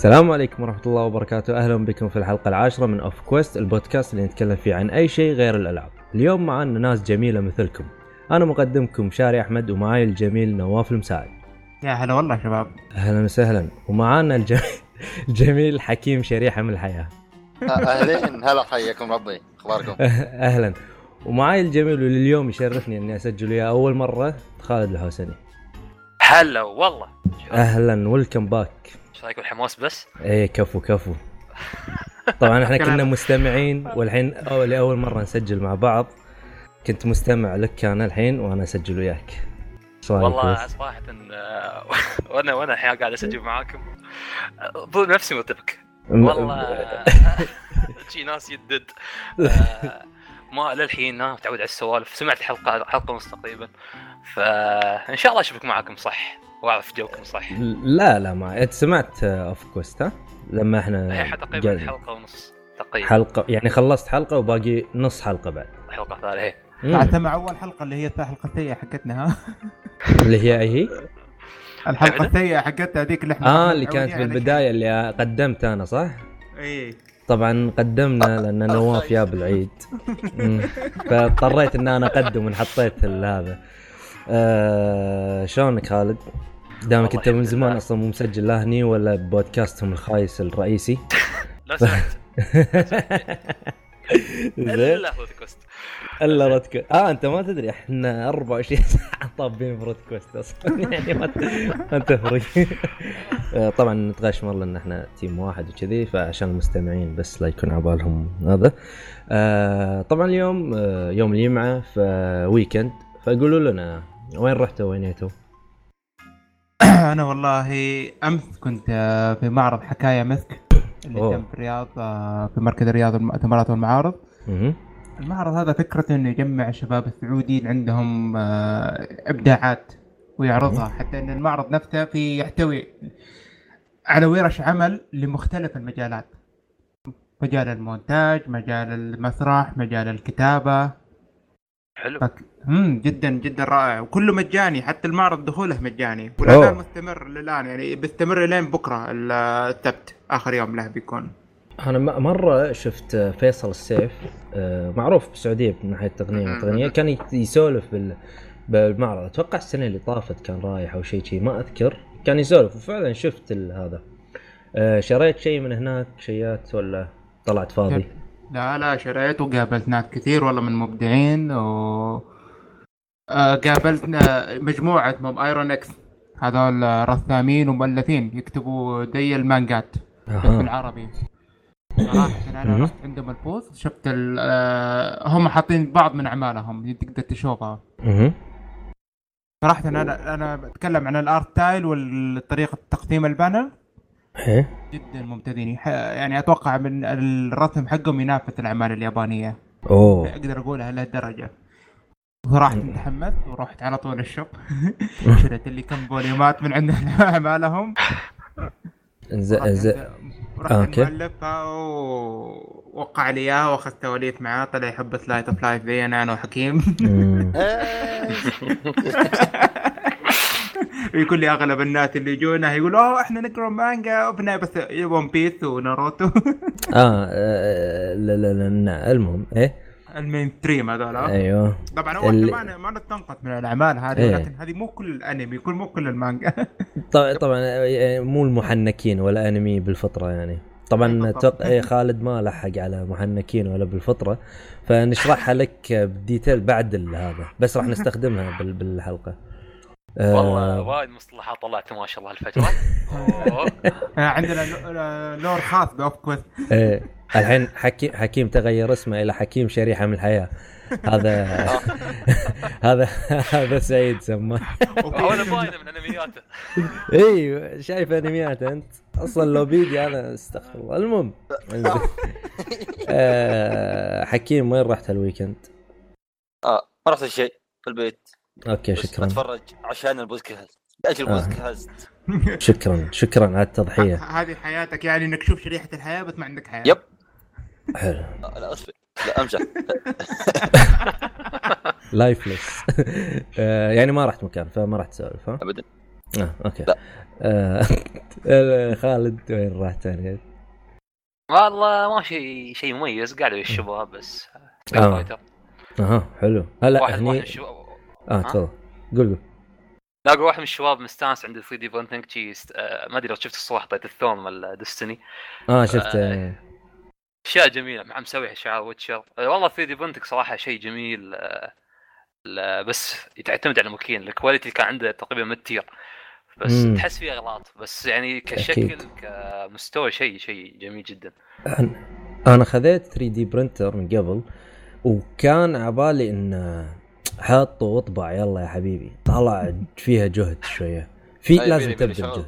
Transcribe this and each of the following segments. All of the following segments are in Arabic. السلام عليكم ورحمة الله وبركاته. أهلا بكم في الحلقة 10 من أوف كويست، البودكاست اللي نتكلم فيه عن أي شيء غير الألعاب. اليوم معنا ناس جميلة مثلكم، أنا مقدمكم شاري احمد ومعاي الجميل نواف المسعد. يا هلا والله شباب. أهلا وسهلا. ومعانا الجميل حكيم شريحة من الحياة. أهلين، هلا حياكم ربي، أخباركم؟ أهلا. ومعاي الجميل واليوم يشرفني إني أسجل وياه أول مرة خالد الحسني. هلا والله. أهلا، ويلكم باك. شايكوا الحماس بس؟ ايه كفو. طبعا احنا كنا مستمعين، والحين لأول مرة نسجل مع بعض. كنت مستمع لك انا الحين وانا اسجل وياك. والله صراحة وانا الحين قاعد اسجل معاكم ضد نفسي مطبق والله. شي ناس يدد ما للحين متعود على السوالف. سمعت حلقة ونص تقريبا، فان شاء الله اشوفك معاكم صح واعرف جوكم صح. لا ما سمعت اوف كويست لما احنا تقريبا حلقه ونص تقريبا، حلقه يعني خلصت حلقه وباقي نص حلقه بعد حلقه ثانيه. قعدت مع اول حلقه اللي هي حلقتين حقتنا ها اللي هي اي الحلقه الثانيه حقتها هذيك اللي احنا اللي كانت بالبدايه اللي قدمت انا صح. اي طبعا قدمنا لان نواف ياب العيد فاضطريت ان انا اقدم ونحطيت هذا. شلونك خالد؟ دامك انت من زمان اصلا مو مسجل لا هني ولا بودكاستهم الخايس الرئيسي. لا سمعت الا بودكاست الا رودكاست. انت ما تدري احنا 24 ساعه طابين بودكاست اصلا يعني ما تفرق. طبعا نتغش مره ان احنا تيم واحد وكذي، فعشان المستمعين بس لا يكون على بالهم هذا. طبعا اليوم يوم الجمعه فويكند، فقولوا لنا وين رحتوا وينيتوا؟ أنا والله أمس كنت في معرض حكايه مسك اللي تم في الرياض في مركز الرياض للمؤتمرات والمعارض. المعرض هذا فكرته إنه يجمع الشباب السعوديين عندهم إبداعات ويعرضها، حتى إن المعرض نفسه في يحتوي على ورش عمل لمختلف المجالات، مجال المونتاج، مجال المسرح، مجال الكتابة. حلو. جدا جدا رائع، وكله مجاني، حتى المعرض دخوله مجاني، والآن مستمر للآن يعني بيستمر لين بكرة السبت آخر يوم له بيكون. أنا مرة شفت فيصل السيف، معروف بالسعودية من ناحية التغنية، كان يسولف بالمعرض. أتوقع السنة اللي طافت كان رايح أو شيء ما أذكر، كان يسولف وفعلا شفت هذا. شريت شيء من هناك شيات ولا طلعت فاضي؟ لا شريت وقابلت ناس كثير والله من مبدعين، وقابلتنا مجموعة من ايرون اكس، هذول رسامين ومؤلفين يكتبوا دي المانجات بالعربي. صراحة انا رحت عندهم البوث، شفت هم حاطين بعض من اعمالهم تقدر تشوفها. صراحة انا بتكلم عن الارت تايل والطريقة تقديم البانر جدا ممتازين، يعني اتوقع من الرسم حقهم ينافس الاعمال اليابانيه. اقدر اقولها لهالدرجه. وراحت متحمس ورحت على طول الشوب شريت اللي كم فوليومات من عندهم اعمالهم. رحت مؤلفها ووقع لي اياها واخذت توليف معاه، طلع يحب سلايد اوف لايف زي انا وحكيم. يقول لي اغلب الناس اللي يجونا يقولوا احنا نقرا مانجا وبنا بس ون بيس وناروتو. لا المهم المين تريم هذول. ايوه طبعا هو ما نتنقط من الاعمال هذه، لكن هذه مو كل الانمي، يكون مو كل المانجا. طبعا مو المحنكين ولا انمي بالفطره يعني. طبعا خالد ما لحق على محنكين ولا بالفطره، فنشرحها لك بالديتيل بعد هذا، بس راح نستخدمها بالحلقه. والله وايد مصطلحات طلعت ما شاء الله الفجرة. عندنا لور خاص بأوفكوست. الحين حكيم تغير اسمه إلى حكيم شريحة من الحياة. هذا هذا سعيد سماه. أنا باين من أنمياته. إيه شايف أنمياته أنت أصلا لو بيدي أنا استغفر الله. المهم حكيم وين رحت الويكند؟ ما رحت شيء، في البيت. اوكي شكرا. اتفرج عشان البودكاست، لاجل البودكاست. شكرا على التضحيه. هذه حياتك يعني انك تشوف شريحه الحياه بس ما عندك حياه. يب حلو. لا اسف لا امزح. لايفلس. يعني ما رحت مكان، فما رحت سالفه ابدا. اوكي. خالد وين راح ثاني؟ والله ما شيء مميز، قاعد الشباب بس. حلو. هلا هني تفضل قول. لاقوا واحد من الشباب مستانس عند 3D printing تشيست، ما ادري لو شفت الصور حطيت الثوم مال ديستني. شفت اشياء جميله عم مسويها شعار ويتشر. والله 3D printing صراحه شيء جميل، بس يعتمد على المكين. الكواليتي اللي كان عنده تقريبا متير، بس تحس فيه غلط، بس يعني كشكل كمستوى شيء جميل جدا. انا خذيت 3D printer من قبل، وكان عبالي انه حاطه وطبع يلا يا حبيبي، طلع فيها جهد شويه، في لازم تبذل جهد.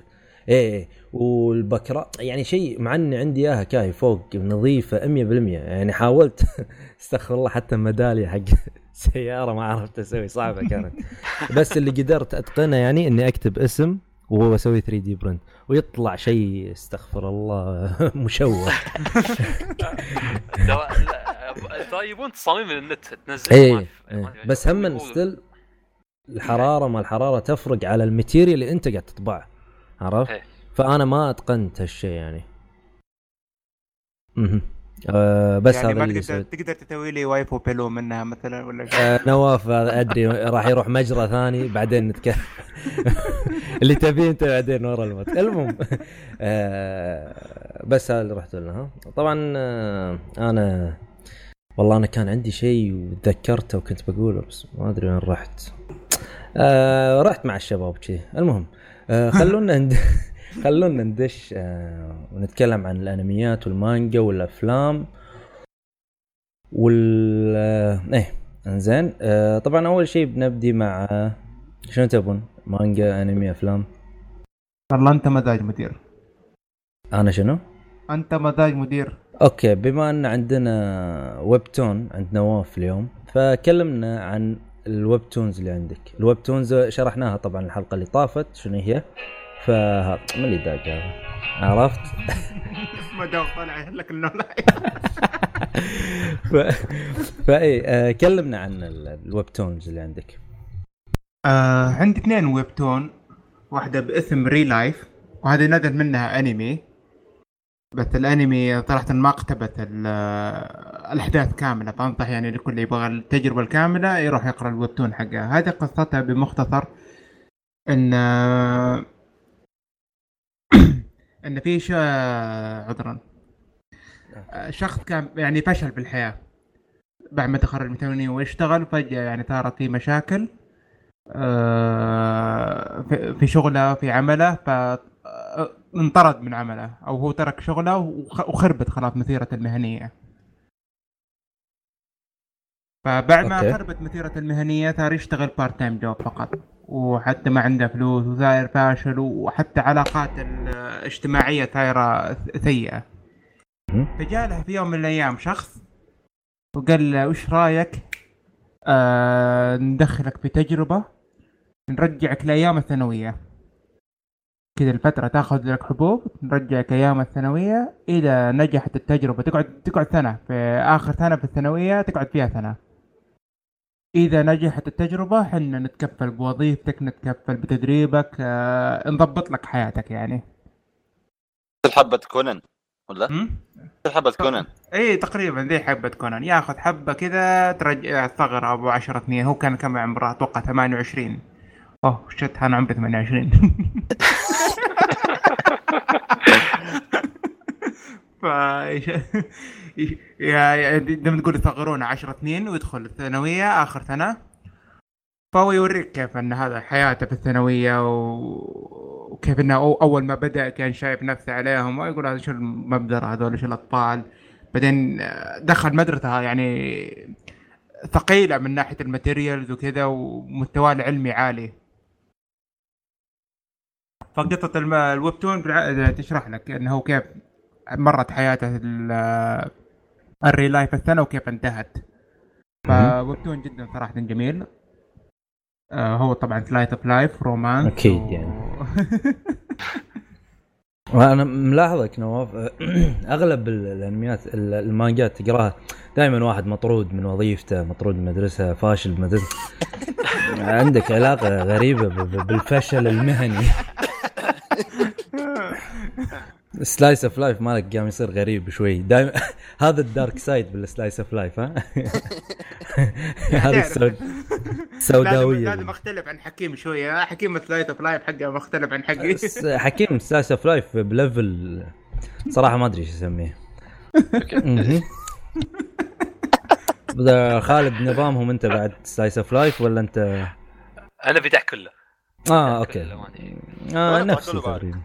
والبكره يعني شيء، مع اني عندي اياها كاي فوق نظيفه 100% يعني حاولت استغفر الله، حتى ميداليه حق سياره ما عرفت اسوي، صعبه كانت. بس اللي قدرت اتقنه يعني اني اكتب اسم وهو اسوي 3D برنت ويطلع شيء استغفر الله مشوه. طيب وانت صميم النت تنزل بس هم نستل الحراره، ما الحراره تفرق على الماتيريال اللي انت قاعد تطبعه، عرفت؟ فانا ما اتقنت هالشيء يعني. بس يعني هذا اللي تقدر تسوي لي وايبو بيلو منها مثلا ولا نواف ادري راح يروح مجرى ثاني بعدين نتكلم. اللي تبيه انت بعدين ورا الموت. المهم بس هذا اللي رحت لها طبعا. انا والله انا كان عندي شيء وتذكرته وكنت بقوله بس ما ادري وين رحت. رحت مع الشباب كذي. المهم خلونا ندش ونتكلم عن الانميات والمانجا والافلام وال انزين. طبعا اول شيء بنبدي مع شنو تبون، مانجا، انمي، افلام؟ والله انت مزاج مدير. انا شنو؟ انت مزاج مدير. اوكي، بما ان عندنا ويبتون عند نواف اليوم، فكلمنا عن الويبتونز اللي عندك. الويبتونز شرحناها طبعا الحلقه اللي طافت شنو هي، فهذا ما لي داعي عرفت. ما دام طلع لك النوع. فاي كلمنا عن الويبتونز اللي عندك. عندي 2 ويبتون، واحده باسم ري لايف وهذه نزل منها انمي، بس الانمي صراحه ما اقتبس الاحداث كامله، فانصح يعني لكل يبغى التجربه الكامله يروح يقرا الويبتون حقها. هذه قصتها بمختصر ان في شخص كان يعني فشل بالحياه بعد ما تخرج من الثانويه واشتغل، فجاه يعني صارت في مشاكل في شغله، في عمله، فانطرد من عمله او هو ترك شغله وخربت خلاص مسيرة المهنيه. فبعد ما خربت مسيرة المهنيه صار يشتغل بارت تايم جوب فقط، وحتى ما عنده فلوس وصاير فاشل، وحتى علاقات الاجتماعية صايرة سيئة. فجاله في يوم من الأيام شخص وقال له وش رأيك ندخلك في تجربة نرجعك لأيام الثانوية كذا، الفترة تاخذ لك حبوب نرجعك أيام الثانوية، إذا نجحت التجربة تقعد سنة، في آخر سنة في الثانوية تقعد فيها سنة، إذا نجحت التجربة حنا نتكفل بوظيفتك، نتكفل بتدريبك، نضبط لك حياتك. يعني حبة كونان ولا؟ حبة كونان. إيه تقريبا ذي حبة كونان، ياخذ حبة كذا ترجع ثغرة أبو 10 سنين. هو كان كم عمره؟ أتوقع 28. أوه شت، أنا عمري 28. دم تقول يصغرونه 10 سنين ويدخل الثانوية آخر سنة، فهو يوريك كيف أن هذا حياته في الثانوية وكيف أنه أول ما بدأ كان شايف نفسه عليهم ويقول هذا شو المبدر هذول، شو الأطفال. بعدين دخل مدرسة يعني ثقيلة من ناحية الماتيريالز وكذا، ومستوى العلمي عالي. فقطة الويبتون تشرح لك أنه كيف مرت حياته الري لايف السنة وكيف انتهت. فويبتون جدا صراحة جميل. هو طبعا سلايت اوف لايف رومانس اكيد يعني. وانا ملاحظك نواف اغلب الانميات المانجات تقراها دائما واحد مطرود من وظيفته، مطرود من مدرسة، فاشل بمدرسة. عندك علاقة غريبة بالفشل المهني. سلايس اوف لايف مالك قام يصير غريب شوي دائما. هذا الدارك سايد بالسلايس اوف لايف. ها هذا سوداوية. هذا مختلف عن حكيم شوية. حكيم سلايس اوف لايف حقه مختلف عن حقي. حكيم سلايس اوف لايف بليفل صراحة ما ادري ايش اسميه. خالد نظامهم انت بعد سلايس اوف لايف ولا انت؟ انا بدح كله. اوكي. نفسي تقريبا.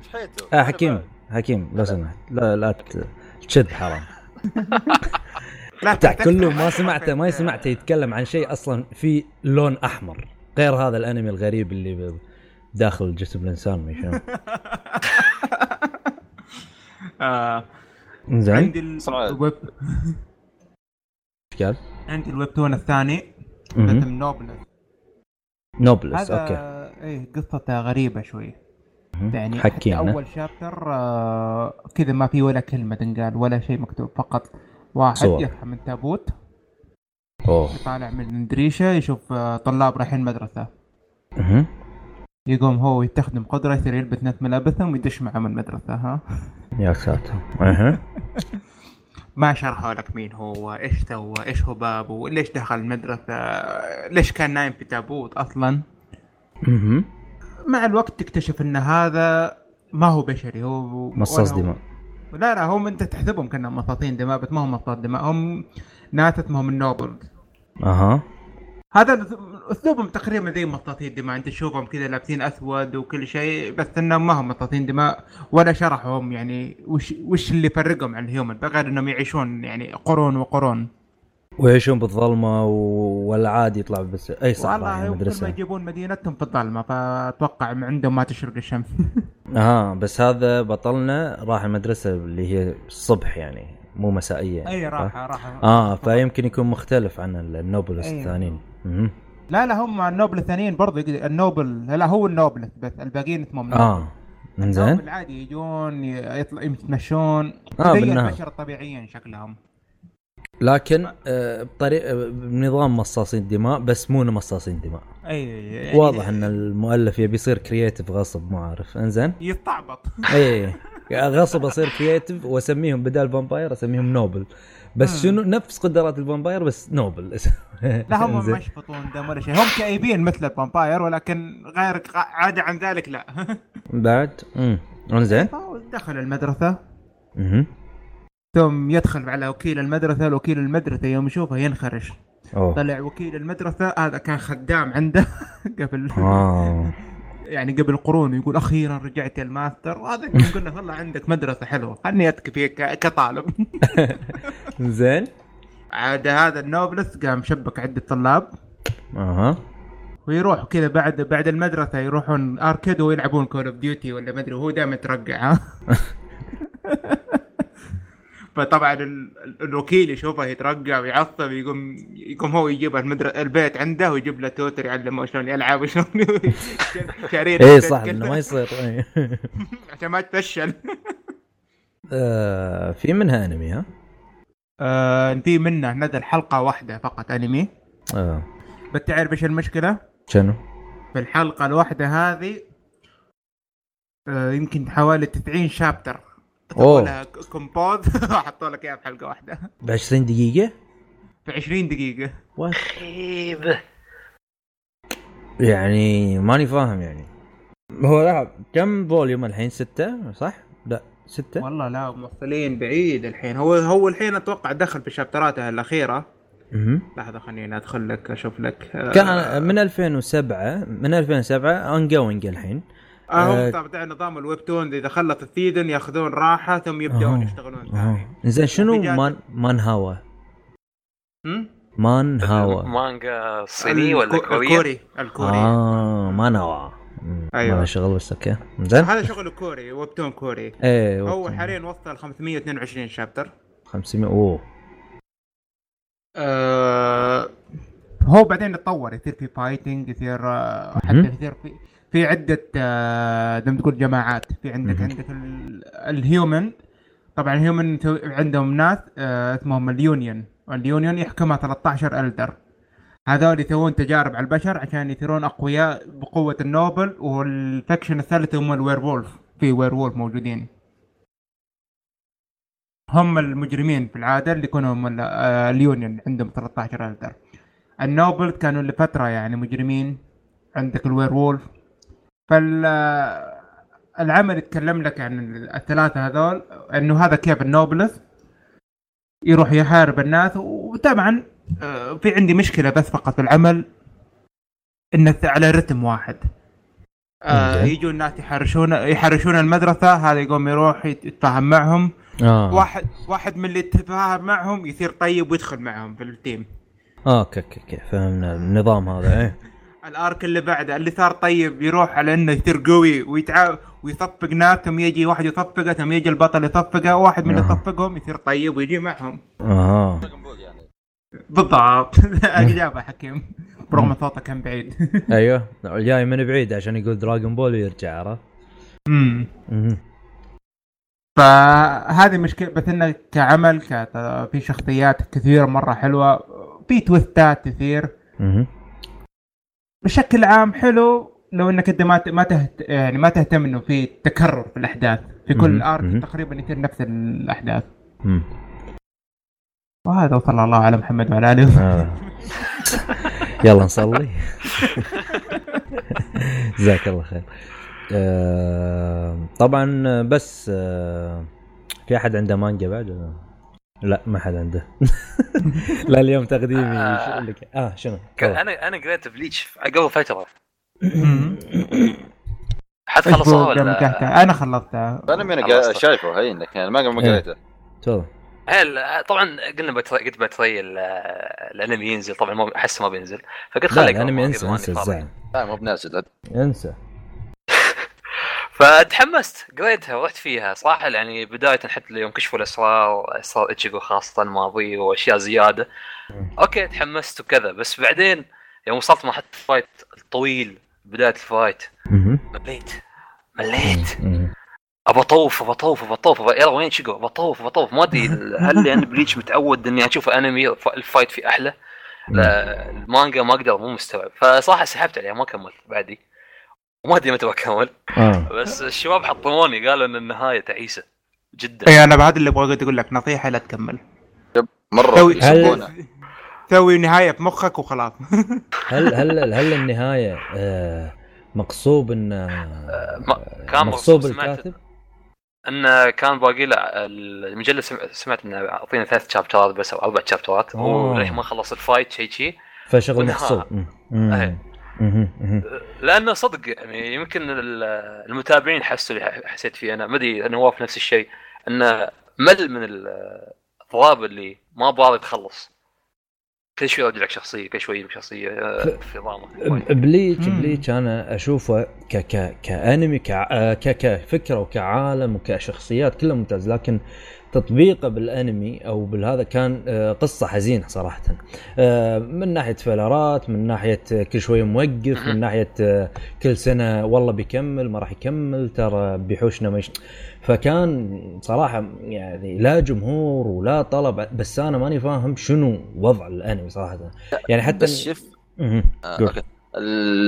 حكيم لا سمحت لا تشد حرام. بتاع كله ما سمعته يتكلم عن شيء اصلا في لون احمر غير هذا الانمي الغريب اللي داخل جسم الانسان ما شنو. عندي عندي الويبتون الثاني اسمه نوبلس. اوكي. ايه قصته غريبه شويه يعني. اول شابتر كذا ما في ولا كلمه تنقال ولا شيء مكتوب، فقط واحد يفهم من تابوت طالع من دريشه يشوف طلاب رايحين مدرسه، يقوم هو يستخدم قدره يصير يلبس نفس ملابسهم ويدش معهم المدرسه. ها يا ساتر. ما شرحوا لك مين هو، ايش سوى، ايش هو بابه، ليش دخل المدرسه، ليش كان نايم في تابوت اصلا. مع الوقت تكتشف ان هذا ما هو بشري، هو مصاص دماء. لا هم انت تحسبهم كأنهم مصاصين دماء، بس ما هم مصاص دماء، هم ناس اسمهم النوبل. هذا اسلوبهم تقريبا زي مصاصين دماء، انت تشوفهم كذا لابسين اسود وكل شيء، بس انهم ما هم مصاصين دماء ولا شرحهم يعني وش اللي فرقهم عن الهيومن، غير انهم يعيشون يعني قرون وقرون ويعيشون بالظلمة والعادي يطلعوا بس أي صحراء المدرسة. والله يجيبون مدينتهم في الظلمة، فأتوقع عندهم ما تشرق الشمس. بس هذا بطلنا راح المدرسة اللي هي الصبح يعني مو مسائية يعني. أي راح. فيمكن يكون مختلف عن النوبلس الثانيين. لا هم النوبل الثانيين برضو النوبل، لا هو النوبل بس الباقيين اسمهم زين. العادي يجون يتمشون زي البشر الطبيعيين شكلهم، لكن بطريقه بنظام مصاصين دماء بس مو مصاصين دماء. أي واضح ان المؤلف يبي يصير كرياتيف غصب، ما اعرف انزين يطعبط. اي غصب اصير كرياتيف واسميهم بدال فامباير اسميهم نوبل، بس شنو نفس قدرات الفامباير بس نوبل. لا هم ما يشفطون دم ولا شيء، هم كئيبين مثل الفامباير ولكن غير عادي عن ذلك. لا بعد انزين دخل المدرسه، ثم يدخل على وكيل المدرسة. وكيل المدرسة يوم يشوفه ينخرش. طلع وكيل المدرسة هذا كان خدام عنده قبل يعني قبل قرون، يقول أخيرا رجعت الماستر. هذا يقول له والله عندك مدرسة حلوة خلني أتكفيك كطالب. زين عاد هذا النوبلس قام شبك عدة طلاب ويروح كذا بعد المدرسة يروحون أركيد ويلعبون كول أوف ديوتي ولا مدري، وهو دائما ترقع. فطبعا الوكيل يشوفه يترقع ويعصب، يقوم هو يجيب البيت عنده ويجيب له توتر يعلمه شلون يلعب وشلون شارير. اي صح انه ما يصير عشان ما تفشل. في منها انمي. ها في منها ندى الحلقه واحده فقط انمي. بتعرف ايش المشكله؟ شنو في الحلقه الواحده هذه؟ يمكن حوالي 90 شابتر ولا كومبوز حطوا لك اياها في حلقه واحده ب 20 دقيقه في 20 دقيقه وخيبه يعني ماني فاهم. يعني هو كم فوليوم الحين؟ 6 صح؟ لا 6 والله لا موصلين بعيد الحين. هو الحين اتوقع دخل بشابتراته الاخيره. لحظه خليني ادخل لك اشوف لك. كان من 2007 اون جوينج الحين. هم طبعا نظام الويبتون اذا خلص السيزون ياخذون راحه ثم يبداون يشتغلون ثاني. زين شنو مان هاوا مانجا صيني ولا كوري؟ الكوري. مانوا ايوه شغل بالسكه. زين هذا شغل كوري، ويبتون كوري. هو حاليا وصل 522 شابتر. 500 هو بعدين يتطور يصير في فايتنج، يصير حتى يصير في عدة دم تقول جماعات. في عندك الهيومن. طبعا الهيومن عندهم ناس اسمهم اليونيون يحكمها 13 ألدر. هذول يثيرون تجارب على البشر عشان يثيرون اقوياء بقوه النوبل. والفكشن الثالث هم الويرولف، في ويرولف موجودين، هم المجرمين في العاده اللي يكونوا هم اليونين عندهم 13 الدر. النوبل كانوا لفتره يعني مجرمين، عندك الويرولف. فالعمل يتكلم لك عن الثلاثه هذول، انه هذا كيف النوبلس يروح يحارب الناس. وطبعا في عندي مشكله بس فقط العمل انه على رتم واحد، يجوا الناس يحرشون المدرسه، هذا يقوم يروح يتفاهم معهم، واحد من اللي يتفاهم معهم يصير طيب ويدخل معهم في التيم. اوكي فهمنا النظام هذا. ايه الارك اللي بعده اللي صار طيب يروح على انه يصير قوي ويتعب ويطفق ناس، ثم يجي واحد يطفقه، ثم يجي البطل يطفقه، واحد من اللي يطفقهم يصير طيب ويجي معهم. بالضبط. اجابه حكيم برغم صوته كان بعيد. ايوه جاي من بعيد عشان يقول دراغون بول ويرجع عرف. فهذه مشكله، بس انه كعمل في شخصيات كثيره مره حلوه، في تويستات كثير، بشكل عام حلو. لو انك انت ما تهتم انه في تكرر في الاحداث، في كل ارك تقريبا يصير نفس الاحداث. وهذا وصلى الله على محمد وعلى آله. يلا نصلي. جزاك الله خير. طبعا بس في أحد عنده مانجا بعد؟ لا ما حد عنده. لا اليوم تقديمي. شنو؟ أنا قريت بليتش قبل فترة. حد خلصها ولا؟ أنا خلصتها. أنا شايفه هاي إنك أنا ما قريته. تفضل. هل طبعا قلنا قلت بتري الانمي ينزل، طبعا احس ما بينزل، فقلت خليك الانمي انسى ازاي، لا مو بنازل انسى. فتحمست قريتها ورحت فيها صراحه، يعني بدايه حتى يوم كشفوا الاسرار، اسرار اتشيغو خاصه الماضي واشياء زياده، اوكي تحمست وكذا. بس بعدين يوم وصلت مرحله الفايت الطويل، بدايه الفايت مليت أبطوف يلا وين شقو بطوف ما أدري. هل يعني بليتش متعود إني أشوف أنمي الفايت في أحلى، لا المانجا ما أقدر مو مستوعب، فصراحة سحبت عليها ما كملت بعدي، وما أدري متى بكمل. بس الشباب حطموني قالوا إن النهاية تعيسة جدا. أي أنا بعد اللي بقول لك نصيحة لا تكمل مرة، سوي نهاية في مخك وخلاص. هل النهاية مقصوب إن مقصوب الكاتب؟ أن كان باقي له المجلة، سمعت أنه أعطينا 3 شابترات بس أو 4 شابترات، وليه ما خلص الفايت شيء فشغل محصول. لأنه صدق يعني يمكن المتابعين حسيت فيه، أنا مدري نواف نفس الشيء، أنه مل من الضراب اللي ما باغي تخلص، كل شوي أرجع لك شخصية، كل شوي شخصية في ضامة. بليتش أنا أشوفه كأنمي كفكرة وكعالم وكشخصيات كلها ممتاز، لكن تطبيقه بالأنمي أو بالهذا كان قصة حزين صراحة، من ناحية فلرات، من ناحية كل شوي موقف، من ناحية كل سنة والله بيكمل ما راح يكمل، ترى بيحوشنا مش. فكان صراحة يعني لا جمهور ولا طلب، بس أنا ماني فاهم شنو وضع الأنمي صراحة يعني. حتى بس شف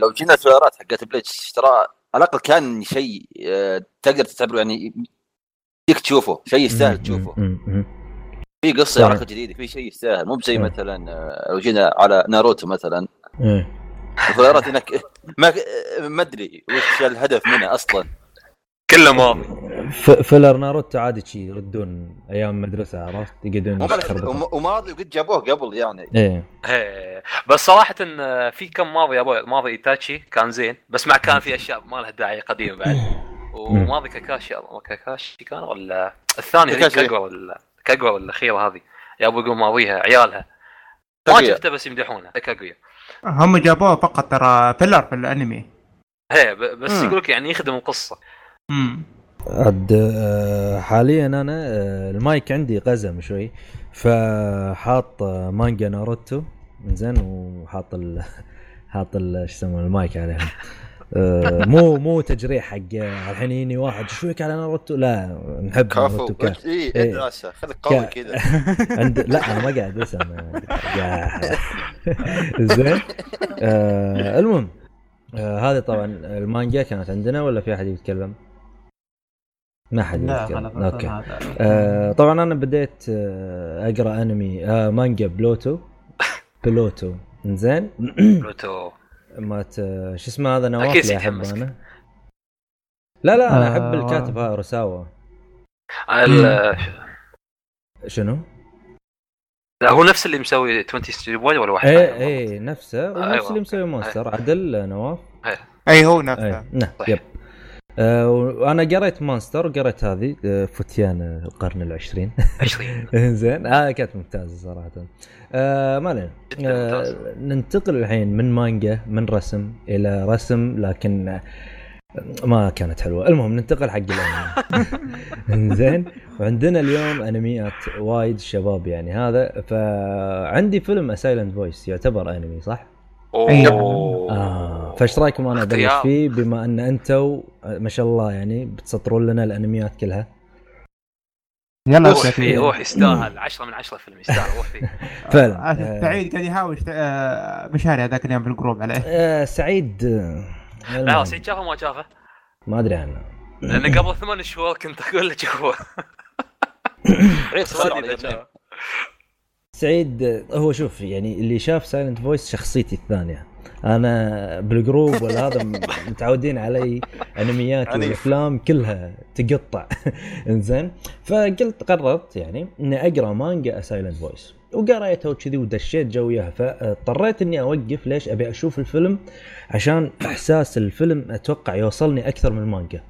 لو جينا الفلرات حقت بليتش ترى على الأقل كان شيء تقدر تعتبره يعني يك تشوفه شيء يستاهل تشوفه، في قصة علاقة جديدة، في شيء يستاهل، مو بزي مثلا لو جينا على ناروتو مثلا الفلرات هناك ما أدري وش الهدف منها أصلا، كله ماضي فيلر ناروتو عادي شي يردون ايام مدرسه عرفت، يقدون وماضي وقد جابوه قبل يعني. ايه بس صراحه ان في كم ماضي يا ابوي، ماضي ايتاتشي كان زين بس مع كان في اشياء ما لها داعي قديمه بعد، وماضي كاكاشي كان ولا الثاني كاغوا الاخيره هذه يا ابوي يقول ماضيها عيالها ما شفته بس يمدحونه كاغوا، هم جابوه فقط ترى فيلر في الانمي. ايه بس يقولك يعني يخدم القصه. حاليا انا المايك عندي قزم شوي، فحاط مانجا ناروتو زين، وحاط حاط ايش يسمونه المايك عليها، مو تجريح حق الحين يني واحد شويك على ناروتو، لا نحب ناروتو ايه ادرسه خليك قوي كذا. لا انا ما قاعد اسمع زين. المهم هذه طبعا المانجا كانت عندنا ولا في احد يتكلم؟ ما حد يتكلم. اوكي. طبعا انا بديت اقرا انمي مانجا بلوتو. زين. بلوتو مات شو اسمه هذا نواف اللي احبه انا. لا انا احب الكاتب هذا رساوة. شنو؟ لا هو نفس اللي مسوي 20th Century Boy ولا واحد؟ اي نفسه ونفس أيوة. اللي مسوي مونستر عدل نواف. اي هو نفسه. نعم. وانا قريت مونستر وقريت هذه فتيان القرن العشرين. زين. كانت ممتازة صراحة. ما لنا. ننتقل الحين من مانجا من رسم إلى رسم لكن ما كانت حلوة. المهم ننتقل حق الأنمي. زين. وعندنا اليوم أنميات وايد شباب يعني هذا. فعندي فيلم A Silent Voice يعتبر أنمي صح؟ فايش رايكم انا ابلش فيه بما ان انتوا ما شاء الله يعني بتسطرون لنا الانميات كلها؟ يلا روح يستاهل 10 من 10 فيلم يستاهل روح فيه. فعلا سعيد قاعد يحاول مشاري هذاك اليوم في الجروب عليه. سعيد لا سعيد شافه ما شافه ما ادري عنه لان قبل 8 شهور كنت اقول لك هو سعيد. هو شوف يعني اللي شاف سايلنت فويس شخصيتي الثانية أنا بالجروب ولا هذا متعودين علي أنميات والأفلام كلها تقطع. إنزين فقلت قررت يعني إني أقرأ مانجا سايلنت فويس وقرأتها وكذي ودشيت جويها فاضطريت إني أوقف. ليش؟ أبي أشوف الفيلم عشان إحساس الفيلم أتوقع يوصلني أكثر من المانجا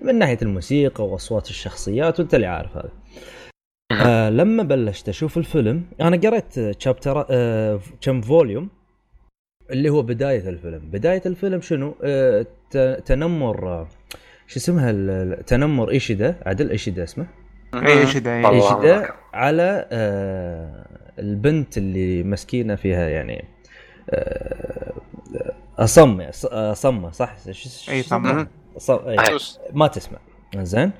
من ناحية الموسيقى وأصوات الشخصيات وأنت اللي عارف هذا. لما بلشت أشوف الفيلم أنا قرأت chapter كم فوليوم اللي هو بداية الفيلم. بداية الفيلم شنو؟ تنمر شو اسمها التنمر إيشيدا عدل إيشيدا اسمه إيشيدا على البنت اللي مسكينة فيها يعني أصمة صح؟ أي صمة ما تسمع. زين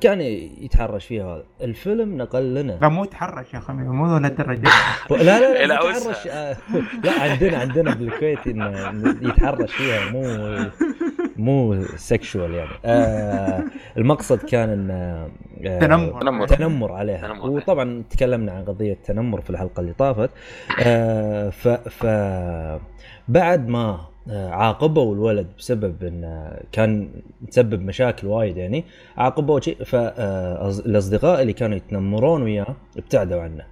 كان يتحرش فيها هذا الفيلم نقل لنا. لا مو يتحرش يا خميس مو ولا الدرجة. لا يتحرش. لا عندنا بالكويت إن يتحرش فيها مو سكشوال يعني. المقصد كان إن تنمر عليها. وطبعا تكلمنا عن قضية التنمر في الحلقة اللي طافت. بعد ما عاقبه الولد بسبب إنه كان تسبب مشاكل وايد يعني عاقبه شيء فالأصدقاء اللي كانوا يتنمرون وياه ابتعدوا عنه.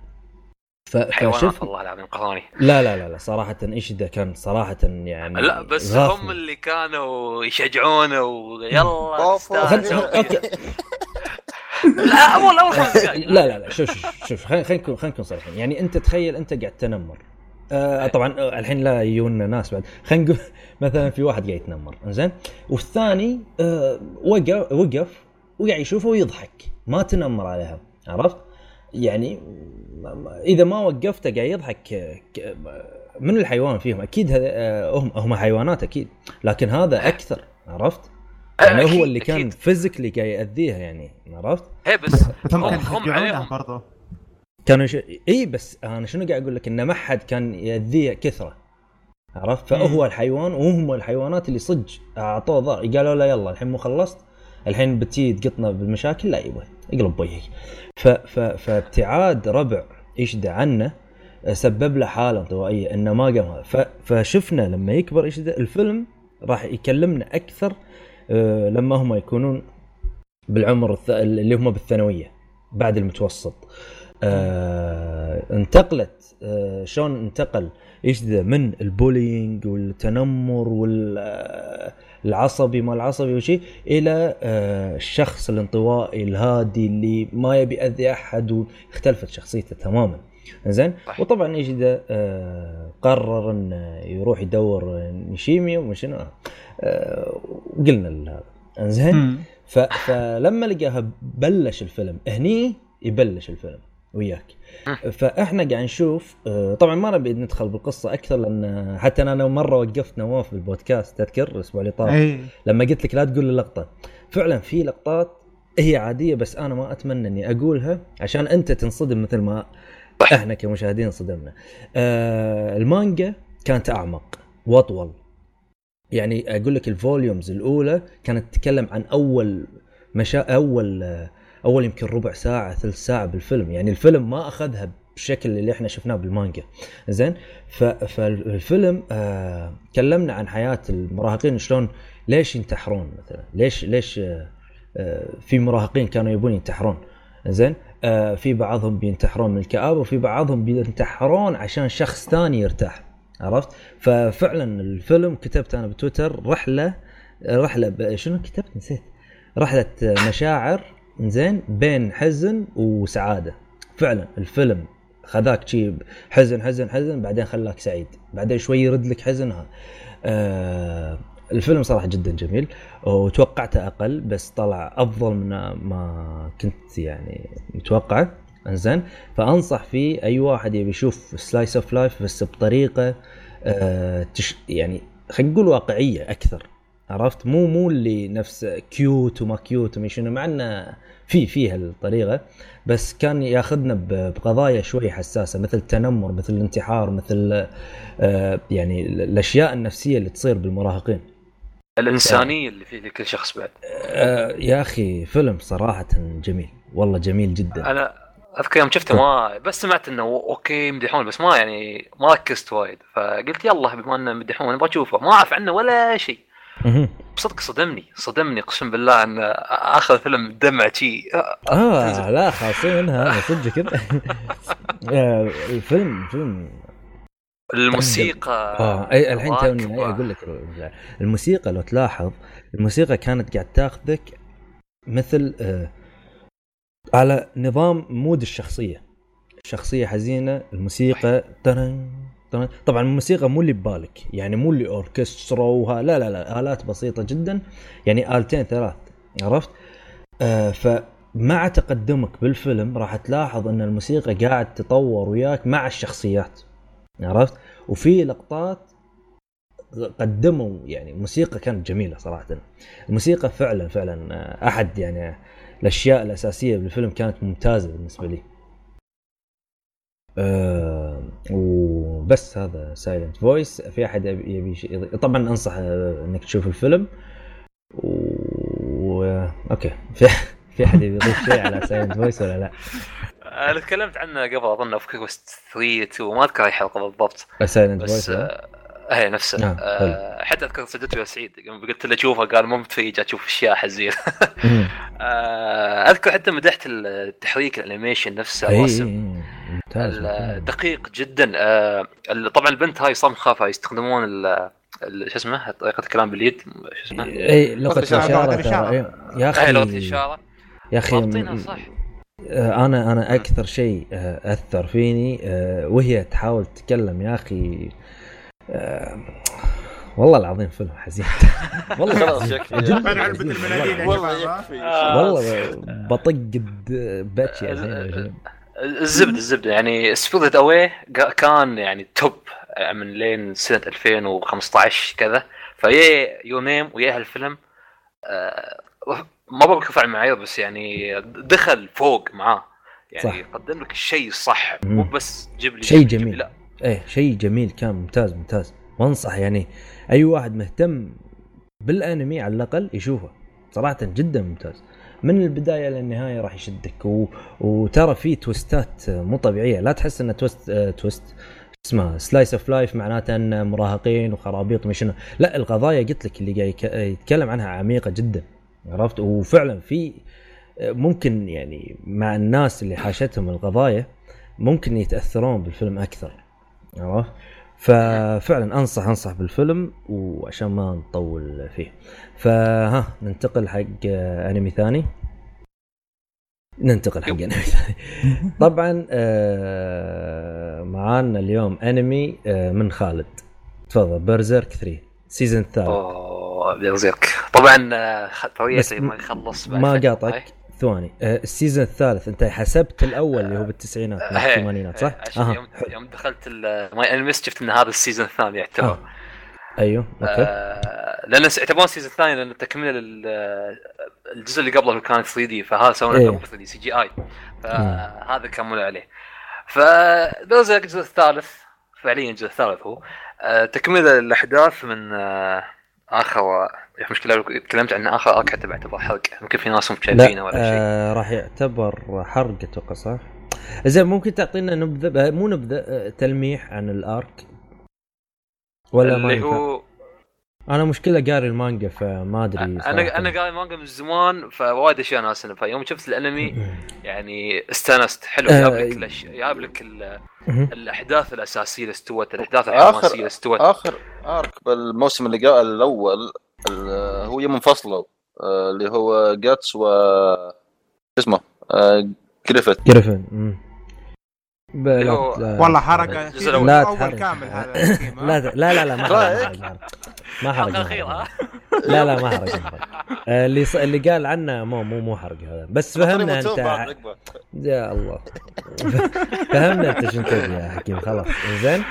فشوف الله العظيم قهرني. لا صراحة إيش ده كان صراحة يعني. لا بس غافل. هم اللي كانوا يشجعونه ويلا. لا أول لا شوف خلينا نكون صريحين يعني أنت تخيل أنت قاعد تنمر. طبعا الحين لا يجونا ناس بعد خلينا نقول مثلا في واحد قاعد يتنمر زين والثاني وقف وقاعد يشوفه ويضحك ما تنمر عليها عرفت يعني اذا ما وقفته قاعد يضحك من الحيوان فيهم اكيد هذا هم حيوانات اكيد لكن هذا اكثر عرفت يعني هو اللي كان فيزيكلي قاعد ياذيها يعني عرفت اي بس هم عليهم برضه كانوا اي بس انا شنو قاعد اقول لك انه ما حد كان ياذيه كثره عرفت فهو الحيوان وهم الحيوانات اللي صج اعطوه ضار قالوا له يلا الحين مو خلصت الحين بتي تقطنا بالمشاكل لا يبا اقلب وجهك فابتعاد ربع إيشيدا عنه سبب له حاله انطوائيه انه ما قام. فشفنا لما يكبر إيشيدا الفيلم راح يكلمنا اكثر لما هم يكونون بالعمر اللي هم بالثانويه بعد المتوسط. انتقلت شلون انتقل إيشيدا من البولينج والتنمر والعصبي ما العصبي وشي إلى الشخص الانطوائي الهادي اللي ما يبي يأذي أحد واختلفت شخصيته تماما. زين وطبعا إيشيدا قرر إنه يروح يدور نشيمي ومشينا وقلنا له هذا. زين فلما لقاها بلش الفيلم هني يبلش الفيلم وياك فاحنا قاعد نشوف. طبعا ما نبي ندخل بالقصه اكثر لان حتى انا مره وقفت نواف بالبودكاست تذكر الاسبوع اللي طاف لما قلت لك لا تقول اللقطه. فعلا في لقطات هي عاديه بس انا ما اتمنى اني اقولها عشان انت تنصدم مثل ما احنا كمشاهدين صدمنا. المانجا كانت اعمق واطول، يعني اقول لك الفوليومز الاولى كانت تتكلم عن اول يمكن ربع ساعه ثلث ساعه بالفيلم، يعني الفيلم ما اخذها بالشكل اللي احنا شفناه بالمانجا. زين، فالفيلم تكلمنا عن حياه المراهقين، شلون ليش ينتحرون مثلا، ليش في مراهقين كانوا يبون ينتحرون. زين، في بعضهم بينتحرون من الكآبة، وفي بعضهم بينتحرون عشان شخص ثاني يرتاح، عرفت؟ ففعلا الفيلم كتبت انا بتويتر رحله شنو كتبت نسيت، رحله مشاعر، زين، بين حزن وسعاده. فعلا الفيلم خذاك شيء حزن حزن حزن، بعدين خلاك سعيد، بعدين شوي يرد لك حزنها. الفيلم صراحه جدا جميل، وتوقعته اقل بس طلع افضل من ما كنت يعني متوقعه. انزين، فانصح فيه اي واحد يبي يشوف سلايس اوف لايف بس بطريقه يعني خلينا نقول واقعيه اكثر، عرفت؟ مو اللي نفس كيوت وما كيوت وما شنو، مع انه في هالطريقه، بس كان ياخذنا بقضايا شوي حساسه مثل التنمر، مثل الانتحار، مثل يعني الاشياء النفسيه اللي تصير بالمراهقين، الانسانيه اللي في لكل شخص بعد. يا اخي فيلم صراحه جميل، والله جميل جدا. انا اذكر يوم شفته ما بس سمعت انه اوكي مدحون، بس ما يعني ما ركزت وايد، فقلت يلا بما انه مدحون ابغى اشوفه، ما اعرف عنه ولا شيء. بصدق صدمني قسم بالله ان اخر فيلم دمع شيء لا خاصين منها صدق كذا. الفيلم الموسيقى الحين توني اقول لك، الموسيقى لو تلاحظ الموسيقى كانت قاعد تاخذك مثل على نظام مود الشخصيه حزينه، الموسيقى طبعا الموسيقى مو اللي ببالك، يعني مو اللي اوركسترا وها، لا آلات بسيطة جدا، يعني آلتين ثلاث، عرفت؟ فمع تقدمك بالفيلم راح تلاحظ ان الموسيقى قاعد تطور وياك مع الشخصيات، عرفت؟ وفي لقطات قدموا يعني موسيقى كانت جميلة صراحة. الموسيقى فعلا احد يعني الاشياء الاساسية بالفيلم، كانت ممتازة بالنسبة لي. وبس هذا سايلنت فويس. في احد يبي طبعا انصح انك تشوف الفيلم اوكي. في احد يضيف شيء على سايلنت فويس ولا لا؟ انا تكلمت عنه قبل اظن في كوست 3 وما اذكر اي حلقه بالضبط سايلنت فويس هي نفسها. حتى اذكر صدته يا سعيد قلت له شوفها، قال مو متفيج اشوف اشياء حزينه. اذكر حتى مدحت التحريك الانيميشن نفسه، الرسم دقيق جدا. طبعا البنت هاي صم خافه يستخدمون شو اسمه طريقه الكلام باليد، شو اسمه لغه الاشاره يا اخي، لغه الاشاره يا اخي صح. انا اكثر شيء اثر فيني وهي تحاول تتكلم يا اخي، والله العظيم فيلم حزين. والله خلاص شكلي انا علبه المناديل، والله بطق باتشي زين. الزبده يعني سبيلد اواي كان يعني توب من لين سنه 2015 كذا، فيا يو نيم ويا هالفيلم ما بركف على المعايير، بس يعني دخل فوق معاه، يعني قدم لك الشيء صح، مو بس جيب لي شيء جميل. لا شيء جميل كان ممتاز. وانصح يعني اي واحد مهتم بالانمي على الاقل يشوفه، صراحه جدا ممتاز من البدايه للنهايه، راح يشدك. وترى فيه تويستات مو طبيعيه، لا تحس ان تويست اسمها سلايس اوف لايف معناته ان مراهقين وخرابيط مشنو، لا القضايا قلت لك اللي جاي يتكلم عنها عميقه جدا، عرفت؟ وفعلا في ممكن يعني مع الناس اللي حاشتهم القضايا ممكن يتاثرون بالفيلم اكثر، عرفت؟ ففعلا انصح بالفيلم، وعشان ما نطول فيه فها ننتقل حق انمي ثاني. طبعا معانا اليوم انمي من خالد، تفضل. بيرزيرك 3 سيزون 3. بيرزيرك طبعا طريقتي ما يخلص ما قاطعك ثواني. السيزون الثالث انت حسبت الاول اللي هو بالتسعينات والثمانينات صح؟ يوم دخلت ماي انميس شفت ان هذا السيزون الثاني يعتبر ايوه اوكي، لان يعتبر السيزون الثاني لان تكمله الجزء اللي قبله كان 3D، فهذا سووا له 3D CGI، فهذا كمل عليه. فبرزيرك الجزء الثالث فعليا الجزء الثالث هو تكمله الاحداث من اخر مشكله تكلمت عن اخر ارك حتى بعتبر حرق ممكن في ناس مشاهدينه ولا شيء راح يعتبر حرق اتوقع صح. زين ممكن تعطينا نبذه مو نبذه تلميح عن الارك ولا ما هو... انا مشكله قاري المانجا فما ادري انا قاري المانجا من زمان فوايد اشياء ناسينها فيوم شفت الانمي يعني استانست حلو يابلك الاحداث الاساسيه اللي استوت الاحداث الحماسيه اللي استوت اخر ارك بالموسم اللي جاء الاول هو منفصله اللي هو جاتس و اسمه كريفت والله حركه لا اول كامل هذا لا ما حرق لا ما حرق اللي قال عنه مو حرق هذا بس فهمنا انت يا الله فهمنا انت شنو تبي يا حكيم خلاص زين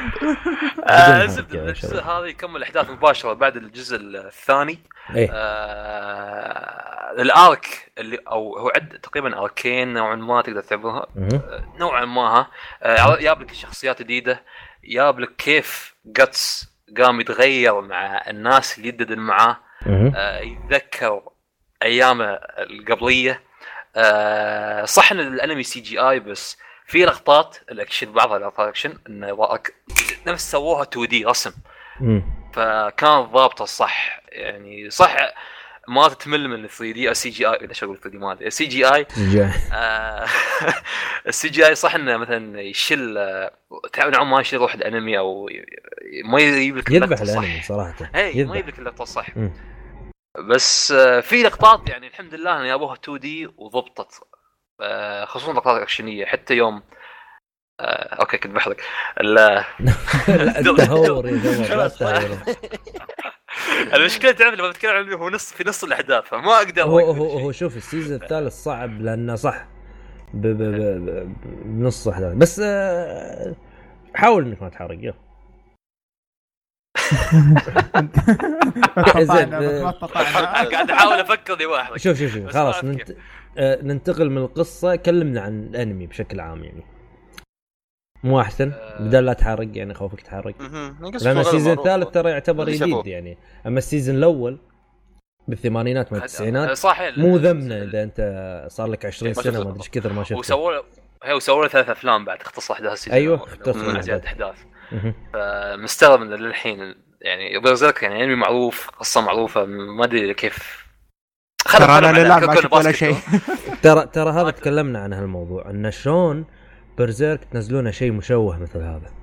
هذا يكمل احداث مباشره بعد الجزء الثاني الارك اللي او هو عد تقريبا اركين نوعا ما تقدر تعتبرها نوعا ما يابلك شخصيات جديده يابلك كيف جاتس قام يتغير مع الناس اللي يددن معاه يتذكر ايامه القبليه صح ان الانمي سي جي اي بس في لقطات الاكشن بعضها لقطات اكشن انه نفس سووها 2 دي رسم فكان ضابطه الصح يعني صح ما تتمل من 3 دي او سي جي اي اذا شغل 3 دي ما ادري سي جي اي السي جي اي صح انه مثلا يشل تعاون عم ما يشيل روح الانمي او ما يجيب لك اللقطه الصح صراحه اي ما يجيب لك اللقطه الصح بس في لقطات يعني الحمد لله ان يابوها 2 دي وضبطت خصوصا لقطات اكشنيه حتى يوم اوكي كنت بحرك لا دور المشكلة تعرف لما بتكلم عنه هو نص في نص الأحداث فما أقدر هو شوف السيزون الثالث صعب لأنه صح بنص أحداث بس حاول إنك ما تحرق يلا زين قاعد أحاول أفكر لي واحد شوف خلاص ننتقل من القصة كلمنا عن الأنمي بشكل عام يعني مو احسن بدل لا تحرق يعني خوفك تحرق لان السيزون الثالث ترى يعتبر جديد يعني اما السيزون الاول بالثمانينات من التسعينات مو ذمنا اذا انت صار لك 20 سنه ما ادري ايش كثر ما شفت وسووا 3 أفلام بعد اختص احداث ايوه اختص احداث فمستغرب من للحين يعني بيرزيرك يعني انمي معروف قصه معروفه ما ادري كيف خلنا ولا شيء ترى هذا تكلمنا عن هالموضوع ان شلون برزيرك تنزلونه شيء مشوه مثل هذا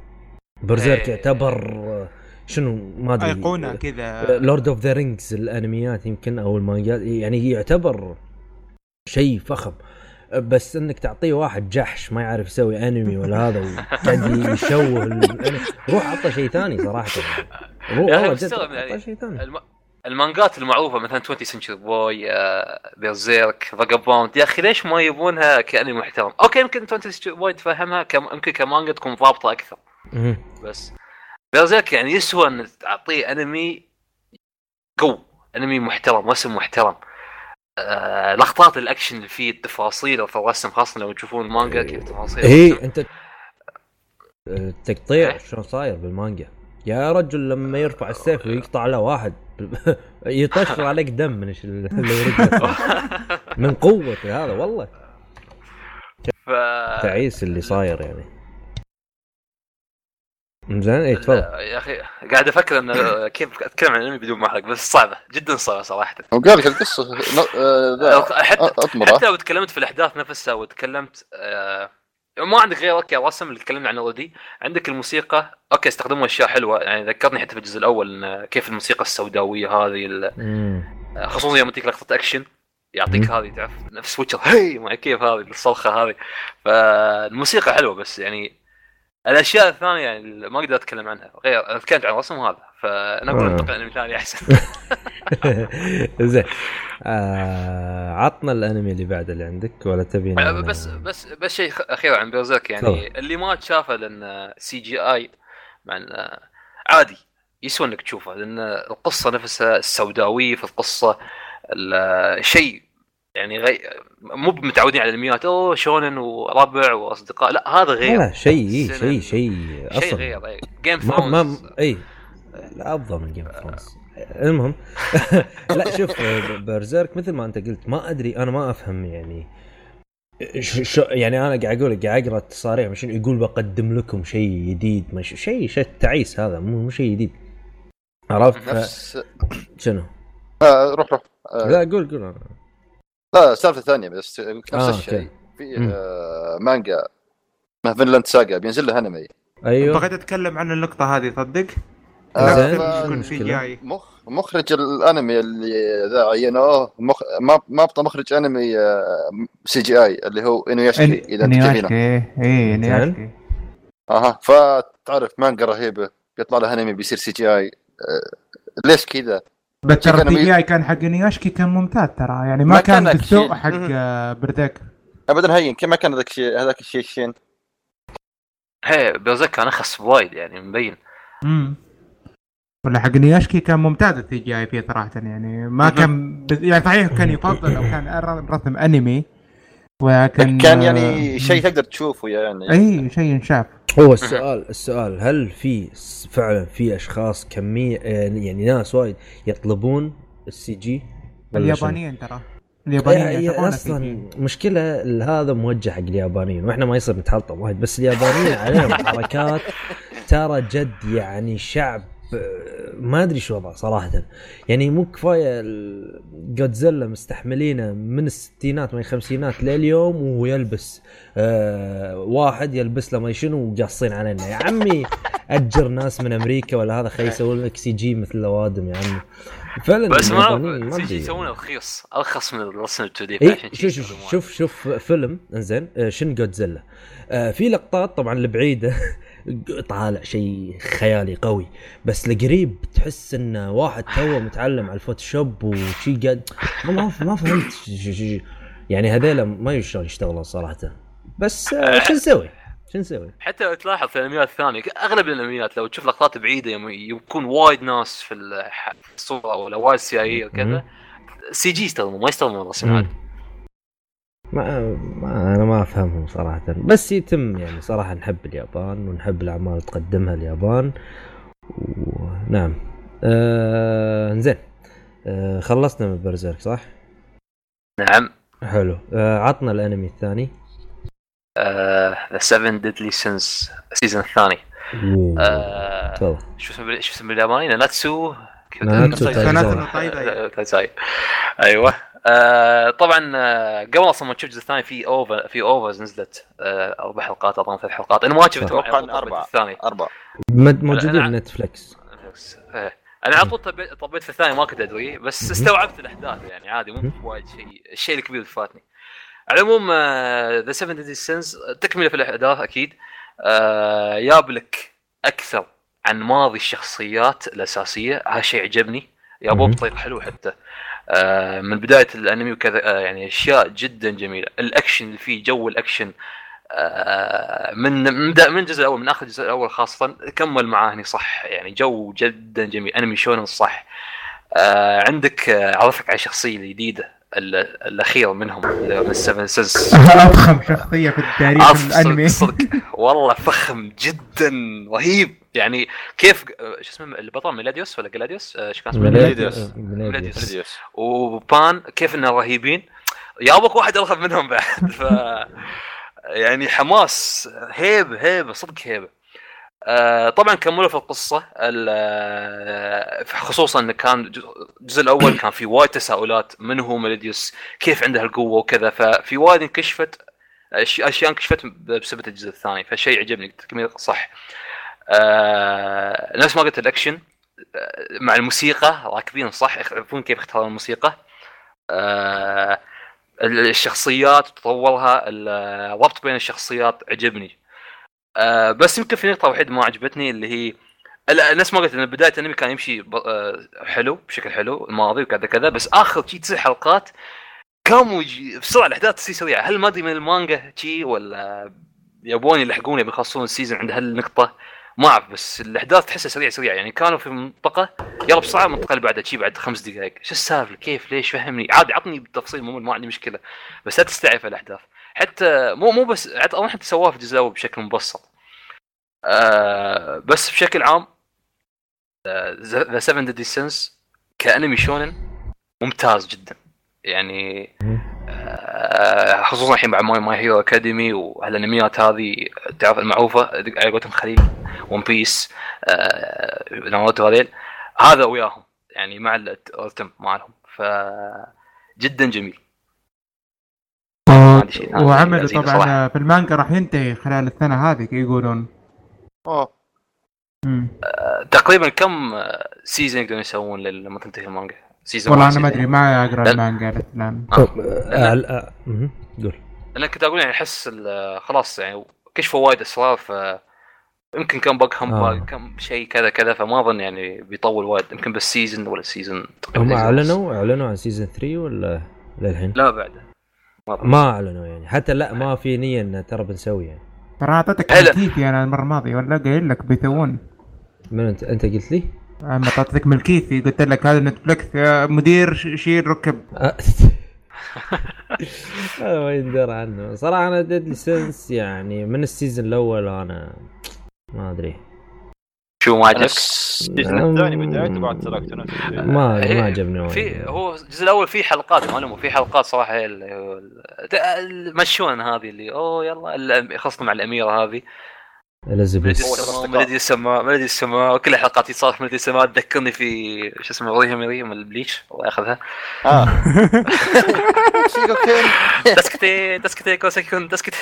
برزيرك يعتبر شنو ما ادري ايقونه كذا لورد اوف ذا رينجز الانميات يمكن او المانجات يعني يعتبر شيء فخم بس انك تعطيه واحد جحش ما يعرف يسوي انمي ولا هذا وقاعد يشوه روح عطه شيء ثاني صراحه روح عطه شيء ثاني المانجات المعروفه مثلا 20th Century Boy بيرزيرك فاجابوند يا اخي ليش ما يبونها كانمي محترم اوكي يمكن 20th Century Boy تفهمها يمكن كمانجا تكون ضابطه اكثر بس بيرزيرك يعني يسوى ان تعطيه انمي قوي انمي محترم رسم محترم لقطات الاكشن اللي فيه التفاصيل في الرسم خاصه لو تشوفون المانجا كيف تفاصيل اي انت التقطيع شلون صاير بالمانجا يا رجل لما يرفع السيف ويقطع له واحد يطشر عليك دم من اللي يرجع من قوة هذا والله تعيس اللي صاير يعني مزين ايه تفضل يا أخي قاعد أفكر أنه كيف أتكلم عن الأنمي بدون ما أحرق بس صعبة جدا صعبة صراحة وقال لك القصة حتى لو تكلمت في الأحداث نفسها وتكلمت ما عندك غير اوكي الرسم اللي تكلمنا عنه اوريدي عندك الموسيقى اوكي استخدموا اشياء حلوه يعني ذكرتني حتى في الجزء الاول كيف الموسيقى السوداويه هذه خصوصا لما تجيك لقطه اكشن يعطيك هذه تعرف نفس ويتشر هي مع كيف هذه الصرخه هذه فالموسيقى حلوه بس يعني الاشياء الثانيه يعني ما اقدر اتكلم عنها غير اتكلم عن الرسم هذا فانا اقول انتقل لانمي ثاني احسن زين عطنا الانمي اللي بعد اللي عندك ولا تبينا بس شيء اخير عن بيرزيرك يعني طبعا. اللي ما تشافه لان سي جي اي مع عادي يسوى انك تشوفه لان القصه نفسها السوداويه في القصه الشيء يعني مو متعودين على الميات أو شونن وربع وأصدقاء، لا هذا غير شيء أصلاً غير. أي جيم فرونز أي لا أفضل من جيم فرونز. المهم لا شوف برزيرك مثل ما أنت قلت ما أدري أنا ما أفهم يعني شو يعني أنا قاعد أقول قاعد أقرأ التصاريح مشان يقول بقدم لكم شيء جديد مش شيء تعيس هذا مو شيء جديد عرفت نفس... شنو روح لا قول أنا. لا سالفة ثانية بس نفس الشيء في مانجا ما فينلاند ساغا بينزل له أنمي. أيوه بغيت أتكلم عن اللقطة هذه صدق مخرج الانمي اللي ذا عينوه ما بطل مخرج انمي سي جي اي اللي هو انوياشكي اذا تجينا اي انوياشكي فتعرف مانجا رهيبه بيطلع لها انمي بيصير سي جي اي ليش كذا بترى سي جي اي كان حق انوياشكي كان ممتاز ترى يعني ما كان بالسوء حق بردك ابدا هين كما كان ذاك الشيء هذاك الشيء شين هي بيوزك انا خص وايد يعني مبين ولا حق نياشكي كان ممتاز السي جي اي فيه صراحه يعني ما كان يعني صحيح كان يفضل او كان رسم انمي وكان كان يعني شيء تقدر تشوفه يعني اي شيء انشاف. هو السؤال هل في فعلا في اشخاص كميه يعني ناس وايد يطلبون السي جي اليابانيين ترى اليابانيين اصلا مشكله هذا موجه حق اليابانيين واحنا ما يصير نتحلطم واحد بس اليابانيين عليهم حركات ترى جد يعني شعب ما أدري شو وضع صراحة يعني مو كفاية جودزيلا مستحملينه من الستينات من الخمسينات لليوم وهو يلبس واحد يلبس لما يشنو وقاصين علينا يا عمي أجر ناس من أمريكا ولا هذا خي يسوون لك سي جي مثل الوادم يا عمي فعلا بس ما سي جي يسوونه رخيص أرخص من الرسم التوديب عشان شوف فيلم إنزين شن جودزيلا في لقطات طبعا البعيدة طالع شيء خيالي قوي بس لقريب تحس ان واحد توه متعلم على الفوتوشوب وشي قد ما فهمت يعني هذيلا ما يشتغلون صراحه بس شو نسوي حتى لو تلاحظ في الانميات الثانيه اغلب الانميات لو تشوف لقطات بعيده يكون وايد ناس في الصوره ولا وايد سيايير كذا سي جي يستخدموا ما يستخدموا الرسمات ما أنا ما أفهمهم صراحة بس يتم يعني صراحة نحب اليابان ونحب الأعمال تقدمها اليابان ونعم إنزين خلصنا من برزيرك صح؟ نعم حلو عطنا الأنمي الثاني The Seven Deadly Sins سيزن الثاني شو اسم الياباني ناتسو أيوة طبعا قبل اصلا ما تشوف الجزء الثاني في اوفر في اوفرز نزلت 4 حلقات اظن 3 حلقات انا ما شفت الثاني 4 موجودين على نتفليكس انا على طول طبيت في الثاني ما كنت ادري بس استوعبت الاحداث يعني عادي مو وايد شيء الشيء الكبير اللي فاتني على العموم ذا 7 ديدلي سينز تكمله في الاحداث اكيد يابلك اكثر عن ماضي الشخصيات الاساسيه هذا شيء عجبني يا بوب طيب حلو حتى من بداية الأنمي وكذا يعني أشياء جدا جميلة الأكشن اللي فيه جو الأكشن من جزء الأول من آخر جزء الأول خاصة كمل معاه هني صح يعني جو جدا جميل أنمي شونن صح عندك عرفك على الشخصية الجديدة الأخيرة منهم من السفن سنس أفخم شخصية في التاريخ الأنمي والله فخم جدا رهيب يعني كيف شو اسمه البطل ميلاديوس ولا جلاديوس ايش كان اسمه ميلاديوس وبان كيف انه رهيبين يا ابوك واحد ارخب منهم بعد ف يعني حماس هيبه صدق هيبه طبعا كملوا في القصه خصوصا ان كان الجزء الاول كان في وايد تساؤلات من هو ميلاديوس كيف عنده القوه وكذا ففي وايد انكشفت اشياء انكشفت بسبب الجزء الثاني فشيء عجبني تكمله صح نفس ما قلت الاكشن مع الموسيقى راكبين صح يعرفون كيف اختاروا الموسيقى الشخصيات تطورها الربط بين الشخصيات عجبني بس يمكن في نقطة واحدة ما عجبتني اللي هي نفس ما قلت ان بداية الانمي كان يمشي حلو بشكل حلو الماضي وكذا كذا بس اخر شيء 9 حلقات كانوا بسرعة الاحداث تصير سريعة هل ما ادري من المانجا شيء ولا يابوني يلحقون يبي يخلصون السيزون عند هالنقطة ما اعرف بس الاحداث تحسها سريع سريع يعني. كانوا في منطقه يلا بسرعه منطقه اللي بعدها شي بعد 5 دقائق شو السالفه كيف ليش فهمني عادي عطني بالتفصيل مو ما عندي مشكله بس لا تستعف الاحداث حتى مو بس اول حتى سواه في الجزء الاول بشكل مبسط. بس بشكل عام The Seven Deadly Sins كأنمي شونن ممتاز جدا يعني خصوصا الحين بعد ماي هيرو اكاديمي والانميات هذه تعرف المعروفه قلت الخليج ون بيس ناروتو هذا وياهم يعني مع الالتم معهم فجدا جميل. وعمل طبعا في المانجا راح ينتهي خلال السنه هذه يقولون تقريبا كم سيزون يقدرون يسوون لما تنتهي المانجا سيزون؟ والله انا ما ادري ما اقرا المانجا الان. قول انا كنت اقول يعني احس خلاص يعني كشفوا وايد اسرار يمكن كم بقهم كم شيء كذا كذا فما اظن يعني بيطول وايد يمكن بس سيزون ولا سيزون. هم اعلنوا عن سيزون 3 ولا للحين؟ لا بعد ما اعلنوا يعني حتى لا ما في نيه ان ترى بنسوي يعني ترى اعطيتك ملكيتي انا المره الماضيه ولا قايل لك بيسوون من انت قلت لي انا اعطيتك ملكيتي قلت لك هذا نتفلكس يا مدير شيل ركب هذا ما يندر عنه صراحه. انا ديدلي سنس يعني من السيزون الاول انا ما ادري شو ما عجبك السيزون الثاني بدايته بعد تركتنا ما عجبني في هو الجزء الاول فيه حلقات معلومه في حلقات صراحه المشون هذه اللي يلا خاصه مع الاميره هذه الازبيس ملدي السماء كل حلقات يصارخ ملدي السماء تذكرني في شو اسمه ريهم البليتش الله ياخذها شيكوكين تسكتي كوسكون تسكت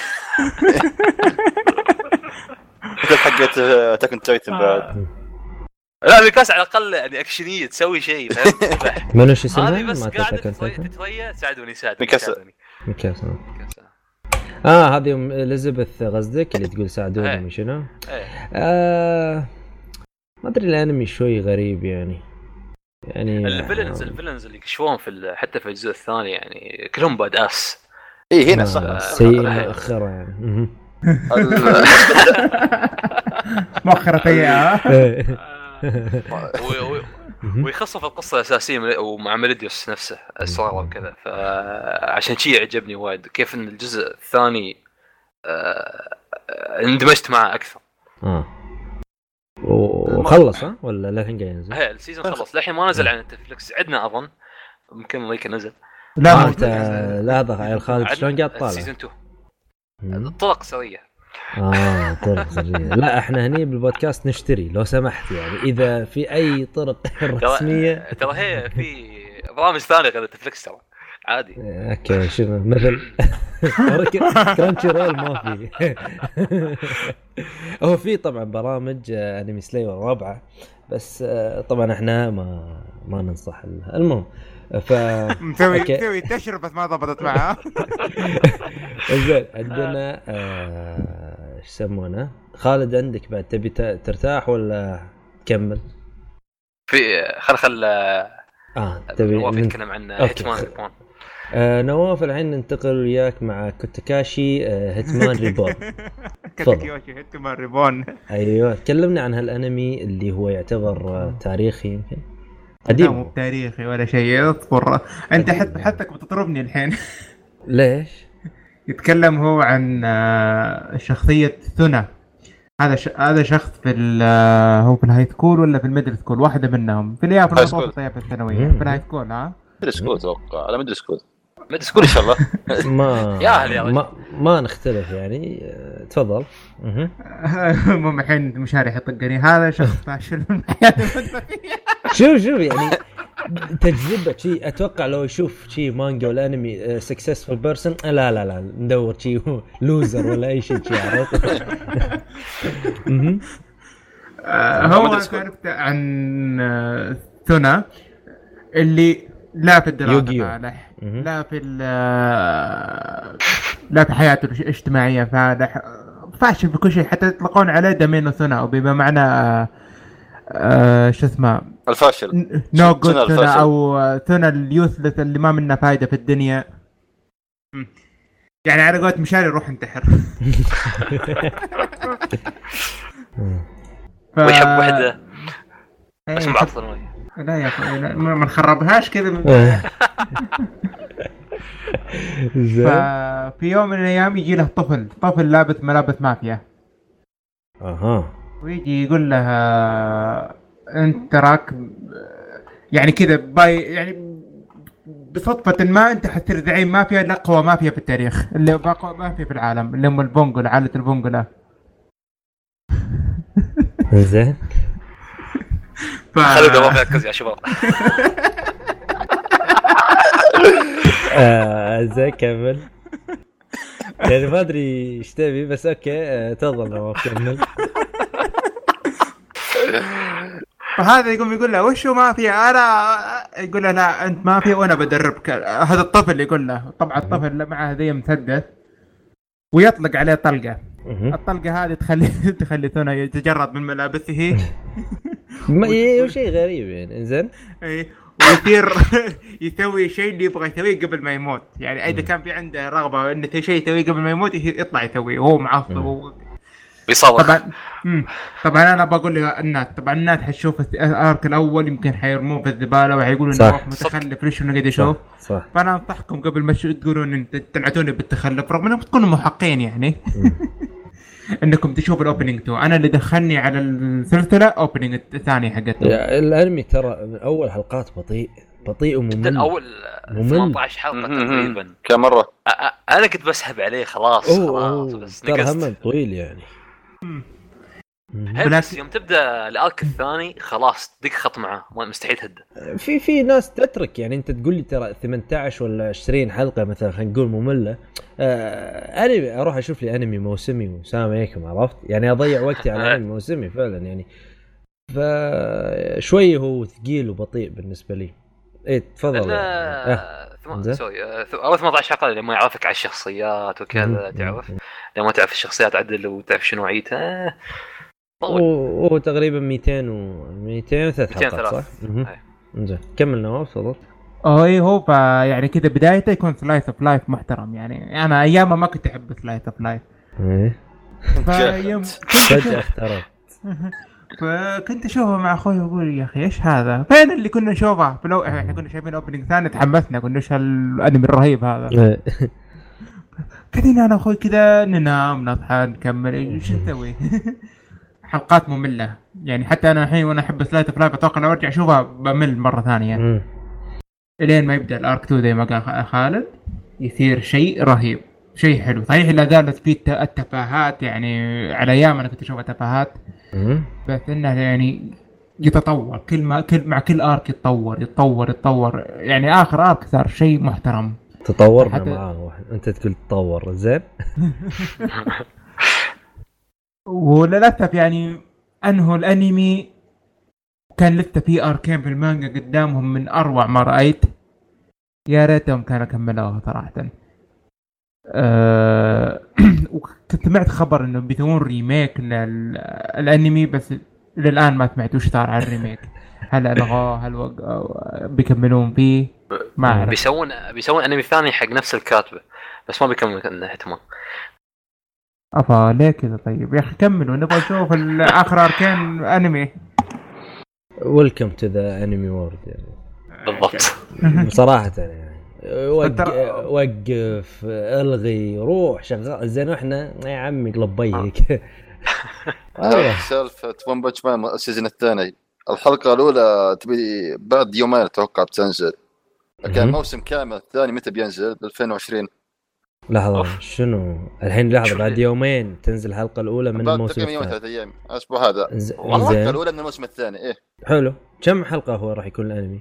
حقت تكن تايتن بعد لا الكاس على الاقل يعني اكشنيه تسوي شيء فهمت منو شو اسمه ما تتكن تايتن ساعدوني هذه اليزابيث غزدك اللي تقول ساعدوني من شنو ما ادري الانمي شوي غريب يعني الفيلنز اللي كشفوهم في حتى في الجزء الثاني يعني كلهم باد اس اي هنا صح سيء مؤخرة يعني مؤخرة اياها ويخصف القصة الأساسية ومع ميليديوس نفسه الصراع وكذا فعشان شيء عجبني وايد كيف إن الجزء الثاني اندمجت معه أكثر وخلص ولا لا الحين جاي ينزل؟ هاي السيزون خلص الحين ما نزل على نتفلكس عندنا أظن ممكن ذيك نزل لا هذا على الخالد شلون جاء طالع السيزون 2 الطرق سرية طرق سرية لا احنا هني بالبودكاست نشتري لو سمحت يعني اذا في اي طرق رسميه ترى هي في برامج ثانيه غير نتفلكس ترى عادي اوكي شنو مثل كرانشي رول ما في هو في طبعا برامج انمي سلاير رابعه بس طبعا احنا ما ننصح المهم ف مسوي تشرب بس ما ضبطت معها زين عندنا ايش يسمونه خالد عندك بعد تبي ترتاح ولا تكمل في خل تبي نتكلم عن هيتمان نواف الحين ننتقل وياك مع كوتاكاشي هيتمان ريبون كوتاكاشي هيتمان ريبون ايوه تكلمنا عن هالانمي اللي هو يعتبر تاريخي يمكن قديم مو تاريخي ولا شيء اصبر انت حتىك بتطربني الحين ليش يتكلم هو عن شخصيه ثنا هذا شخص في هو في الهاي سكول ولا في الميدل سكول واحده منهم في اللي في المتوسط طيب الثانويه في الهاي سكول ميدل سكول اتوقع على ميدل سكول ان شاء الله ما نختلف يعني تفضل المهم الحين مشاري يطقني هذا شخص فاشل من حياته شوف يعني تجربة شيء اتوقع لو يشوف شيء مانجا ولا انمي سكسسفل بيرسون لا ندور شيء لوزر ولا اي شيء عرفت هو عرفت عن ثنا اللي لا في الدراسة لا في حياته الاجتماعية فالح فاشل بكل شيء حتى يطلقون عليه دمينو ثنا وبما معنى شو اسمه الفاشل ثنا او ثنا اليوثلث اللي ما منه فايده في الدنيا يعني على قولت مشاري روح انتحر ويحب وحده بس معطل. لا يا اخي ما نخربهاش كذا في يوم من الايام يجي له طفل لابس ملابس مافيا. اها. ويجي يقول له انت راكب يعني كذا باي يعني بصدفة ما انت حتصير زعيم مافيا لقوى مافيا في التاريخ اللي باقوى مافيا في العالم اللي هم البونغول عائلة البونغولا. زين. خلوا ده ما يركز يا شباب. زين كمل. يعني ما ادري ايش تبي بس اوكي تفضل لو كمل. فهذا يقول له وشو ما في انا يقول له لا انت ما في وانا بدربك. هذا الطفل يقول له طبعا الطفل معه ذي مسدس ويطلق عليه طلقه. الطلقه هذه تخلي ثنا يتجرد من ملابسه شيء غريب يعني. انزين اي ويصير يسوي شيء اللي يبغى يسويه قبل ما يموت. يعني اذا كان في عنده رغبه انه شيء يسويه قبل ما يموت يطلع يسويه وهو معصب بيصور. طبعا انا بقول لي الناس طبعا الناس حتشوف الارك الاول يمكن حيرموه في الزباله وحيقولوا انه روح متخلف ليش انه قاعد يشوف. فانا انصحكم قبل ما تقولون ان تنعتوني بالتخلف رغم انكم تكونوا محقين يعني انكم تشوفوا الاوبننج 2. انا اللي دخلني على السلسله اوبننج الثاني حقته. الانمي ترى من اول حلقات بطيء وممل. اول 18 حلقه تقريبا كم مره انا كنت بسحب عليه خلاص بس نقصت طويل يعني. بس يوم تبدا الارك الثاني خلاص دق خط معه مستحيل تهده. في ناس تترك يعني. انت تقول لي ترى 18 ولا 20 حلقه مثلا خلينا نقول ممله انا اروح اشوف لي انمي موسمي وسام عليكم عرفت يعني اضيع وقتي على انمي موسمي فعلا يعني. فشوي هو ثقيل وبطيء بالنسبه لي. اي تفضل. اول 18 حلقه لما يعرفك على الشخصيات وكذا تعرف لما تعرف الشخصيات عدل وتعرف شنو نوعيتها هو تقريبا 203 حلقه صح. زين كملنا وصلت هو يعني كذا بدايته يكون سلايس اوف لايف محترم يعني. انا ايامها ما كنت احب سلايس اوف لايف فجاه اخترت فكنت اشوفه مع اخوي واقول يا اخي ايش هذا فين اللي كنا نشوفه فلو احنا كنا شايفين اوبننج ثاني تحمسنا قلنا ايش هالانمي الرهيب هذا. قعدنا انا واخوي كذا ننام نضحك نكمل ايش نسوي. حلقات ممله يعني. حتى انا الحين وانا احب سلايت فلايف اتوقع لو ارجع اشوفها بمل مره ثانيه الين ما يبدا الارك 2 زي ما قال خالد يثير شيء رهيب شيء حلو. صحيح لا زالت فيه التفاهات يعني على ايام انا كنت اشوفها تفاهات بس انه يعني يتطور كل مع كل ارك يتطور يعني. اخر ارك صار شيء محترم تطورنا معاه. انت تقول تطور زين وللأسف يعني انه الانمي كان لسه فيه اركين في المانجا قدامهم من اروع ما رايت. يا ريتهم كانوا كملوها صراحه. وكنت سمعت خبر انه بيسوون ريميك للانمي بس للان ما سمعت وش صار على الريميك. هل الغوه هل بيكملون فيه ما اعرف. بيسوون انمي ثاني حق نفس الكاتبه بس ما بيكملون احتمال. افا ليه كذا؟ طيب يا اخي كملوا نبغى نشوف الاخر اركان انمي. ويلكم تو ذا انمي وورد يعني بالضبط بصراحه يعني وقف الغي روح شغال زين احنا يا عمي قلبيك. سالفه ون بنش مان السيزون الثاني الحلقه الاولى تبي بعد يومين اتوقع بتنزل. كان موسم كامل. الثاني متى بينزل؟ 2020. لحظه شنو الحين لحظه بعد يومين تنزل الحلقه الاولى من الموسم الثاني. 3 ايام الاسبوع هذا الحلقه الاولى من الموسم الثاني. ايه حلو. كم حلقه هو راح يكون الانمي؟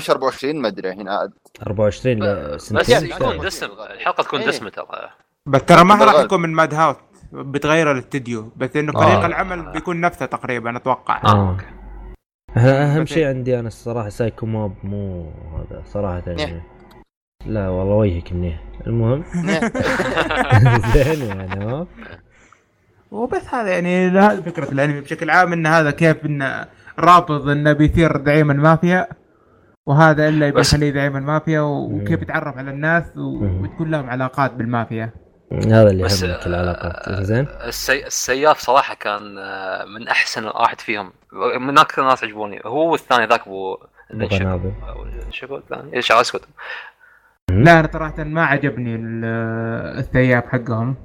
24 ما ادري الحين عاد 24 سنتين بس الحلقه تكون دسمه ترى. بس ترى ما راح يكون من ماد هاوس بتغير الاستديو بس انه طريقه العمل بيكون نفسه تقريبا اتوقع. اوكي اهم شيء عندي انا الصراحه سايكو موب مو هذا صراحه يعني. لا والله وجهك منيح. المهم زين يعني وبس هذا يعني هذه فكره الانمي بشكل عام ان هذا كيف انه رابط انه بيثير دعيم المافيا وهذا إلا يبقى خليه دعيم المافيا وكيف يتعرف على الناس وتكون لهم علاقات بالمافيا. هذا اللي يهمك العلاقات. زين السياف صراحه كان من احسن واحد فيهم، من اكثر الناس عجبوني هو والثاني ذاك ابو النشب شكو الثاني ايش اسود. لا انا صراحه ما عجبني الثياب حقهم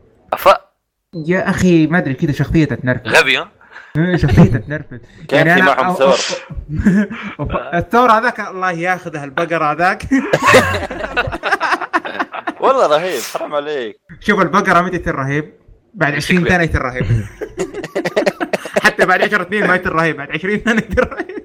يا اخي، ما ادري كذا شخصيته تنرفز غبيه شخصيته تنرفز يعني انا معهم ثور الثور هذاك الله ياخذه البقره هذاك والله رهيب حرام عليك. شوف البقره متى الرهيب بعد 20 ثانيه الرهيب حتى بعد 10 سنين ما يترهيب بعد 20 ثانيه الرهيب.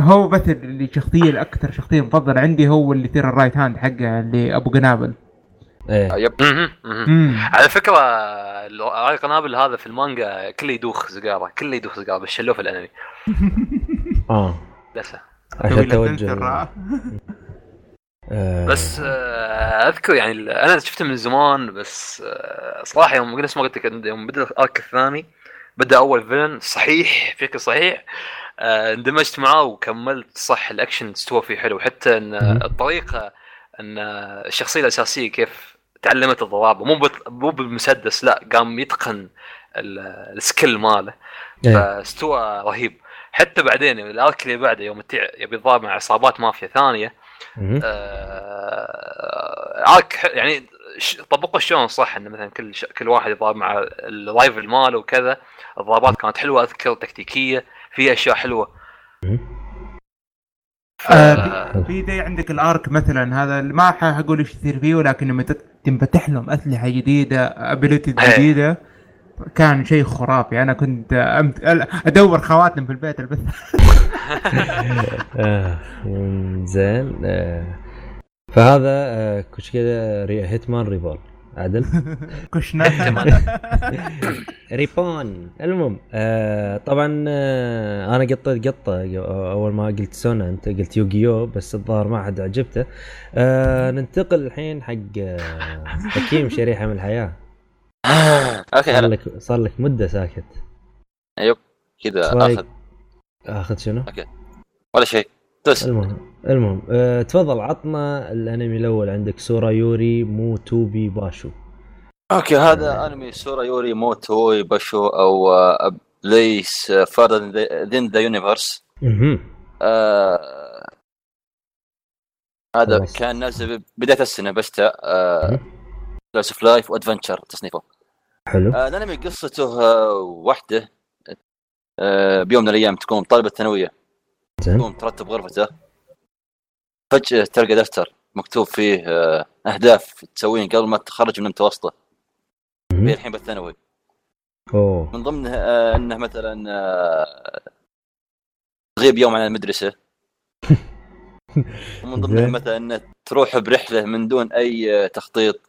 هو بس اللي شخصيه الاكثر شخصيه مفضل عندي هو اللي تير الرايت هاند حقه اللي ابو قنابل. ايه على فكره القنابل هذا في المانجا كله يدوخ سيجاره، كله يدوخ سيجاره بس شلوه في الانمي بس عشان توجه بس اذكر يعني انا شفته من زمان بس صراحه يوم قلت ما قلت لك يوم بدا الارك الثاني بدا اول فيلن صحيح بشكل صحيح اندمجت معه وكملت صح. الاكشن استوى فيه حلو، حتى ان الطريقه ان الشخصيه الاساسيه كيف تعلمت الضربه مو بالمسدس، لا قام يتقن السكيل ماله فاستوى رهيب. حتى بعدين الارك اللي بعده يوم يبي يضارب مع عصابات مافيا ثانيه عارك يعني طبقوا شلون صح، انه مثلا كل واحد يضارب مع الرايفل ماله وكذا. الضربات كانت حلوه اذكر، تكتيكيه في اشياء حلوه. في داي عندك الارك مثلا هذا ما هقول ايش يصير فيه، ولكن لما تنفتح لهم اسلحه جديده ابيليتي جديده كان شيء خرافي. انا كنت ادور خواتم في البيت البس زين فهذا كش كذا هيتمان ريبول عدل كشنا ريبون. المهم طبعا انا قطيت قطه اول ما قلت سونا انت قلت يوغيو بس الظاهر ما حد عجبته. ننتقل الحين حق حكيم شريحه من الحياه. اوكي صار لك مده ساكت. ايوه كذا اخذ شنو اوكي ولا شيء. المهم تفضل عطنا الانمي الاول عندك. سورا يوري مو توبي باشو. اوكي هذا انمي سورا يوري مو توبي باشو او بليس فاردر ذن ذا يونيفرس. هذا كان نازل بدايه السنه بس بلاس اوف لايف وادفنتشر تصنيفه حلو. الانمي قصته وحده بيوم من الايام تكون طالبه ثانويه تقوم ترتب غرفته، فجأة تلقى دفتر مكتوب فيه أهداف تسوين قبل ما تخرج من المتوسطة في الحين بالثانوي. من ضمنها أنه مثلا تغيب يوم عن المدرسة، ومن ضمنها مثلا أنه تروح برحلة من دون أي تخطيط،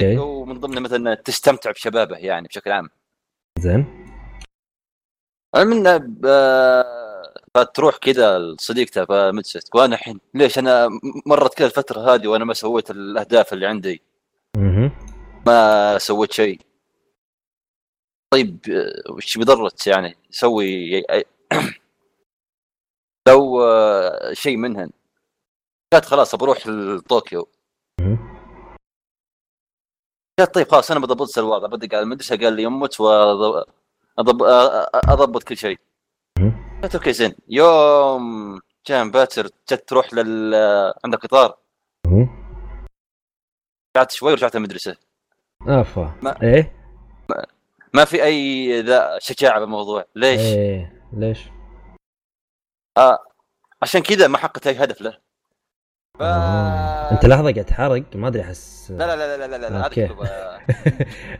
ومن ضمنها مثلا تستمتع بشبابه يعني بشكل عام. زين المنا فتروح كده لصديقته فمدرسة تقول أنا الحين ليش أنا مرت كده الفترة هذه وأنا ما سويت الأهداف اللي عندي ما سويت شيء. طيب وش بضرت يعني سوي لو شيء منهن. قالت خلاص بروح لطوكيو. قالت طيب خلاص أنا بضبط الوضع بدي على المدرسة. قال لي يموت أضبط كل شيء. قلت اوكي زين. يوم كان باكر جت تروح عند القطار قعدت شوي ورجعت المدرسه. افا ايه ما في اي ذا شجاعه بالموضوع. ليش ايه ليش عشان كذا ما حققت اي هدف له. انت لحظه قاعد تحرق ما ادري احس لا اوكي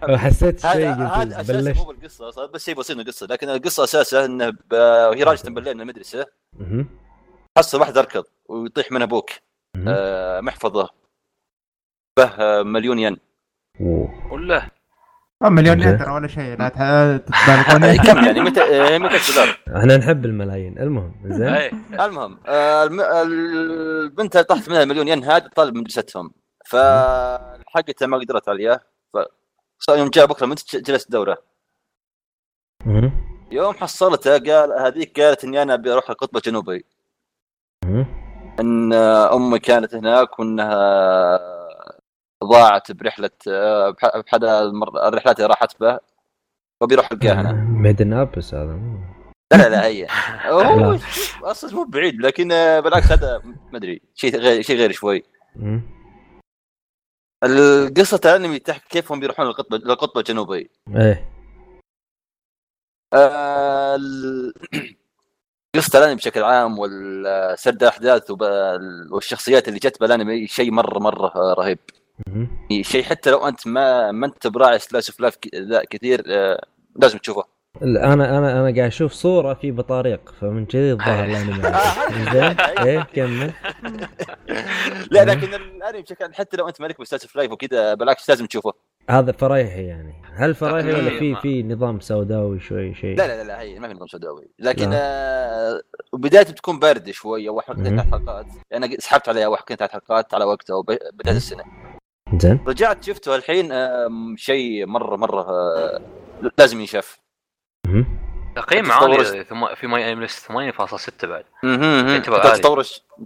حسيت شيء هذا مو بالقصه بس شيء بسيط القصه، لكن القصه اساسها انه وهي راجعه بالليل من المدرسه حصل واحد يركض ويطيح من ابوك محفظه به مليون ين والله مليون ين ترى ولا شيء لا تبالغون كم يعني متى دولار احنا نحب الملايين. المهم زين المهم البنت اللي طاحت منها مليون ين هذا طالب مدرستهم فحقتها ما قدرت عليها. فصار يوم جاء بكره مت جلست دوره يوم حصلتها قال هذيك قالت اني انا بروح القطب الجنوبي ان امي كانت هناك وانها ضاعت برحله بحد الرحلات اللي راحت بها وبيروح يلقاها هنا ميدن ابس هذا لا هي اصلا مو بعيد لكن بالعكس هذا ما ادري شيء غير شوي. القصه الانمي تحكي كيف هم بيروحون للقطب الجنوبي. ايه قصة الانمي بشكل عام والسرد الاحداث والشخصيات اللي جت بالانمي شيء مره رهيب. شيء حتى لو انت ما انت براعي سلاش اوف لايف كثير لازم تشوفه. انا قاعد اشوف صوره في بطاريق فمن كذي الظاهر الانمي زين. ايه كمل. لا لكن الانمي بشكل حتى لو انت مالك بسلاش اوف لايف وكذا بالعكس لازم تشوفه. هذا فرايحي يعني هل فرايحي ولا في نظام سوداوي شوي شيء؟ لا هي ما في نظام سوداوي لكن بدايته بتكون بارده شويه وحلقتين حلقات انا سحبت عليها وحلقتين 3 حلقات على وقتها وبداية السنه. زين رجعت شفته الحين شيء مره لازم ينشاف. تقييم عالي في ماي ايم ليست 8.6 بعد.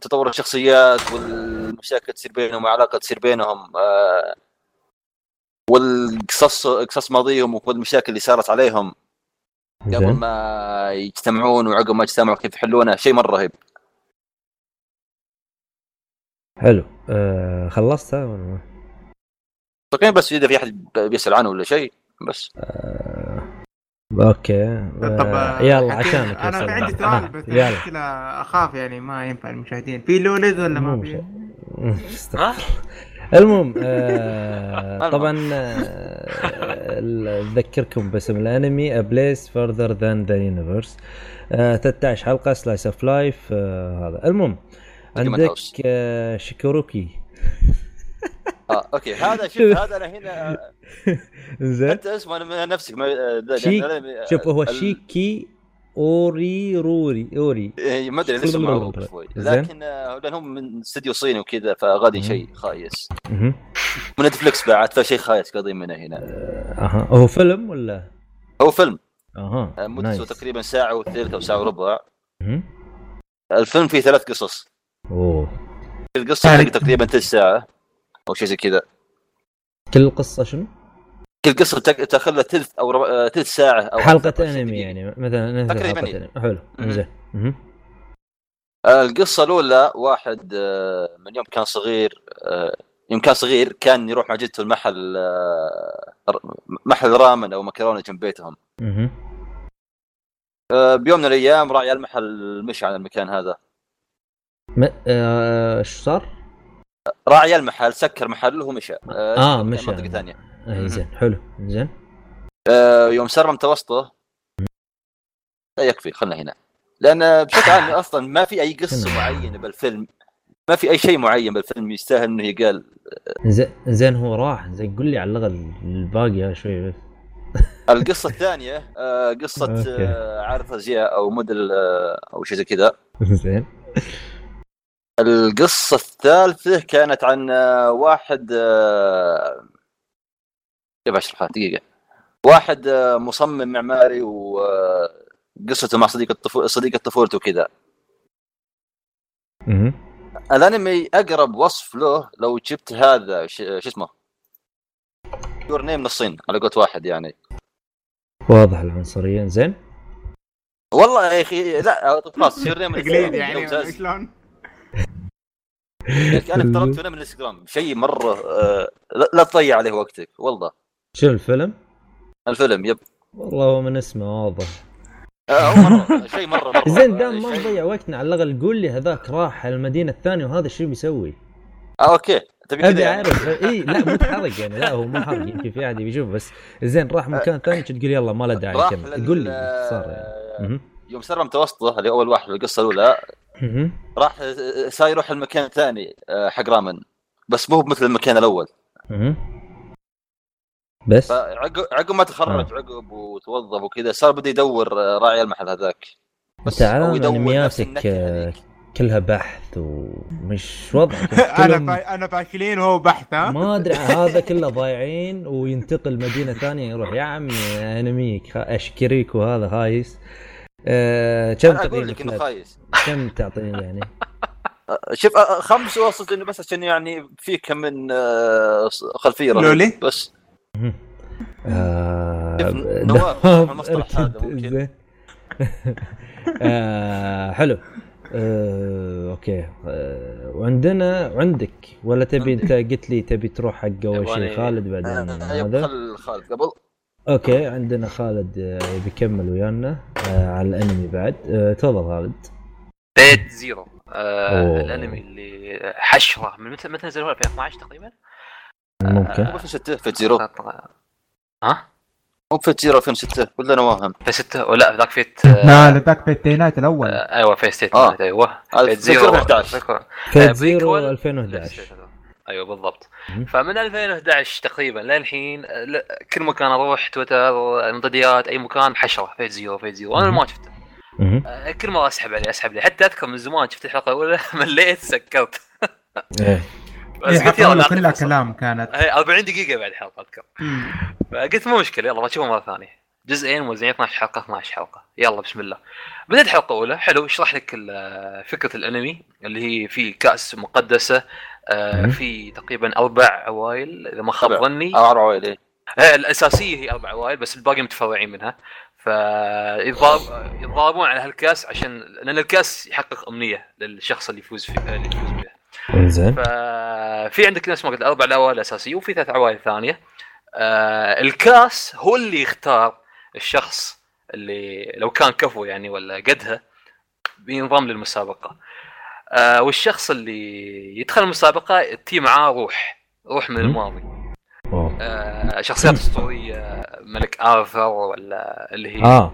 تطور الشخصيات والمشاكل تصير بينهم وعلاقه تصير بينهم والقصص ماضيهم والمشاكل اللي صارت عليهم قبل ما يجتمعون وعقب ما يجتمعوا كيف يحلونها شيء مرة رهيب. حلو خلصتها ولا تقريبا؟ بس إذا في أحد بيسأل عنه ولا شيء بس اوكي يلا عشانك. انا عندي سؤال بس مشكله اخاف يعني ما ينفع المشاهدين في لولد ولا ما في. المهم طبعا اذكركم باسم الانمي A Place Further Than the Universe 13 حلقه سلايس اوف لايف. هذا المهم عندك شيكوروكي. اوكي هذا شوف هذا انا هنا زين انت اسمه انا نفسك شوف هو شيكي اوري روري اوري ما ادري ليش اسمه شوي لكن هم من استديو صيني وكذا فغادي شيء خايس من نتفلكس بعد فشيء خايس قاضي منه هنا. اها هو فيلم ولا هو فيلم؟ اها مدته تقريبا ساعه وثلث او ساعه وربع. الفيلم فيه 3 قصص. اوه القصه تقريبا 3 ساعات او شيء زي كذا. كل قصه شنو؟ كل قصه تاخذ ثلث او ثلث ساعه او حلقه انمي يعني مثلا تقريبا. حلو زين. القصه الاولى واحد من يوم كان صغير كان يروح مع جدته المحل محل رامن او مكرونه جنب بيتهم. بيوم من الايام راعي المحل مشى على المكان هذا. ايش صار؟ راعي المحل سكر محله ومشى مشى منطقة ثانية. زين حلو زين. يوم صار متوسطه لا يكفي خلنا هنا لأن بشكل عام أصلا ما في أي قصة معينة بالفيلم ما في أي شيء معين بالفيلم يستاهل إنه يقال. زين هو راح زين قل لي على الأقل الباقي شوي بس. القصة الثانية قصة عارف أزياء أو موديل أو شيء زي كذا. زين القصة الثالثة كانت عن واحد كيف أشرحها دقيقة واحد مصمم معماري وقصته مع صديقة طفولته وكذا. الأنمي أقرب وصف له لو جبت هذا شو اسمه يور نيم من الصين على قولة واحد يعني واضح العنصرية. زين والله يا أخي لا خلاص يور نيم إنجليزي يعني شلون لك انا اقتربت هنا من الانستغرام شيء مره لا تضيع عليه وقتك والله. شو الفيلم؟ الفيلم يب والله من اسمه واضح مره شيء مره زين دام ما نضيع وقتنا على الاقل قول لي هذاك راح المدينه الثانيه وهذا الشيء بيسوي. اوكي تبي كذا يعني اي لا مو تحرق يعني لا هو مو حرق يمكن في عادي بيشوف بس زين راح مكان ثاني تقول يلا ما له داعي قول لي صار يعني. يوم صار متوسطه اللي اول واحد القصه الاولى راح صار يروح المكان الثاني حق رامن بس مو مثل المكان الاول. بس عقب ما تخرج عقب وتوظف وكذا صار بده يدور راعي المحل هذاك بس هو يدور كلها بحث ومش وضعك انا باكلين وهو بحث ما ادري هذا كله ضايعين وينتقل مدينه ثانيه يروح يا عمي انميك اشكريك وهذا خايس. كم تعطيني يعني؟ شوف خمس وصلت انه بس عشان يعني في كم من خلفيه لولي بس نواف المسطح هذا ممكن حلو اوكي. وعندنا عندك ولا تبي انت قلت لي تبي تروح حق اول شيء خالد بعدين هذا خالد قبل اوكي. عندنا خالد بيكمل ويانا على الانمي بعد. تفضل خالد. فيت زيرو الانمي اللي حشره من متى نزل هو في 12 تقريبا ممكن مو في 6 فيت زيرو ها مو في زيرو في 6 ولا انا واهم في 6 ولا ذاك فيت لا ذاك فيت نايت الاول ايوه في 6 ايوه فيت زيرو 11 فيت زيرو 2011 ايوه بالضبط. فمن 2011 تقريبا للحين كل مكان اروح تويتر المنتديات اي مكان حشره فيت زيرو فيت زيرو. انا ما شفته كل مرة اسحب عليه اسحب لي حتى اذكر من زمان شفت الحلقه الاولى مليت سكرت ايه كلها كلام كانت 40 دقيقه بعد الحلقه اذكر فقلت مو مشكله يلا بشوفه مره ثانيه. جزئين موزعين 12 حلقه 12 حلقه يلا بسم الله. بدأت الحلقه الاولى حلو يشرح لك فكره الانمي اللي هي في كاس مقدسه في تقريبا 4 عوائل اذا ما خاب ظني 4 عوائل الاساسيه هي 4 عوائل بس الباقي متفرعين منها فيضاربون على هالكاس عشان لأن الكاس يحقق أمنية للشخص اللي يفوز فيه اللي يفوز بها. إنزين. ففي عندك ناس ما قلت 4 عوائل أساسية وفي 3 عوائل ثانية. الكاس هو اللي يختار الشخص اللي لو كان كفو يعني ولا قدها بينضم للمسابقة. والشخص اللي يدخل المسابقة يتي معاه روح من الماضي. شخصيات اسطوريه ملك آرثر ولا اللي هي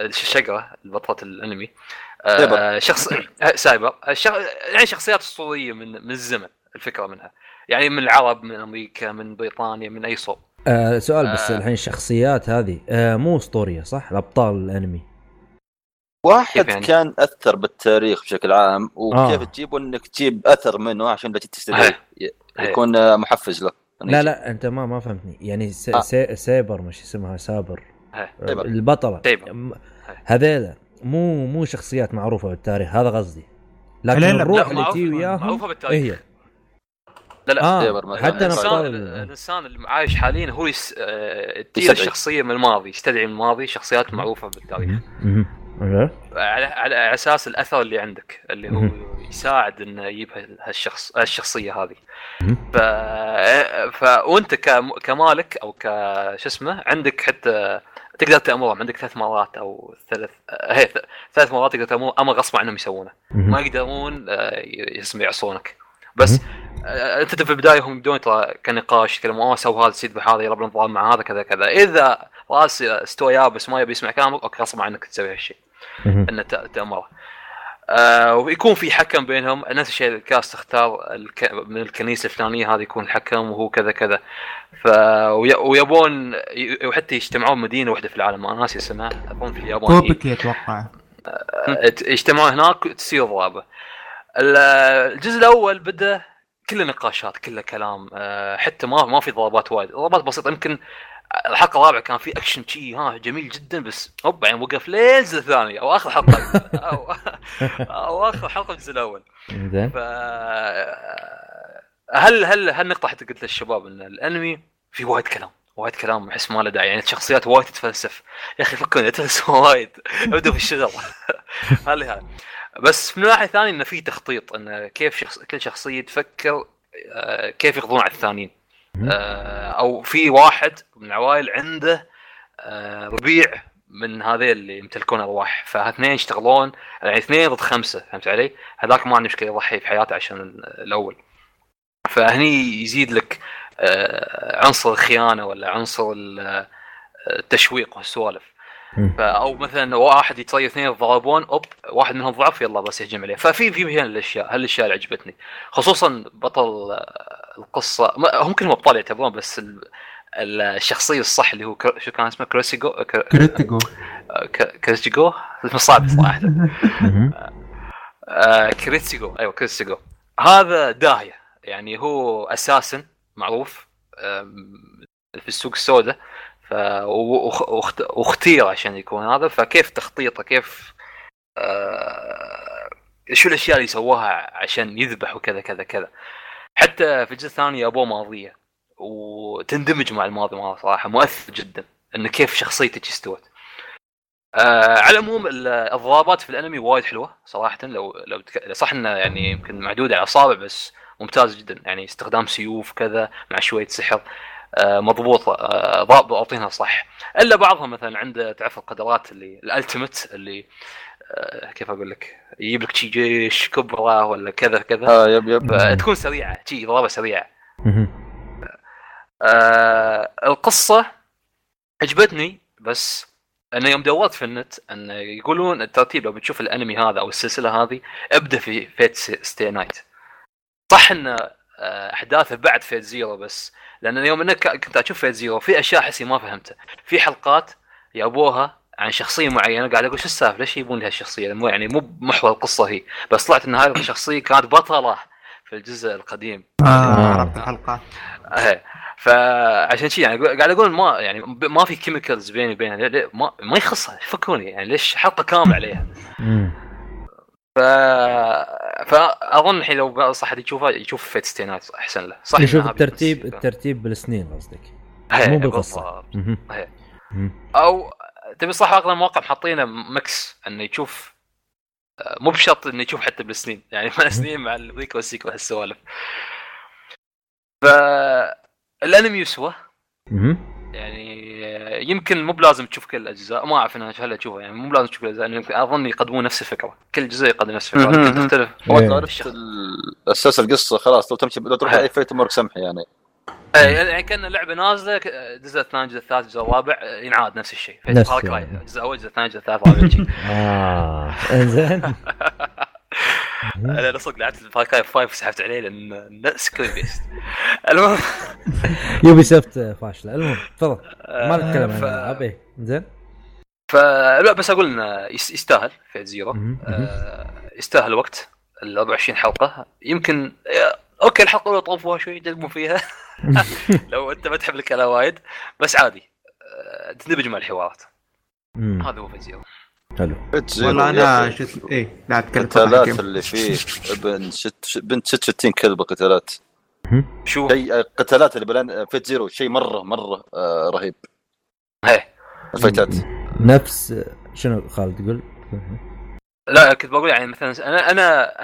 الشجره البطله الانمي شخص سايبر يعني شخصيات اسطوريه من الزمن الفكره منها يعني من العرب من امريكا من بريطانيا من اي صوب. سؤال بس الحين الشخصيات هذه مو اسطوريه صح الابطال الانمي واحد يعني؟ كان اثر بالتاريخ بشكل عام وكيف تجيبه انك تجيب اثر منه عشان تستدعي يكون محفز له. لا انت ما فهمتني يعني سايبر مش اسمها سابر البطله هذيلا مو شخصيات معروفه بالتاريخ هذا قصدي لكن لا الروح اللي تي وياهم معروفه بالتاريخ إيه. لا سايبر مثلا حتى الانسان اللي عايش حاليا هو التير الشخصيه من الماضي يستدعي من الماضي شخصيات معروفه بالتاريخ على اساس الاثر اللي عندك اللي هو يساعد انه يجيب الشخصيه هذه وانت كمالك او كش اسمه عندك حتى تقدر تأمرهم عندك 3 مرات او 3 مرات تقدر تأمرهم اما غصب عنهم يسوونه ما يقدرون يعصونك بس انت في البدايه هم بدون ترى كنقاش يتكلموا سووا هذا سيد بهذا يلا بنضال مع هذا كذا كذا اذا راس استوى بس ما يبي يسمع كلامك اوكي غصب عنك تسوي هالشيء ان تأمره. ويكون في حكم بينهم نفس الشيء الكاس تختار من الكنيسه الفلانيه هذا يكون الحكم وهو كذا كذا ويابون وحتى يجتمعون مدينه واحده في العالم انا ناسي اسمها اظن في اليابان كوبكي اتوقع يجتمعوا هناك تصير ضربه. الجزء الاول بدا كله نقاشات كله كلام حتى ما في ضربات وايد ضربات بسيطه يمكن الحلقه الرابعه كان في اكشن شيء ها جميل جدا بس هوب يعني وقف ليز الثانيه او اخر حلقه او اخر حلقه الجزء الاول. ف هل النقطه حتى قلت للشباب ان الانمي في وايد كلام احس ما له داعي يعني الشخصيات وايد تتفلسف يا اخي فكرني تتفلسف وايد ابدوا في الشغل هذا بس من ناحيه ثانيه انه في تخطيط انه كيف كل شخصيه تفكر كيف يقضون على الثانيين او في واحد من العوائل عنده ربيع من هذيل اللي يمتلكون ارواح فاثنين يشتغلون يعني 2 ضد 5 فهمت علي هذاك ما عنده مشكله يضحي في حياته عشان الاول فهني يزيد لك عنصر الخيانه ولا عنصر التشويق والسوالف او مثلا واحد يتصير 2 يضربون اوب واحد منهم ضعف يلا بس يهجم عليه ففي هنا الاشياء هالاشياء اللي عجبتني خصوصا بطل القصه هم كلهم ابطال يعتبرون بس الشخصيه الصح اللي هو شو كان اسمه كريتيجو اسمه صعب صراحه كريتيجو ايوه كريتيجو هذا داهيه يعني هو اساسا معروف في السوق السوداء واختير عشان يكون هذا فكيف تخطيطه كيف شو الاشياء اللي سواها عشان يذبح وكذا كذا كذا. حتى في الجزء الثاني ابوه ماضيه وتندمج مع الماضي ماله صراحه مؤثر جدا انه كيف شخصيتك استوت. على العموم الضربات في الانمي وايد حلوه صراحه، لو صح انه يعني يمكن معدوده على اصابع بس ممتاز جدا، يعني استخدام سيوف كذا مع شويه سحر مضبوطه ضابط اعطينها صح. الا بعضها مثلا عند تعرف القدرات اللي الالتيميت اللي كيف اقول لك يجيب لك شي جيش كبره ولا كذا كذا يب تكون سريعه شي ضربه سريعه. القصه عجبتني، بس انا يوم دورت في النت ان يقولون الترتيب لو بتشوف الانمي هذا او السلسله هذه ابدا في فيت ستي نايت. صح ان احداثه بعد فيت زيرو، بس لان اليوم انك كنت اشوف فيت زيرو في اشياء حسي ما فهمتها، في حلقات يابوها عن شخصيه معينه قاعد اقول شو السالفه ليش يبون لها الشخصيه، مو يعني مو محور القصه هي، بس طلعت ان هذه الشخصيه كانت بطله في الجزء القديم ربط الحلقات فعشان شيء يعني قاعد اقول ما يعني ما في كيميكلز بيني وبينها ما يخصها فكوني يعني ليش حلقه كامله عليها. فاظن الحين لو صح يشوفها يشوف فيت ستينات احسن له، صح يشوف الترتيب بالسنين قصدك مو بالقصه او تبي صح. اغلب المواقع حاطينه مكس انه يشوف، مو بشرط انه يشوف حتى بالسنين، يعني مع السنين مع الويك والسيك وهالسوالف. فالانمي يسوى يعني يمكن مو بلازم تشوف كل الاجزاء، ما اعرف انا هل اشوفها يعني مو لازم تشوف كل الاجزاء لان يعني اظن يقدمون نفس الفكره، كل جزء يقدم نفس الفكره تختلف. هو تعرف اساس القصه خلاص لو تمشي لو تروح اي فيت مرك سمح يعني يعني كان لعبه نازله الجزء الثاني الجزء الثالث الجزء الرابع ينعاد نفس الشيء فيت خارق راي الجزء الاول الجزء الثاني الجزء الثالث الرابع شيء. زين انا صدق لعبت الفايكاي 5 سحبت عليه لان سكرين بيست. المهم يوبي سوفت فاشله. المهم تفضل ما نتكلم عنها ابي زين. فلا بس اقول انه يستاهل في زيرو، يستاهل وقت ال 24 حلقه يمكن اوكي الحلقه الاولى طوفوها شوي دموا فيها لو انت ما تحب الكلام وايد، بس عادي تندمج مع الحوارات. هذا هو في زيرو حلو. والله انا شفت ايه لا اتكلم القتالات اللي فيه بنت 66 كلبه قتالات شو القتالات اللي بلان فيت زيرو شيء مره رهيب. هي الفايتات نفس شنو خالد تقول؟ لا كنت بقول يعني مثلا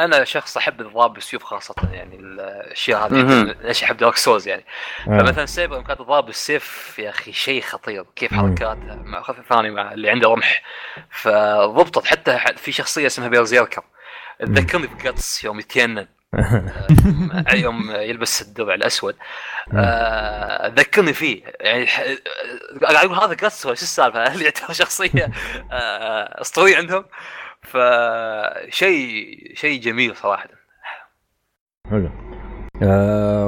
انا شخص احب الضرب بالسيوف خاصه، يعني الاشياء هذه ليش احب دارك سولز يعني. فمثلا سايبر كانت الضرب بالسيف يا اخي شيء خطير كيف حركاتها مع خفه ثاني مع اللي عنده رمح فضبطت. حتى في شخصيه اسمها بيرزيركر تذكرني بقطس يوم يتينن يوم يلبس الدرع الاسود ذكرني فيه يعني قاعد اقول هذا قطس ولا شو السالفه اللي يعتبر شخصيه اسطوريه عندهم. شيء جميل صراحة حلو.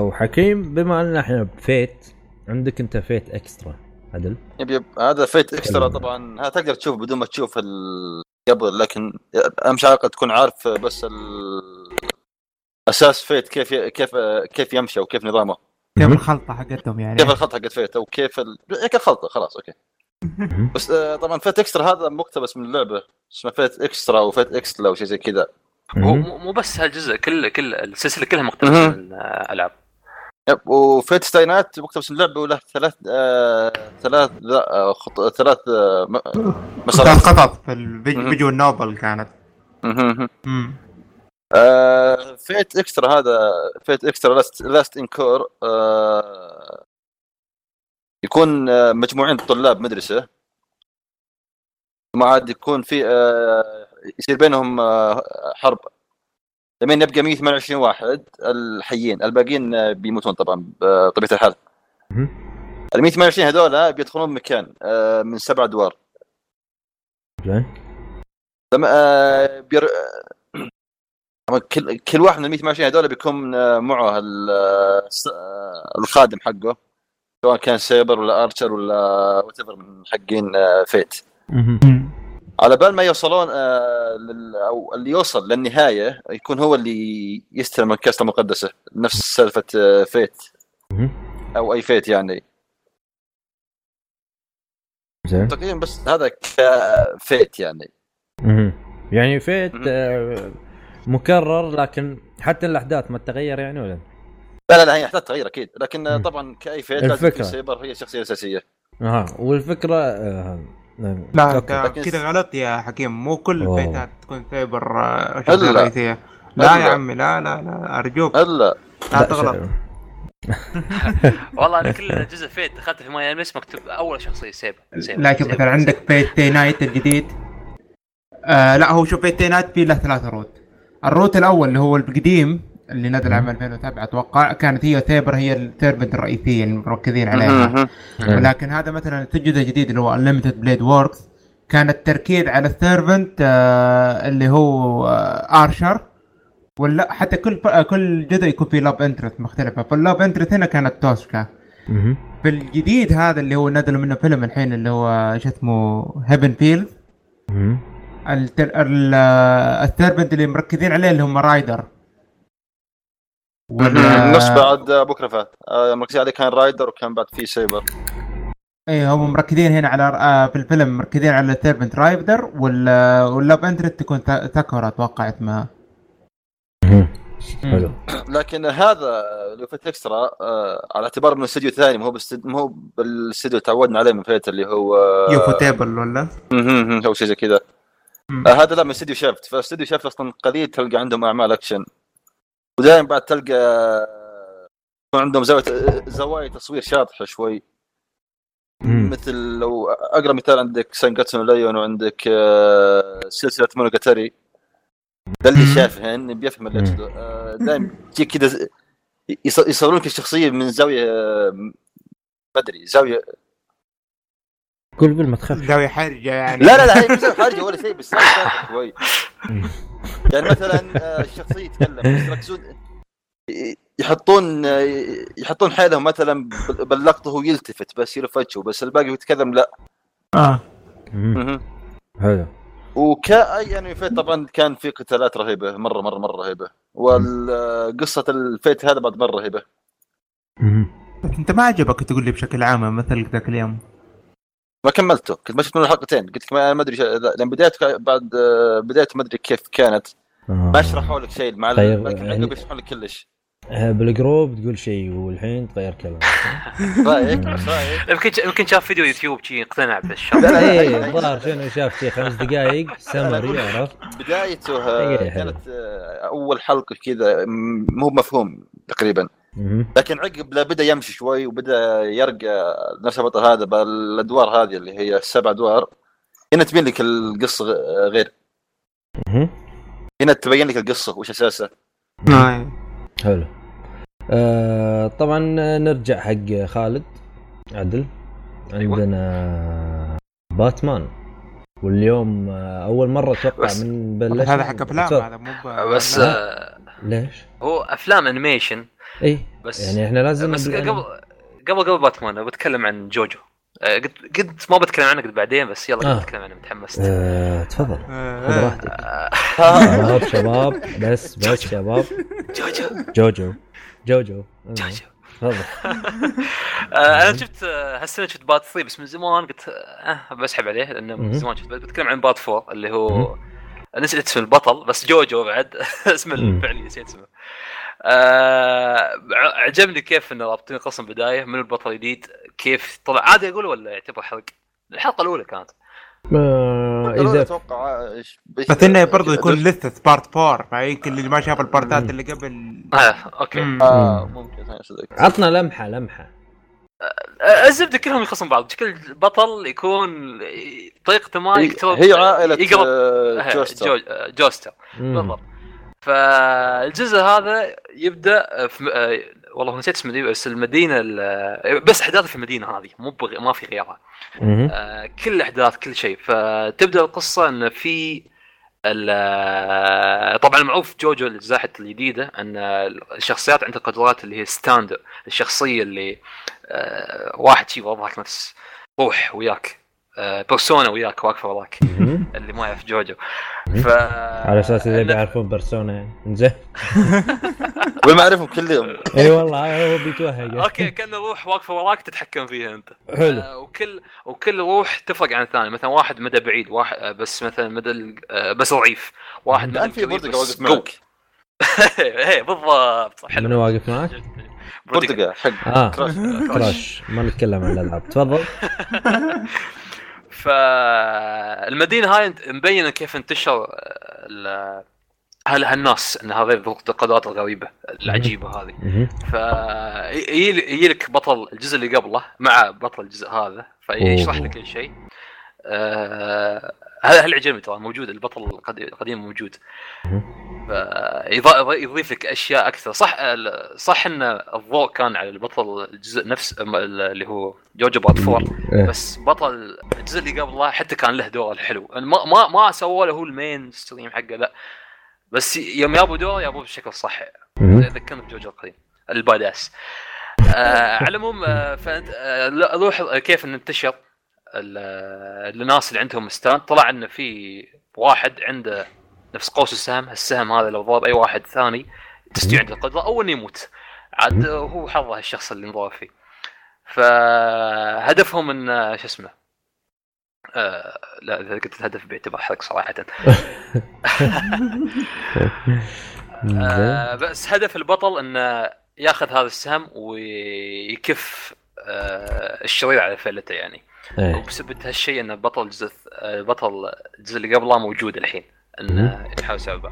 وحكيم بما أننا إحنا بفيت عندك أنت فيت إكسترا عدل؟ يب هذا فيت إكسترا طبعاً هتقدر تشوف بدون ما تشوف قبل، لكن أهم شيء تكون عارف بس أساس فيت كيف يمشي وكيف نظامه كيف الخلطة حقتهم يعني كيف الخلطة حقت فيت أو كيف الخلطة خلاص أوكي. بس طبعا فيت اكسترا هذا مقتبس من اللعبه اسمها فيت اكسترا وفيت اكس لو شيء زي كذا، مو بس هالجزء كل السلسله كلها مقتبسه من الالعاب. وفيت ستاينات مقتبس من اللعبه وله ثلاث مسارات قطط في الفيديو النوبل كانت. فيت اكسترا هذا فيت اكسترا لاست انكور يكون مجموعين طلاب مدرسة ما عاد يكون في يصير بينهم حرب لمن يبقى 128 واحد الحيين الباقيين بيموتون طبعا بطبيعة الحال. ال 128 هذول بيدخلون مكان من 7 أدوار لما كل واحد من ال 128 هذول بيكون معه الخادم حقه سواء كان سايبر ولا ارشر ولا واتيفر من حقين فيت. على بال ما يوصلون او اللي يوصل للنهايه يكون هو اللي يستلم الكاسه المقدسه نفس سالفه فيت او اي فيت يعني. زين تقريبا بس هذا فيت يعني يعني فيت مكرر لكن حتى الاحداث ما تتغير يعني ولا؟ لا هي احداث تغير اكيد، لكن طبعا كاي فيت لازم سايبر هي الشخصيه الاساسيه. والفكره لا كده غلط يا حكيم، مو كل البيتات تكون سايبر شخصيه رئيسيه. لا يا عمي لا ارجوك لا تغلط. والله انا كل جزء فيت دخلت في ما يلمس مكتوب اول شخصيه سايبر. لكن مثلا عندك فيت نايت الجديد، لا هو شوف فيت نايت في له 3 روت. الروت الاول اللي هو القديم اللي نزل عام 2007 اتوقع، كانت هي سايبر، هي التيربنت الرئيسيه اللي مركزين عليها. ولكن هذا مثلا التجديد الجديد اللي هو انليمتد بليد ووركس كان التركيز على التيربنت اللي هو ارشر، ولا حتى كل جزء يكون فيه لاب انترست مختلفه. فاللاب انترست هنا كانت توسكا. بالجديد هذا اللي هو نزل منه فيلم الحين اللي هو ايش اسمه هيفن فيلد، التيربنت اللي مركزين عليه اللي هم رايدر نفس بعد بكره فات مركزين عليه، كان رايدر وكان بعد فيه سايبر. ايه هم مركزين هنا على في الفيلم مركزين على التيربنت رايدر، واللاب انترست تكون تاكورا اتوقع اسمها. لكن هذا لو فيت اكسترا على اعتبار انه استوديو ثاني، مو هو بالاستوديو تعودنا عليه من فيت اللي هو يوفوتابل ولا هو شيء زي كذا. هذا لا من استوديو شافت، فاستوديو شافت اصلا قليل تلقى عندهم اعمال اكشن، ودائما بعد تلقى عندهم زوايا تصوير شاطحه شوي. مثل لو اقرا مثال عندك سانغاتسو لايون، وعندك سلسله مونوجاتاري. ده اللي شافهن بيفهم اللي اقصده، دائما كذا يصورون لك الشخصيه من زاويه بدري، زاويه كل ما تخاف زاويه حرجه يعني. لا هي مش حرجه ولا شيء، بس شوي يعني مثلا الشخصيه تتكلم يركزون يحطون حالهم مثلا بلقطه هو يلتفت بس يلفته، بس الباقي يتكلم لا. هذا وكأي يعني فيت طبعا كان في قتالات رهيبه مره رهيبه، والقصه الفيت هذا بعد مره رهيبه. انت ما عجبك تقول لي بشكل عام مثل ذاك اليوم ما كملته، كنت ما شفت منه حلقتين قلت لك ما ادري لان بدايته بعد بدايته ما ادري كيف كانت. ما اشرحوا لك شيء مع يعني بيشرحوا لك كلش بالجروب تقول شيء والحين تغير كلام. رايك يمكن شاف فيديو يوتيوب شيء اقتنع بالشيء. لا الظاهر شنو شاف شيء 5 دقائق سمر يعرف بدايته كانت اول حلقه كذا مو مفهوم تقريبا، لكن عقب لا بدا يمشي شوي وبدا يرجع نفس البطل هذا بالادوار هذه اللي هي 7 ادوار. هنا تبين لك القصه غير، هنا تبين لك القصه وش اساسها. حلو. طبعا نرجع حق خالد عدل. عندنا باتمان، واليوم اول مره اتوقع من بلش هذا حق افلام، هذا مو بس ليش هو افلام انيميشن. اي بس يعني احنا لازم بس قبل باتمان بتكلم عن جوجو. قد ما بتكلم عنه قد بعدين، بس يلا بتكلم عنه متحمست. تفضل خذ راحتك. شباب بس شباب جوجو تفضل. انا شفت هالسنه شفت بات 3 بس من زمان قلت بسحب عليه لانه من زمان شفت. بتكلم عن بات 4 اللي هو نسيت اسم البطل بس جوجو بعد اسم الفعلي نسيت اسمه. عجبني كيف انه رابطين قصة بداية من البطل الجديد كيف طلع. عادي اقول ولا يعتبر حرق؟ الحلقة الاولى كانت اذا اتوقع بس انه برضه يكون لسه بارت 4، فيمكن اللي ما شاف البارتات اللي قبل. اوكي ممكن عطنا لمحة الزبده كلهم يخصم بعض. كل بطل يكون طريقته ما يكتب هي عائله جوستر بالضبط. فالجزء هذا يبدا في والله نسيت اسم المدينه، بس احداث في المدينه هذه مو ما في غيرها. كل احداث كل شيء. فتبدا القصه ان في طبعا معروف جوجو الجزء الجديده ان الشخصيات عندها قدرات اللي هي ستاند، الشخصيه اللي واحد شيء وضعك نفس روح وياك بيرسونا وياك واقفه وراك اللي ما يعرف جوجو. على اساس اذا بيعرفون بيرسونا انزين وما اعرفهم كلهم. اي والله هو بيتوهج. اوكي كان روح واقفه وراك تتحكم فيها انت. حلو. وكل روح تفرق عن الثاني، مثلا واحد مدى بعيد، واحد بس مثلا مدى بس ضعيف، واحد مدى بعيد بس قوي. ايه بالضبط. حلو. من واقف معك؟ بردقة حق كراش. ما نتكلم عن الألعاب، تفضل. فالمدينة هاي مبينة كيف انتشر هالناس، ان هذه القدرات الغريبة العجيبة هذه. فيجي لك بطل الجزء اللي قبله مع بطل الجزء هذا، فيشرح لك كل شيء. هذا العجمي طبعا موجود، البطل القديم موجود، يضيف لك اشياء اكثر. صح ان الضوء كان على البطل الجزء نفس اللي هو جوجو باتفور، بس بطل الجزء اللي قبله حتى كان له دوره الحلو، ما سووا له هو المين ستريم حقه، لا بس يوم يابو دوره يابو بشكل صح. ذكرني بجوجو القديم الباداس. على العموم فلاحظ كيف انتشر الناس اللي عندهم ستاند. طلع ان في واحد عنده نفس قوس السهم، السهم هذا لو ضرب اي واحد ثاني تستوي عنده القدره او انه يموت، عاد هو حظه الشخص اللي انضاف فيه. فهدفهم ان شو اسمه لا اذا قلت الهدف باعتبار حرق صراحه. بس هدف البطل انه ياخذ هذا السهم ويكف الشرير على فعلته يعني. وبسبب هالشيء ان بطل الجزء اللي قبله موجود الحين، ان يحاول سبب.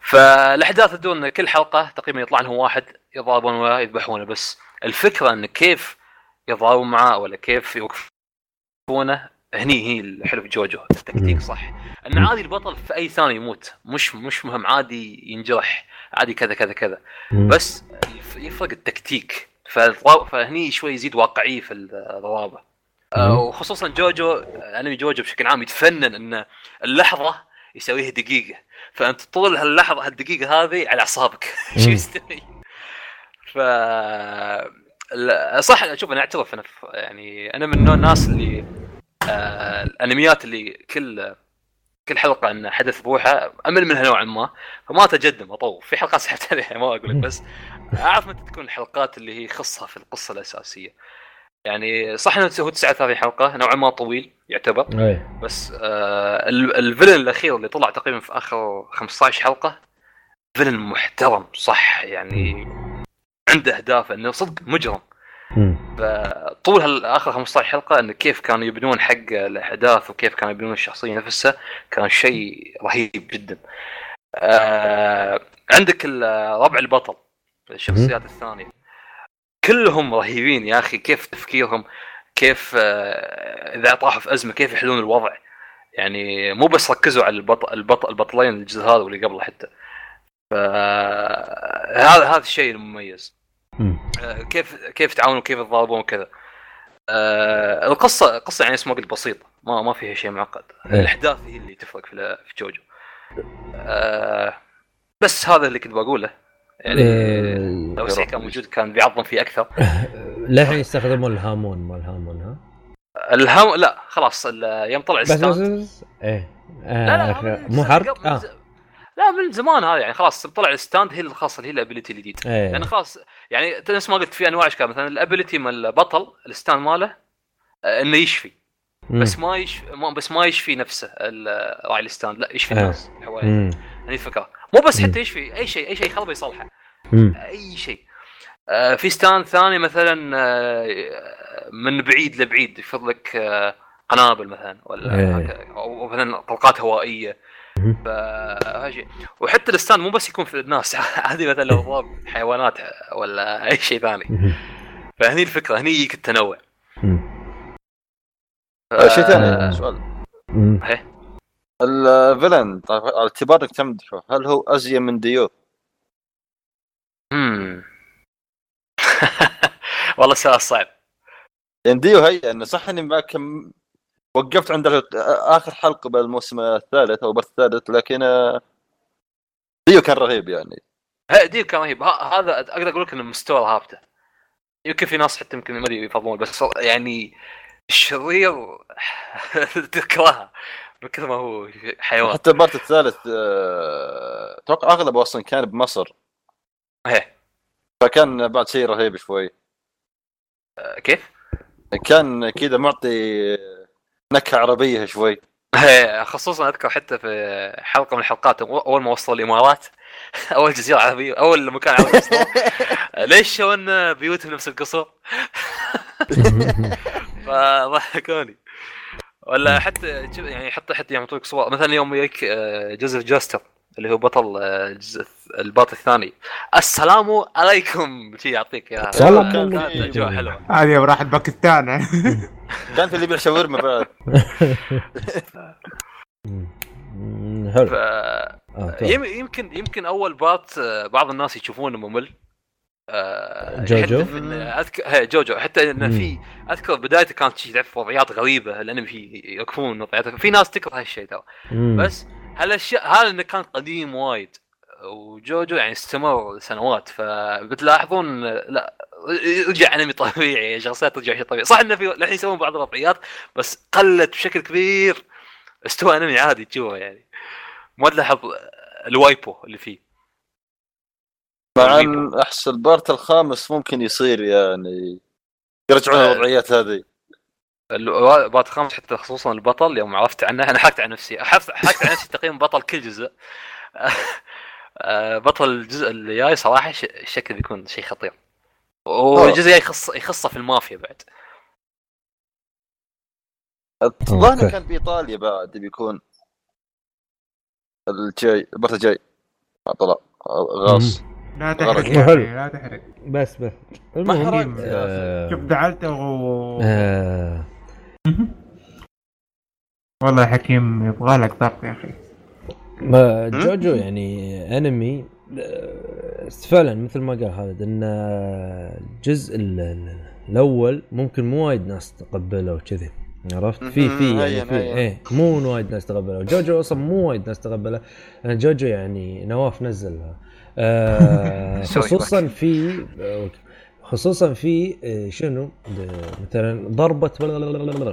فالاحداث تدور كل حلقه تقريبا يطلع لهم واحد يضاربون ويذبحونه، بس الفكره ان كيف يضاربون معاه ولا كيف يوقفونه هني هي الحلو في جوجو. التكتيك صح، ان عادي البطل في اي ثانيه يموت، مش مهم، عادي ينجرح، عادي كذا كذا كذا، بس يفرق التكتيك. فهني شوي يزيد واقعيه في الضربه، وخصوصا جوجو انمي جوجو بشكل عام يتفنن ان اللحظه يسويها دقيقة، فأنت تطول هاللحظة هالدقيقة هذه على أعصابك. شو يستوي؟ صح. شوف أنا أعترف، أنا يعني أنا من نوع الناس اللي الأنميات اللي كل حلقة أن حدث بروحه أمل منها نوعا ما، فما أتجدم أطور في حلقة سحبت عليها، ما أقولك، بس أعرف متى تكون الحلقات اللي هي خصها في القصة الأساسية. يعني صح انه هو 39 حلقه نوعا ما طويل يعتبر، بس الفيلن الاخير اللي طلع تقريبا في اخر 15 حلقه فيلن محترم صح، يعني عنده اهداف انه صدق مجرم. فطول هالاخر 15 حلقه ان كيف كانوا يبنون حق الاحداث وكيف كانوا يبنون الشخصيه نفسها كان شيء رهيب جدا. عندك ربع البطل الشخصيات الثانيه كلهم رهيبين يا أخي، كيف تفكيرهم، كيف إذا طاحوا في أزمة كيف يحلون الوضع. يعني مو بس ركزوا على البطلين الجزء هذا واللي قبله حتى، هذا الشيء المميز. كيف تعاونوا، كيف تضاربون وكذا. القصة يعني اسمها قلت بسيطة، ما فيها شيء معقد. الأحداث هي اللي تفرق في جوجو. بس هذا اللي كنت بقوله، يعني لو سيكا موجود كان بيعظم فيه أكثر. ليه يستخدمون الهامون؟ ما الهامون ها؟ الهامون لا خلاص يوم طلع الستاند. إيه لا مو حرق. لا من زمان هذا، يعني خلاص طلع الستاند هي الخاصة، هي الأبيليتي الجديدة. يعني خلاص يعني نفس ما قلت في أنواع أشكال، مثلا الأبيليتي مال البطل الستاند ماله إنه يشفي، بس ما يشفي نفسه راعي الستاند، لا يشفي الناس حواليه. يعني فكرة مو بس حتى يشفي أي شيء خلبه يصلحه أي شيء. في ستاند ثاني مثلا من بعيد لبعيد يفضل لك قنابل مثلا، أو مثلا طلقات هوائية. وحتى الستاند مو بس يكون في الناس، عادي مثلا لو ضرب حيوانات ولا أي شيء ثاني. فهني الفكرة، هني يجيك التنوع. شيء ثاني سؤال، الفيلن اعتبارك تمدحه هل هو أزين من ديو؟ والله سؤال صعب. يعني ديو هي أنه صح أني ما وقفت عند آخر حلقة بالموسم الثالث أو بس الثالث، لكن ديو كان رهيب. يعني ديو كان رهيب، هذا أقدر أقول لك أنه مستوى رهابته. يمكن في ناس حتى يمكن ما يفضلون، بس يعني الشرير تكرهه كذا، ما هو حيوان. حتى البارت الثالث اتوقع اغلب اصلا كان بمصر. ايه فكان بعد شيء رهيب شوي. كيف كان كده معطي نكهه عربيه شوي، خصوصا اذكر حتى في حلقه من الحلقات اول ما وصل الامارات، اول جزيره عربيه، اول مكان عربي ليش شلون بيوتهم نفس القصر فضحكوني. ولا حتى يعني حتى يوم يعطوك صور مثلا، يوم يجيك جوزيف جاستر اللي هو بطل الباط الثاني، السلام عليكم شي يعطيك يا سلام، كان جو حلو هذه راح باكستان كان في اللي بيع شاورما بعد يمكن اول باط بعض الناس يشوفونه ممل. جوجو جوجو حتى انه في اذكر بدايته كانت تلعب في وضعيات غريبه، لانه في يكفون وضعياته، في ناس تكره هالشيء ترى، بس هالاشياء هذا انه كان قديم وايد، وجوجو يعني استمر سنوات، فبتلاحظون لا رجع انمي طبيعي، شخصيات رجع شيء طبيعي. صح انه في الحين يسوون بعض الوضعيات بس قلت بشكل كبير، استوى انمي عادي تشوفه يعني، ما تلاحظ الوايبو اللي فيه. مع أن أحس البارت الخامس ممكن يصير يعني يرجعون الوضعيات هذه. البارت الخامس حتى خصوصاً البطل يوم عرفت عنه، أنا حكت عن نفسي، حكت عن نفسي تقييم بطل كل جزء. بطل الجزء اللي جاي صراحة الشكل بيكون شيء خطير، والجزء جاي يخصه في المافيا بعد. الظاهر كان بإيطاليا بعد بيكون الجاي، البارت الجاي طلع غاص. لا تحرك لا تحرك بس المهم شوف دعلته والله حكيم يبغى لك طاقه يا اخي. ما جوجو يعني انمي فعلا مثل ما قال خالد، ان الجزء الاول ممكن مو وايد ناس تقبله وكذا، عرفت في يعني ايه مو وايد ناس تقبله. جوجو اصلا مو وايد ناس تقبله، جوجو يعني نواف نزلها خصوصا في شنو مثلا ضربه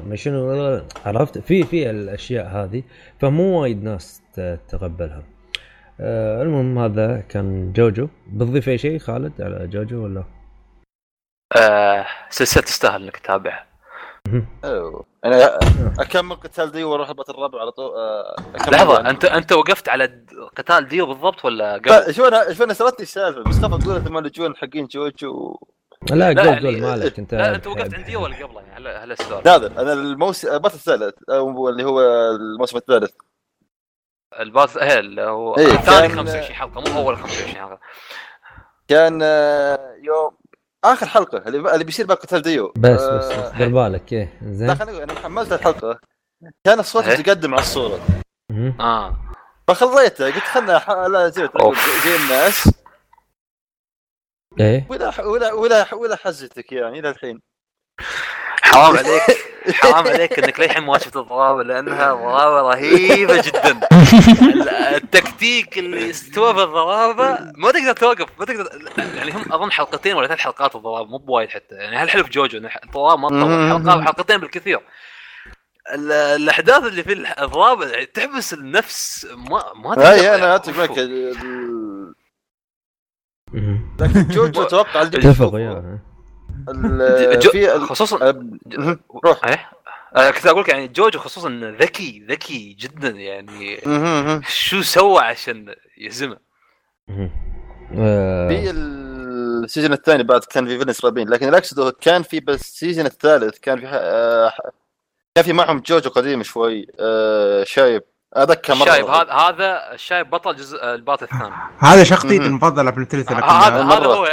ما شنو، عرفت في الاشياء هذه، فمو وايد ناس تتقبلها. المهم هذا كان جوجو. بتضيف اي شيء خالد على جوجو ولا سلسله تستاهل انك تتابعها؟ انا اكمل قتال ديو واروح البطل الرابع على طول. لحظه، انت وقفت على قتال ديو بالضبط ولا قبل؟ شوف انا سرتني السالفه، بس خاف تقول ثمان لجون حقين جوجو. لا قبل مالك انت، لا انت وقفت عند ديو ولا قبله يعني على السؤال هذا. انا البطل الثالث اللي هو الموسم الثالث، البطل اللي هو ثاني 25 حلقه مو اول 25 حلقه، كان يوم اخر حلقه اللي بيصير بقى قتال ديو. بس دير بالك ايه زين. انا حملت الحلقه، كان الصوت يتقدم على الصوره فخليتها، قلت خلنا لا زي الناس ايه، ولا حزتك يعني للحين. حرام عليك حرام عليك انك للحين ما شفت الضربه، لانها ضربه رهيبه جدا. التكتيك اللي استوى بالضربه ما تقدر توقف، ما تقدر يعني. هم اظن حلقتين ولا 3 حلقات الضربه، مو بوايد حتى يعني. هالحلو جوجو الضربه ما تطول حلقه، حلقتين بالكثير. الاحداث اللي في الضربه تحبس النفس، ما تقدر. اي انا اتفق لكن جوجو اتوقع خصوصا روح كنت اقول لك يعني جوجو خصوصا ذكي جدا يعني. شو سوى عشان يهزمه في السيزون الثاني؟ بعد كان في فيلنس رابين، لكن الاقصد كان في بالسيزون الثالث كان في معهم جوجو قديم شوي، شايب اذكر مره. شايب هذا الشايب بطل جزء الباطل الثاني، هذا شخصيتي المفضله في الثلاثه. هذا هو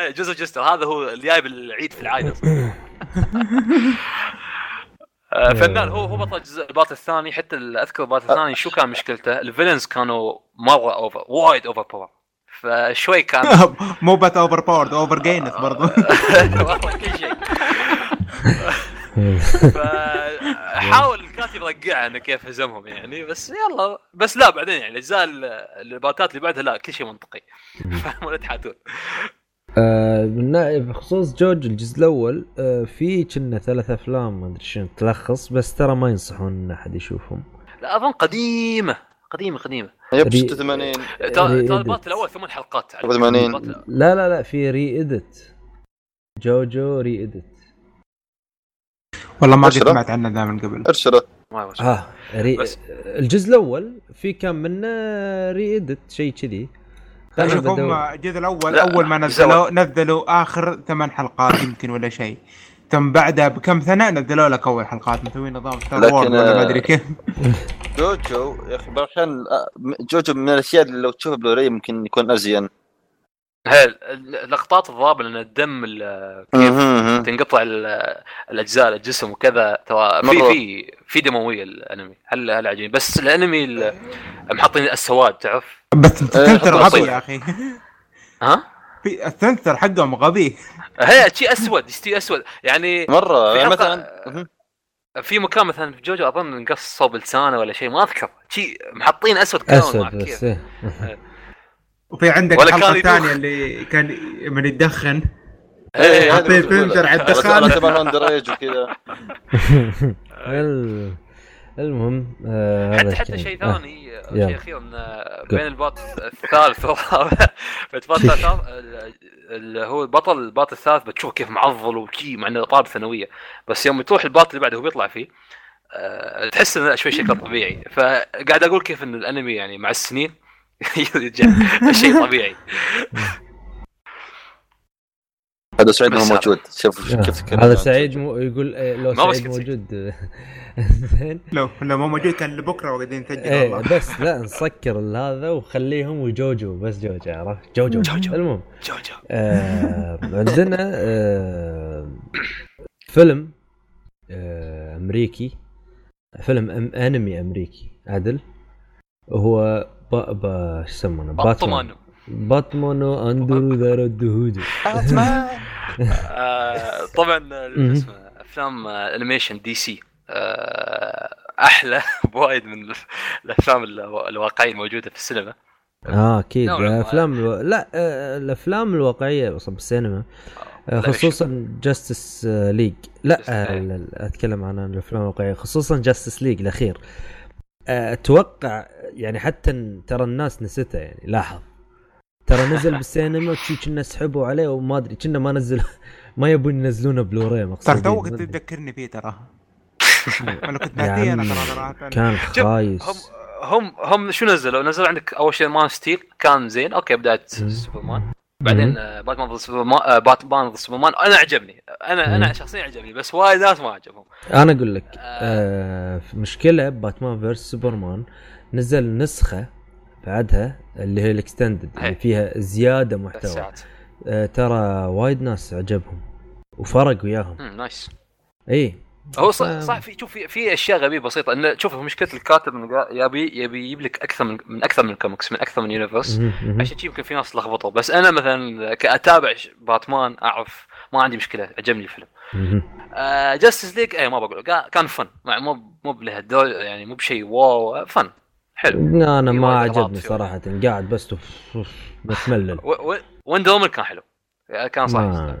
جزء جستر، هذا هو اللي جايب العيد في العائله. فنان هو بطل جزء الباطل الثاني. حتى اذكر الباطل الثاني شو كان مشكلته؟ الفيلنز كانوا مره وايد اوفر باور، فشوي كان مو بات اوفر باور، اوفر جينس برضه والله كل شيء. حاول الكاتب رجعها انه كيف هزمهم يعني، بس يلا. بس لا بعدين يعني الاجزاء الباتات اللي بعدها لا كل شيء منطقي، فما تحاتون. بخصوص جورج الجزء الاول في كنا 3 أفلام ما ادري شنو تلخص، بس ترى ما ينصحون احد يشوفهم. لا اظن قديمه يب 86 ترى الباط الاول 8 حلقات 80 لا لا لا في ري اديت جوجو ري اديت والله ما سمعت عنه ذا من قبل ارشره ما الجزء الاول في كم منه ري اديت شيء كذي هم الجزء الاول اول ما نزلوا نزلوا اخر 8 حلقات يمكن ولا شيء تم بعدها بكم سنه نزلوا لك اول حلقات مسوين نظام ستار وورد ولا ما ادري كيف جوجو يا اخي برشان جوجو من الاشياء اللي لو تشوف بلوري يمكن يكون ازين اللقطات الضابه لان الدم كيف تنقطع الاجزاء الجسم وكذا ترى في دمويه الانمي هل عجيب بس الانمي محطين السواد تعرف بس السنسر غبي يا اخي ها في السنسر حقهم غبي هي شيء اسود شيء اسود يعني مره في مثلا في مكان مثلا في جوجو اظن انقص صوب لسانه ولا شيء ما اذكر شيء محطين اسود كانوا كيف وفي عندك الحلقة الثانية اللي كان من يدخن حطيه فنجر على الدخان على تبع الاندريج وكذا المهم حتى شيء ثاني شيء أخير بين الباط الثالث والرابع بتبطل هو البطل الباط الثالث بتشوف كيف معضل وكي مع انه طالب ثانوية بس يوم تروح الباط اللي بعده هو بيطلع فيه تحس انه شوي شكله طبيعي فقاعد اقول كيف ان الانمي يعني مع السنين شيء طبيعي هذا سعيد مو موجود شوف كيف هذا سعيد يقول لو سعيد موجود زين لو مو موجود كان لبكره وقاعدين نسجل والله بس لا نسكر هذا وخليهم وجوجو بس جوجو عرفت جوجو المهم جوجو عندنا فيلم امريكي فيلم انمي امريكي عدل هو بابا يسمونه باتمانو اندرو ذا الدهود طبعا اسمه افلام انيميشن دي سي احلى بوايد من الافلام الواقعيه الموجوده في السينما اكيد افلام لا الافلام الواقعيه اصلا بالسينما خصوصا جاستس ليج لا اتكلم عن الافلام الواقعيه خصوصا جاستس ليج الاخير اتوقع يعني حتى ترى الناس نسيته يعني لاحظ ترى نزل بالسينما وشي كنا سحبوا عليه وما ادري كنا ما نزل ما يبون ينزلونه بلوري مقصود ترى توك تذكرني فيه ترى انا كنت بعديه انا ترى كان خايس هم شو نزلوا نزل عندك اول شيء مان ستيل كان زين اوكي بدايه سوبرمان بعدين باتمان ضد سوبرمان انا عجبني انا شخصيا عجبني بس وايد ناس ما عجبهم انا اقول لك مشكله باتمان فيرس سوبرمان نزل نسخه بعدها اللي هي الاكستندد اللي فيها زياده محتوى ترى وايد ناس عجبهم وفرق وياهم نايس اي هو صح في شوف في اشياء غبيه بسيطه انه شوف مشكله الكاتب انه يبي يجيب لك اكثر من كوميكس من اكثر من يونيفرس عشان شي يمكن في ناس لخبطوا بس انا مثلا كاتابع باتمان اعرف ما عندي مشكله عجبني الفيلم جاستس ليج اي ما بقول كان فن مو بلهالدول يعني مو بشيء واو فن حلو انا ما عجبني صراحه قاعد بس بتملل وندومر كان حلو كان صحيح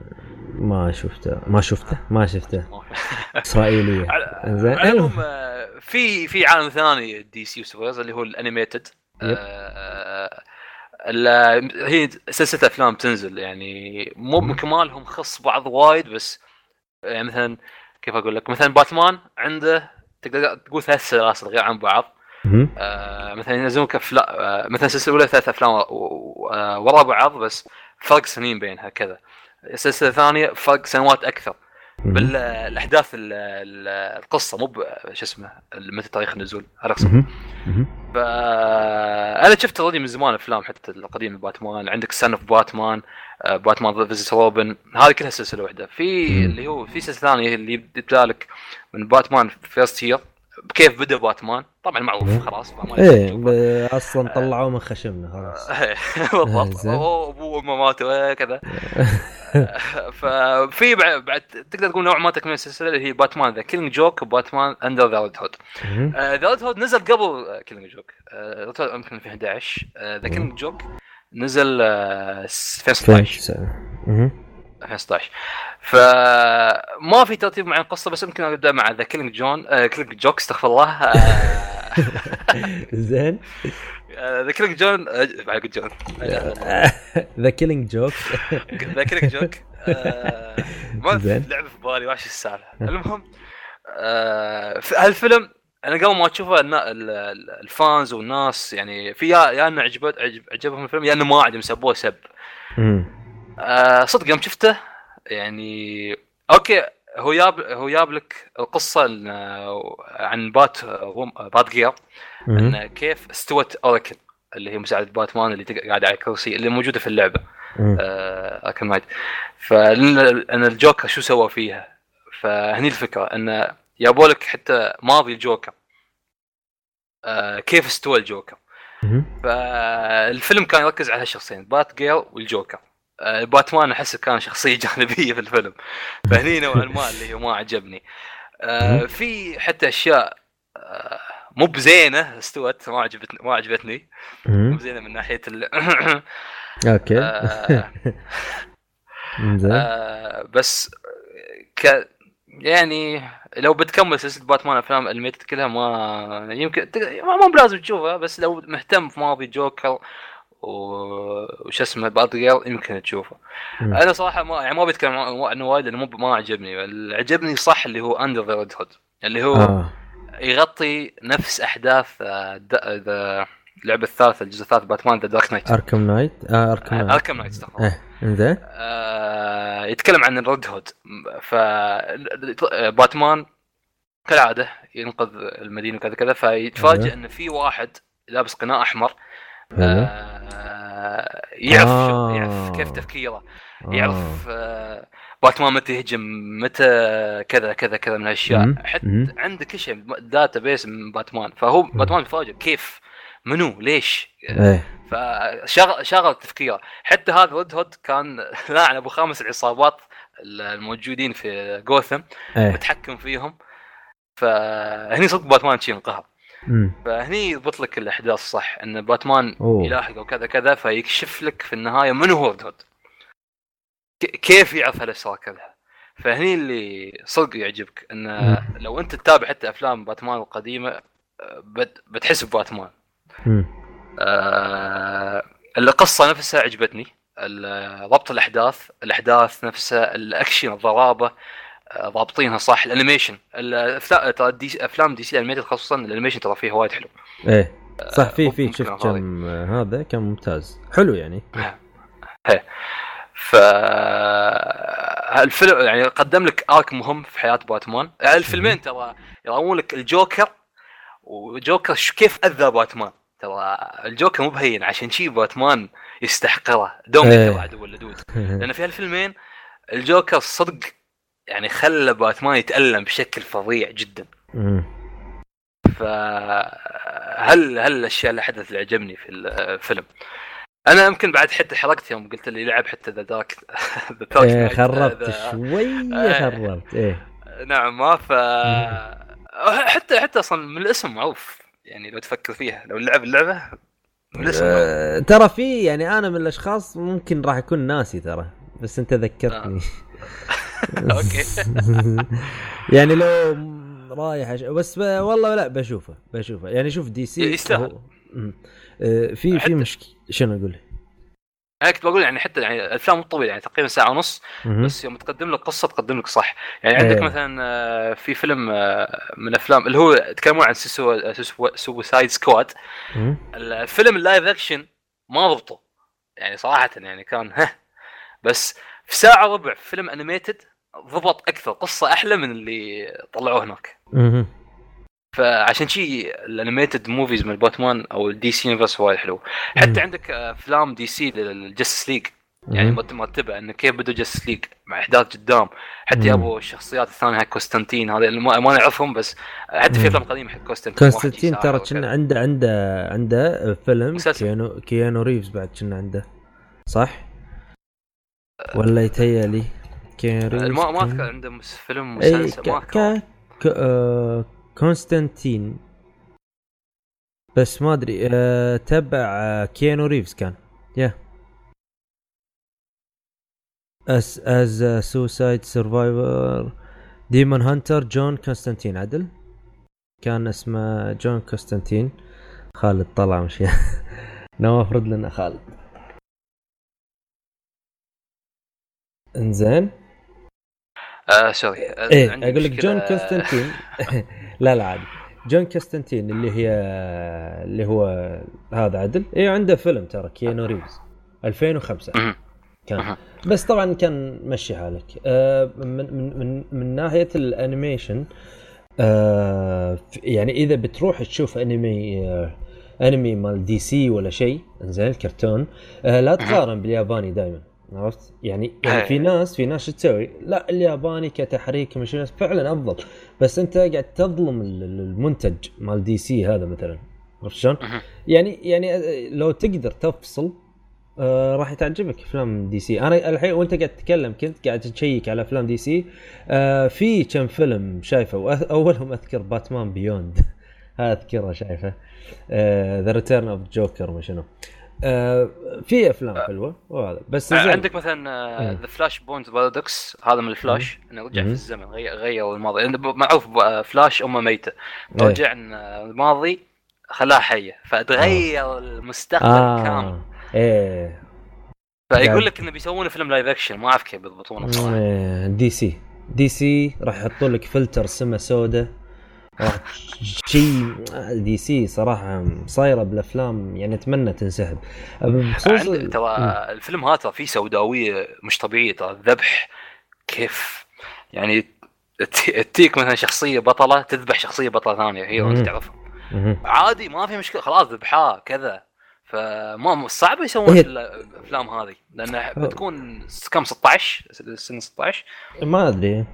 ما شفته إسرائيلية زين في عالم ثاني دي سي وسوبرز اللي هو الانيميتد هي سلسلة افلام تنزل يعني مو بكمالهم خص بعض وايد بس يعني مثلا كيف اقول لك مثلا باتمان عنده تقدر تقول ثلاث سلاسل غير عن بعض مثلا ينزلون مثلا سلسلة اولى ثلاث افلام ورا بعض بس فرق سنين بينها كذا سلسلة ثانية فرق سنوات أكثر بالأحداث القصة مو شو اسمه متى تاريخ النزول أرقص أنا شفت ردي من زمان أفلام حتى القديم باتمان عندك سن أوف باتمان ضد فيزيس روبن هذه كلها سلسلة واحدة في اللي هو في سلسلة ثانية اللي بتلالك من باتمان فيرست هير كيف بدأ باتمان طبعا معروف خلاص ايه اصلا طلعوه من خشمنا خلاص بالضبط ابوه وماماته كذا ففي بعد تقدر تقول نوع ما تكمله السلسله اللي هي باتمان ذا كيلينج جوك وباتمان اندر ذا ريد هود ذا ريد هود نزل قبل كيلينج جوك يمكن في 11 ذا كيلينج جوك نزل في 16 فما في ترتيب مع القصه بس يمكن ابدا مع ذا كيلينج جون كليك جوك استغفر الله زين ذا كيلينج جون ذا كيلينج جوك ما لعبه في بالي واش السالفه. المهم في هالفيلم انا قبل ما اشوفه الفانز والناس يعني في يا انه عجبهم الفيلم يا انه ما عجبهم سبوه سب. صدق يوم شفته يعني اوكي هو ياب لك القصه عن بات جير ان كيف استوت اوراكل اللي هي مساعده باتمان اللي قاعده على الكرسي اللي موجوده في اللعبه اكمايد. فانا الجوكر شو سوى فيها؟ فهني الفكره ان يابولك حتى ماضي الجوكر كيف استوى الجوكر. فالفيلم كان يركز على هالشخصين بات جير والجوكر. باتمان أحسه كان شخصية جانبية في الفيلم فهني نوعاً ما اللي هو ما عجبني. في حتى أشياء مو بزينة استوت ما عجبتني مو بزينة من ناحية أوكي بس يعني لو بتكمل سلسلة باتمان أفلام الميت كلها ما يمكن ما بلازم تشوفها. بس لو مهتم في ماضي جوكر وش اسمه بعض الرياض يمكن تشوفه. انا صراحه ما بتكلم عن وايد لانه ما عجبني. اللي عجبني صح اللي هو اندر ذا ريد هود اللي هو يغطي نفس احداث اللعبه الثالثه الجزء الثالث باتمان ذا دارك نايت اركم نايت انزين. يتكلم عن الريد هود. ف باتمان كالعاده ينقذ المدينه وكذا كذا. فيتفاجئ ان في واحد لابس قناع احمر يعرف كيف تفكيره يعرف باتمان متى يهجم متى كذا كذا كذا من الاشياء. حتى عنده كل شيء داتا بيس من باتمان. فهو باتمان يتفاجئ كيف منو ليش فشغل تفكيره. حتى هذا ريد هود كان لاعن ابو خامس العصابات الموجودين في غوثم متحكم فيهم. فهني صدق باتمان شيء انقهر. فهني يضبط لك الاحداث صح ان باتمان يلاحقه وكذا كذا فيكشف لك في النهايه من هو ريد هود كيف يعرف هالاشياء كلها. فهني اللي صدق يعجبك ان لو انت تتابع حتى افلام باتمان القديمه بتحس بباتمان. القصه نفسها عجبتني ضبط الاحداث نفسها الاكشن الضرابه ضابطينها صح. الانيميشن افلام دي سي انيميتد خصوصا الانيميشن ترى فيه وايد حلو. ايه صح في شفت كم هذا كان ممتاز حلو يعني. ف الفيلم يعني قدم لك آرك مهم في حياة باتمان. الفيلمين ترى يراون لك الجوكر وجوكر كيف اذى باتمان. ترى الجوكر مو بهين عشان شي باتمان يستحقره دوم عدو اللدود لان في هالفيلمين الجوكر صدق يعني خلى باتمان يتألم بشكل فظيع جدا. فهل الأشياء اللي حدث اللي عجبني في الفيلم. أنا يمكن بعد حتى حركت يوم قلت اللي لعب حتى ذا دارك خربت شوية خربت نعم ما حتى أصلا من الاسم معروف يعني لو تفكر فيها لو لعب اللعبة من الاسم ترى فيه يعني أنا من الأشخاص ممكن راح أكون ناسي ترى بس أنت ذكرتني. اوكي يعني لو رايح بس والله لا بشوفه يعني شوف دي سي يستاهل. في مشكله شنو اقول انا كنت بقول يعني حتى يعني الافلام الطويله يعني تقريبا ساعه ونص بس يوم تقدم لك قصه تقدم لك صح يعني عندك مثلا في فيلم من الافلام اللي هو تكلموا عن سوسايد سكواد. الفيلم اللايف اكشن ما ضبطه يعني صراحه يعني كان بس في ساعة ربع فيلم أنيميتد ضبط أكثر قصة أحلى من اللي طلعوه هناك. فعشان شيء الأنيميتد موفيز من باتمان أو الدي سي يونيفرس وايد حلو. حتى عندك أفلام دي سي للجاستس ليج يعني مرتبة إنه كيف بدو جاستس ليج مع أحداث قدام. حتى يابو الشخصيات الثانية هاك كونستانتين هذا ما نعرفهم بس حتى في أفلام قديمة حق كونستانتين ترى كنا عنده فيلم كيانو ريفز بعد كنا عنده صح ولا يتهيألي كيري ما أذكر عنده فيلم مسلسل ما أذكر كونستانتين بس ما أدري تبع كيانو ريفز كان يا as a suicide survivor demon hunter John Constantine عدل كان اسمه جون كونستانتين. خالد طلع مشي. نواف رد لنا خالد. انزين سوري عندي اقول لك جون كونستانتين. لا عادي. جون كونستانتين اللي هو هذا عدل ايه عنده فيلم ترى كيانو ريفز 2005 كان. بس طبعا كان مشي حالك. من ناحيه الانيميشن يعني اذا بتروح تشوف انمي مال دي سي ولا شيء انزين كرتون لا تقارن بالياباني دائما. عرفت يعني في ناس تسوي لا الياباني كتحريك مشي فعلا افضل بس انت قاعد تظلم المنتج مال دي سي هذا مثلا. عرفت شلون؟ يعني لو تقدر تفصل راح تعجبك افلام دي سي. انا الحين وانت قاعد تتكلم كنت قاعد تشيك على افلام دي سي في كم فيلم شايفه اولهم اذكر باتمان بيوند. اذكره شايفه ذا ريتيرن اوف جوكر ما شنو في افلام حلوه وهذا بس عندك مثلا ذا فلاش بوينت بارادوكس هذا من الفلاش انه رجع في الزمن غير الماضي معروف فلاش امه ميته رجع الماضي خلاه حيه فتغير المستقبل كامل. ايه فيقول لك انه بيسوون فيلم لايف اكشن ما اعرف كيف بيضبطونه بصراحه. دي سي راح يحطوا لك فلتر سما سودا شيء. دي سي صراحه صايره بالافلام يعني اتمنى تنسحب بخصوص ترى الفيلم هذا فيه سوداويه مش طبيعيه. ترى الذبح كيف يعني تيك مثلا شخصيه بطله تذبح شخصيه بطله ثانيه هي ما تعرفها عادي ما في مشكله خلاص ذبحها كذا. فما صعب يسوون الافلام هذه لانها بتكون كم 16 ما ادري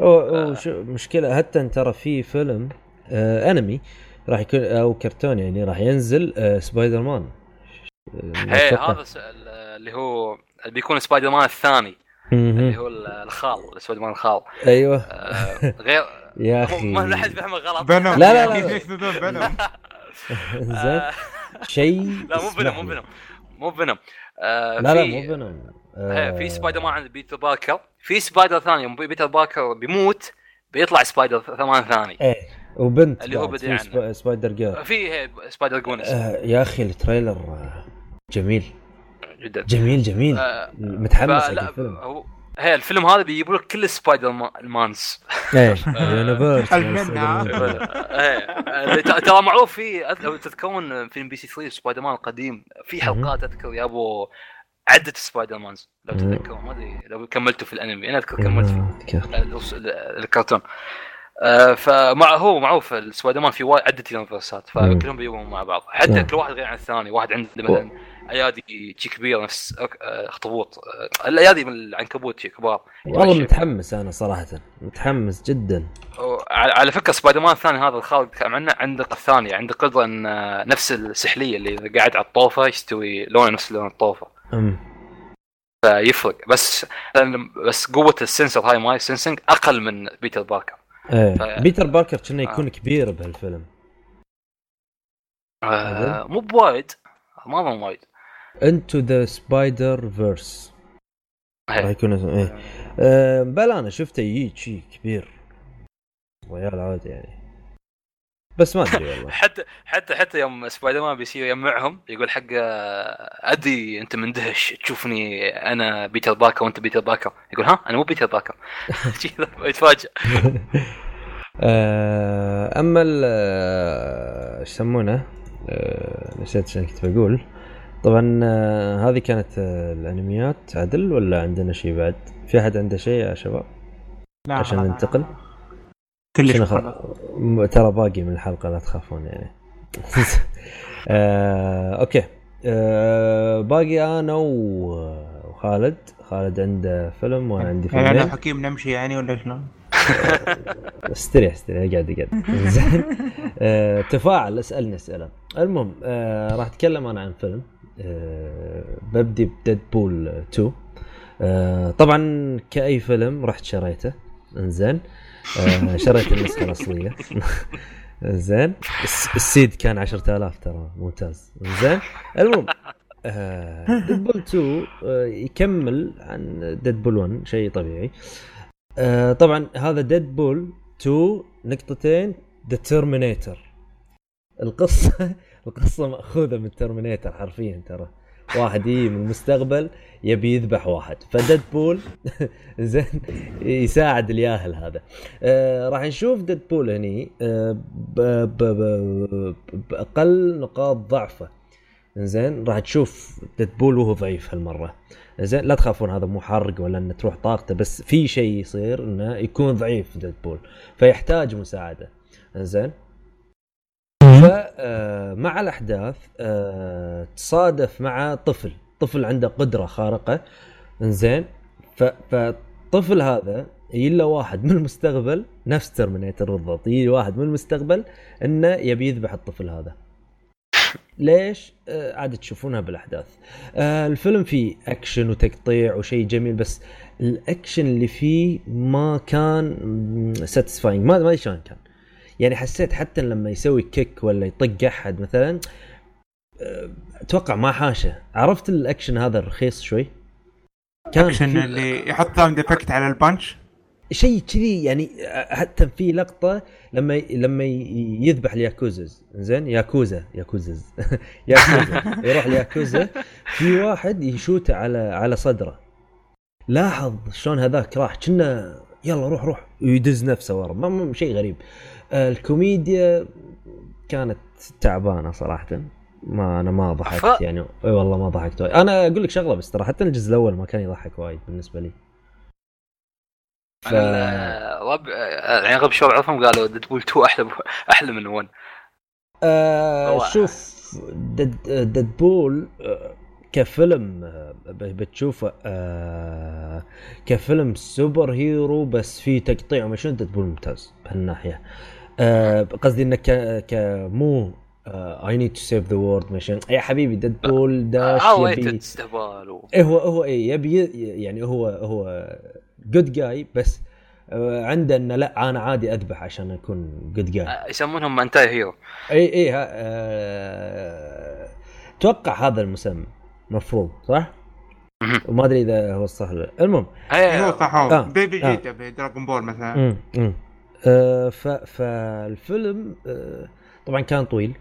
او مشكله. حتى ترى في فيلم انمي راح يكون او كرتون يعني راح ينزل سبايدر مان هذا اللي هو بيكون سبايدر مان الثاني اللي هو الخال سبايدر مان الخال. ايوه غير يا اخي ما لحد فهمه غلط. لا زين شيء لا مو بنم لا مو بنم في سبايدر مان عند بيتر باكر في سبايدر ثاني بيتر باكر بيموت بيطلع سبايدر ثاني ايه وبنت اللي هو بدي عنه سبايدر جير في سبايدر جونس. يا اخي التريلر جميل جدا جميل متحمس الفيلم. هي الفيلم هذا بيجيب لك كل سبايدر مانز يونيفرس ترى معروف في تتكون في ام بي سي 3 سبايدر مان القديم في حلقات اذكر يا ابو عدة سبايدر مانز لو تتذكروا ما ادري لو كملتوا في الانمي انا اذكر كملت في الكرتون فمع هو معروف السبايدر مان في عدة يونيفرسات فكلهم بيجوا مع بعض حتى كل واحد غير عن الثاني. واحد عنده مثلا ايادي شي كبيره نفس اخطبوط الايادي من العنكبوت شي كبار. والله متحمس انا صراحه متحمس جدا. على فكره سبايدر مان الثاني هذا الخالد معنا عنده الثانيه عنده قدره ان نفس السحليه اللي قاعد على الطوفه يستوي لونه نفس لون الطوفه فيفرق بس قوه السنسر هاي ماي سنسنج اقل من بيتر باركر. بيتر باركر كان يكون كبير بهالفيلم مو بوايد ما ضم وايد into the spider verse هيكون ايه بل انا شفته يجي شيء كبير ويال عادي يعني بس ما ادري والله. حتى يوم سبايدر مان بيصير يجمعهم يقول حق ادي انت مندهش تشوفني انا بيتر باكر وانت بيتر باكر يقول ها انا مو بيتر باكر كذا يتفاجئ. اما ايش يسمونه نسيت شنو كنت بقول. طبعا هذه كانت الانميات عدل ولا عندنا شيء بعد؟ في احد عنده شيء يا شباب عشان ننتقل كلش ترى باقي من الحلقه لا تخافون يعني. اوكي باقي انا وخالد. خالد عنده فيلم وانا عندي فيلم. انا حكيم نمشي يعني ولا شلون؟ استريح قاعد زين تفاعل اسالني اسئله. المهم راح اتكلم انا عن فيلم ببدي بديدبول 2. طبعا كاي فيلم رحت شريته انزين شريت النسخه الاصليه زين السيد كان 10000 ترى ممتاز زين. المهم ديدبول 2 يكمل عن ديدبول 1 شيء طبيعي. طبعا هذا ديدبول 2.2 ذا تيرمينيتر. القصه ماخوذه من تيرمينيتر حرفيا. ترى واحد من المستقبل يبي يذبح واحد، فديدبول زين يساعد الياهل هذا. راح نشوف ديدبول هني باقل نقاط ضعفه. زين راح تشوف ديدبول وهو ضعيف هالمره. زين لا تخافون، هذا مو حرق ولا ان تروح طاقته، بس في شيء يصير انه يكون ضعيف ديدبول فيحتاج مساعده. زين مع الأحداث تصادف مع طفل عنده قدرة خارقة. إنزين فالطفل هذا يلا واحد من المستقبل نفس ترمينيتر بالضبط، يجي واحد من المستقبل إنه يبي يذبح الطفل هذا. ليش؟ عاد تشوفونها بالأحداث. الفيلم فيه أكشن وتقطيع وشيء جميل، بس الأكشن اللي فيه ما كان ساتسفاينج. ما شلون كان يعني، حسيت حتى لما يسوي كيك ولا يطق احد مثلا اتوقع ما حاشه. عرفت الاكشن هذا الرخيص شوي، كان الاكشن اللي يحط ثاوند افكت على البانش شيء كذي يعني. حتى في لقطه لما يذبح الياكوزز، زين ياكوزز ياكوزا يروح الياكوزا، في واحد يشوته على صدره. لاحظ شلون هذاك راح كنا يلا روح يدز نفسه ورا، ما شيء غريب. الكوميديا كانت تعبانه صراحه، ما ضحكت يعني. اي والله ما ضحكت وايد. انا اقول لك شغله، بس ترى حتى الجزء الاول ما كان يضحك وايد بالنسبه لي. يعني غب شو بعضهم قالوا ديدبول 2 احلى من 1. شوف ديدبول كفيلم بتشوفه كفيلم سوبر هيرو، بس فيه تقطيع وما شلون. ديدبول ممتاز بهالناحيه. قصدي انك كمو اي نيد تو سيف ذا وورلد مشان يا حبيبي. ديدبول داش يبي استهبال، هو يبي يعني هو جود جاي، بس عنده انه لا انا عادي اذبح عشان اكون جود جاي. يسمونهم مانتاي هيرو. اي اتوقع هذا المسمى مفروض صح؟ وما ادري اذا هو صح ولا. المهم هو صح، هو بيبي جيتا بدراغون بول مثلا. فالفيلم طبعا كان طويل،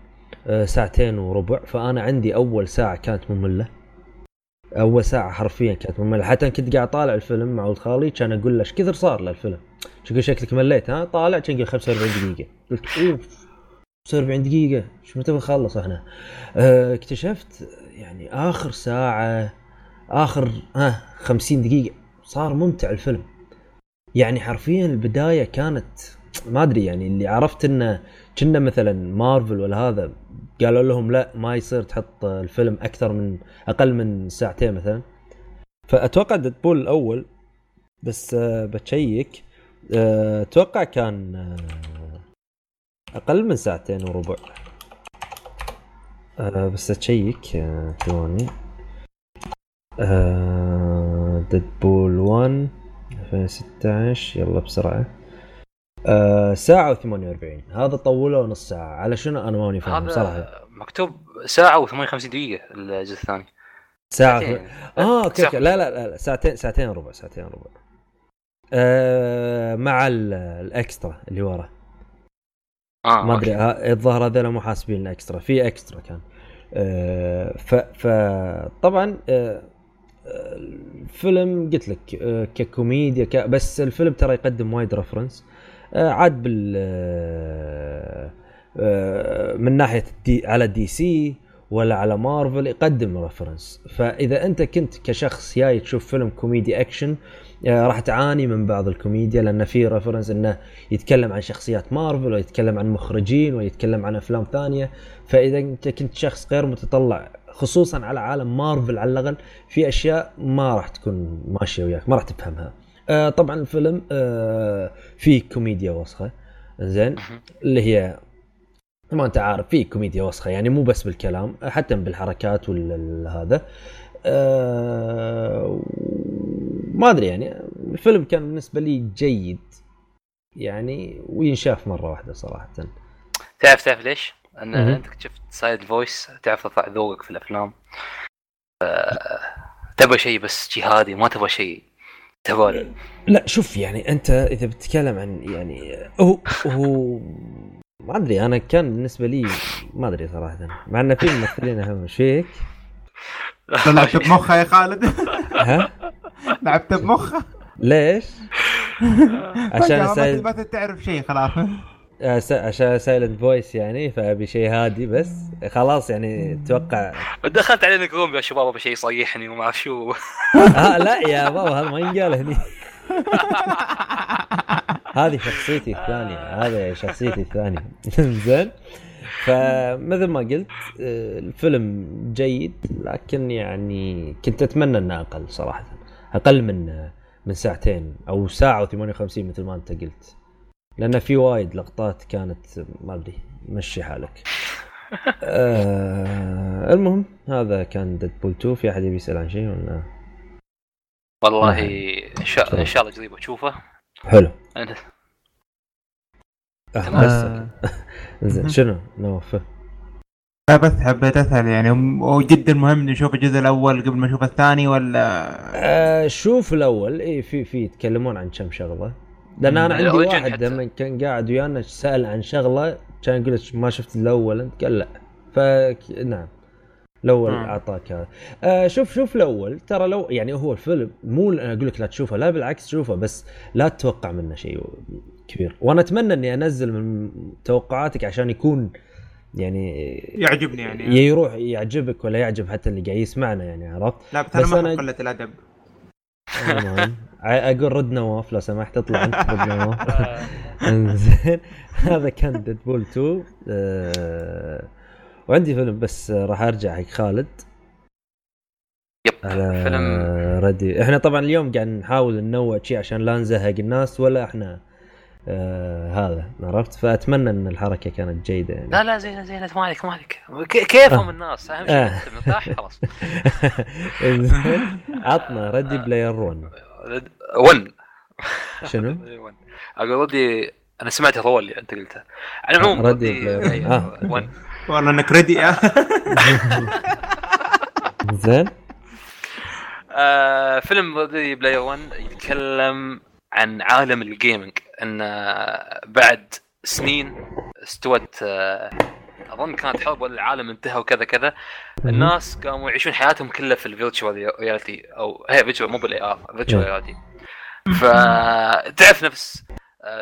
2.5 ساعة، فانا عندي اول ساعه كانت ممله. اول ساعه حرفيا كانت ممله، حتى كنت قاعد طالع الفيلم مع ولد خالي كان اقول له ايش كثر صار للفيلم، شكلك مليت ها؟ طالع كان 45 دقيقه، قلت اوف 40 دقيقة شو متى بنخلص احنا. اكتشفت يعني اخر ساعة اخر 50 دقيقة صار ممتع الفيلم يعني حرفيا. البداية كانت ما ادري يعني، اللي عرفت انه كنا مثلا مارفل ولا هذا قالوا لهم لا ما يصير تحط الفيلم اكثر من اقل من ساعتين مثلا. فاتوقع ديدبول الاول بس بتشيك اتوقع كان أقل من 2.5 ساعة. بس أتشيك ثواني. ديدبول 1 2016 يلا بسرعة 1:48. هذا طوله نص ساعة على شنو أنا ماني فاهم صراحة. مكتوب 1:58 الجزء الثاني. ساعة. لا ساعتين وربع. مع الأكسترا اللي ورا. ما ادري الظاهر هذول مو حاسبين الاكسترا، في اكسترا كان. طبعا الفيلم قلت لك ككوميديا بس الفيلم ترى يقدم وايد ريفرنس عاد من ناحيه على دي سي ولا على مارفل يقدم ريفرنس. فاذا انت كنت كشخص جاي تشوف فيلم كوميدي اكشن راح تعاني من بعض الكوميديا، لأن في ريفرنس إنه يتكلم عن شخصيات مارفل ويتكلم عن مخرجين ويتكلم عن أفلام ثانية. فإذا أنت كنت شخص غير متطلع خصوصا على عالم مارفل على الأقل في أشياء ما راح تكون ماشية وياك، ما راح تفهمها. طبعا الفيلم فيه كوميديا وسخة زين اللي هي ما أنت عارف، فيه كوميديا وسخة يعني مو بس بالكلام حتى بالحركات والهذا. ما أدري يعني الفيلم كان بالنسبة لي جيد يعني وينشاف مرة واحدة صراحة. تعرف ليش؟ أن أنت شفت سايد فويس، تعرف تطلع ذوقك في الأفلام. تبغى شيء بس جهادي، ما تبغى شيء تبالي. لا شوف يعني أنت إذا بتتكلم عن يعني هو ما ادري انا كان بالنسبه لي ما ادري صراحه مع ان في ممثلين اهم شيء. لعبت بمخها يا خالد. ها لعبت بمخها ليش؟ عشان ما تعرف شيء خلاص. عشان سايلنت فويس يعني فابي شيء هادي بس خلاص يعني توقع دخلت علينا كروم يا شباب ابي شيء يصيحني وما اعرف شو. لا يا بابا هذا ما ينقال هني. هذه شخصيتي الثانية، هذا شخصيتي الثانية. زين فمثل ما قلت الفيلم جيد لكن يعني كنت أتمنى أنه أقل صراحة، أقل من ساعتين أو ساعة و58 مثل ما أنت قلت، لأن في وايد لقطات كانت ما أدري مشي حالك. المهم هذا كان ديدبول 2. في أحد يسأل عن شيء ولا؟ والله إن شاء الله قريب أشوفه. حلو. زين شنو نوفه؟ بس حبيت أسأل يعني وجدا مهم نشوف الجزء الأول قبل ما نشوف الثاني ولا؟ شوف الأول. إيه في يتكلمون عن كم شغلة، لأن أنا عندي واحد لما كان قاعد ويانا سأل عن شغلة كان قلت ما شفت الأول أنت؟ قال لا. نعم الأول أعطاك هذا. شوف الأول ترى لو يعني هو الفيلم مو أقولك لا تشوفه، لا بالعكس شوفه بس لا تتوقع منه شيء كبير. وأنا أتمنى إني أنزل من توقعاتك عشان يكون يعني يعجبني يعني يروح يعجبك ولا يعجب حتى اللي قاعد يسمعنا يعني عرفت. لا بس أنا قلة الأدب. أقول رد نواف لو سمحت، اطلع أنت رد نواف. إنزين هذا كان ديدبول 2. وعندي فيلم بس راح ارجع حق خالد. فيلم ردي. احنا طبعا اليوم قاعد نحاول ننوع شيء عشان لا نزهق الناس ولا احنا هذا عرفت. فاتمنى ان الحركه كانت جيده يعني. لا زين مالك كيفهم الناس اهم شيء انت مرتاح خلاص. عطنا ردي بلاير 1 شنو؟ اقول ردي انا سمعته طول اللي انت قلته على العموم. ردي بلاير 1 والله انك ردي. زين فيلم ريدي بلاير 1 يتكلم عن عالم الجيمنج، ان بعد سنين استوت اظن كانت حرب ولا العالم انتهى وكذا كذا، الناس قاموا يعيشون حياتهم كلها في الفيرتشوال رياليتي او هي فيرتشوال مو بالاي ار فيرتشوال رياليتي. فتعرف نفس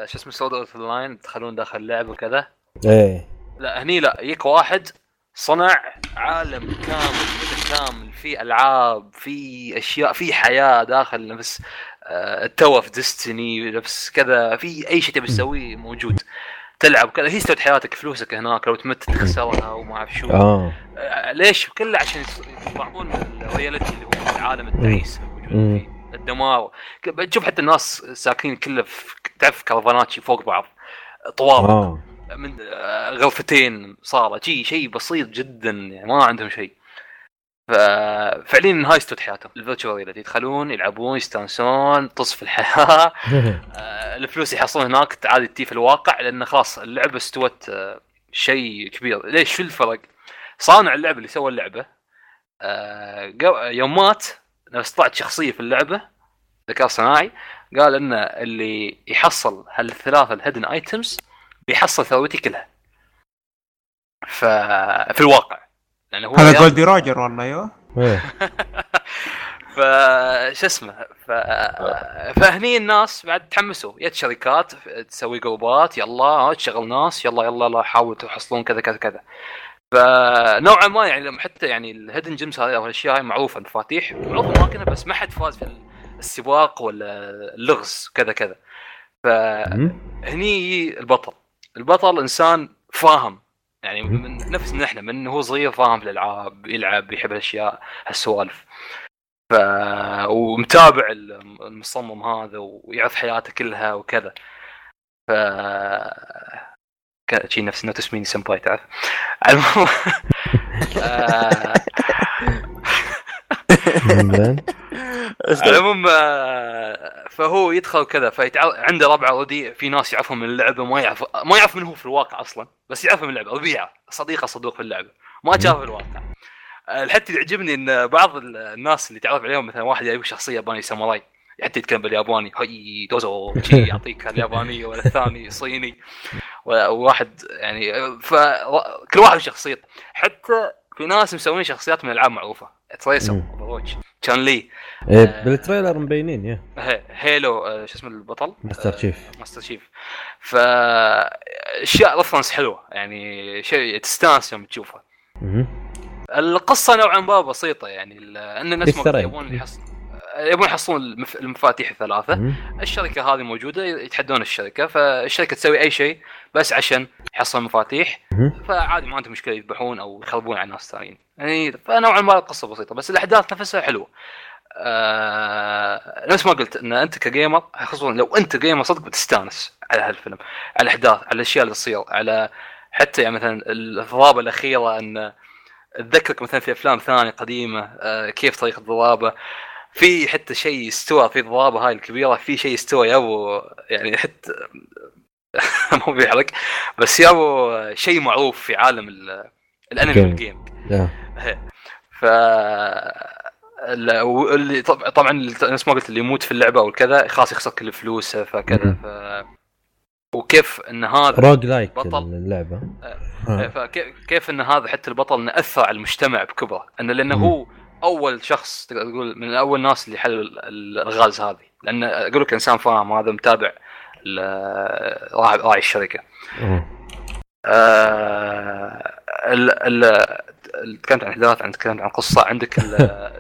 شو اسمه سورد اوف لاين تخلون داخل اللعب وكذا. ايه لا هني لا يك واحد صنع عالم كامل فيه ألعاب، فيه أشياء، فيه حياة داخل نفس التوف ديستني نفس كذا، فيه أي شيء تبي تسويه موجود تلعب كذا. هي استوت حياتك فلوسك هناك لو تمت تخسرها وما أعرف شو. ليش كله عشان يطلعون الرياليتي اللي هو العالم التعيس الموجود فيه الدمار. بتشوف حتى الناس ساكنين كله تعرف كرفانات فوق بعض طوابق من غرفتين صارت شيء بسيط جدا يعني ما عندهم شيء. ففعليا هاي استوت حياتهم الفيرتشوال اللي يدخلون يلعبون يستانسون تصف الحياة. الفلوس يحصلون هناك تعادل تي في الواقع لأن خلاص اللعبة استوت شيء كبير. ليش شو الفرق؟ صانع اللعبة اللي سوى اللعبة يومات نفس طلعت شخصية في اللعبة ذكاء صناعي قال إن اللي يحصل هالثلاثة الهيدن ايتمز بيحصل ثروتي كلها في الواقع لانه هو هذا جولدي راجر والله. ايوه فش اسمه فهني الناس بعد تحمسوا يا شركات تسوي جروبات يلا تشغل ناس يلا حاولوا تحصلون كذا كذا كذا. فنوعا ما يعني حتى يعني الهيدن جيمز هذه الاشياء هاي معروفه مفاتيح معروفه ماكنه بس ما حد فاز في السباق ولا اللغز كذا كذا. فهني البطل إنسان فاهم يعني من نفس نحن من هو صغير فاهم في الألعاب يلعب يحب الأشياء هالسوالف ومتابع المصمم هذا ويعرف حياته كلها وكذا. شيء نفس إنه تسميني سمباي تعرف. المهم المهم فهو يدخل كذا عنده ربع رديء في ناس يعرفهم من اللعبة ما يعرف من هو في الواقع أصلا بس يعرف من اللعبة ربيعه صدوق في اللعبة ما شاف الواقع. حتى يعجبني إن بعض الناس اللي تعرف عليهم مثلا واحد يعرف شخصية ياباني ساموراي حتى يتكلم بالياباني هاي دوزو شي يعطيك الياباني ولا الثاني صيني وواحد يعني، فكل واحد شخصيته. حتى في ناس مسوين شخصيات من العاب معروفه، تريسر بروتش كان لي بالتريلر مبينين يا هيلو شو اسمه البطل ماستر شيف. فاشياء رفرنس حلوه يعني، شيء تستانس يوم تشوفها. القصه نوعا ما بسيطه يعني، ان الناس يبون يحصلون المفاتيح الثلاثه. الشركه هذه موجوده، يتحدون الشركه، فالشركه تسوي اي شيء بس عشان يحصل مفاتيح، فعادي ما عندهم مشكله يذبحون او يخربون على ناس ثانيين يعني. فنوعا ما القصه بسيطه بس الاحداث نفسها حلوه. نفس ما قلت ان انت كجيمر، خصوصا لو انت جيمر صدق، بتستانس على هالفيلم، على الاحداث، على الاشياء اللي تصير، على حتى يعني مثلا الضربه الاخيره ان تذكرك مثلا في افلام ثانيه قديمه، كيف طريقه الضربه، في حتى شيء استوى في الضربه هاي الكبيره، في شيء استوى يا ابو يعني حتى مو بيحرك بس يا ابو شيء معروف في عالم الانمي الجيم. ف اللي طبعا الناس ما قلت اللي يموت في اللعبه او كذا خلاص يخسر كل فلوسه فكذا. وكيف ان هذا روج لايك اللعبه، فكيف ان هذا حتى البطل نأثر على المجتمع بكبره، ان لانه هو اول شخص تقدر تقول من اول ناس اللي حل الغاز هذه، لان اقول لك انسان فاهم، هذا متابع راعي الشركه. تكلمت عن احداث، عن تكلمت عن قصه، عندك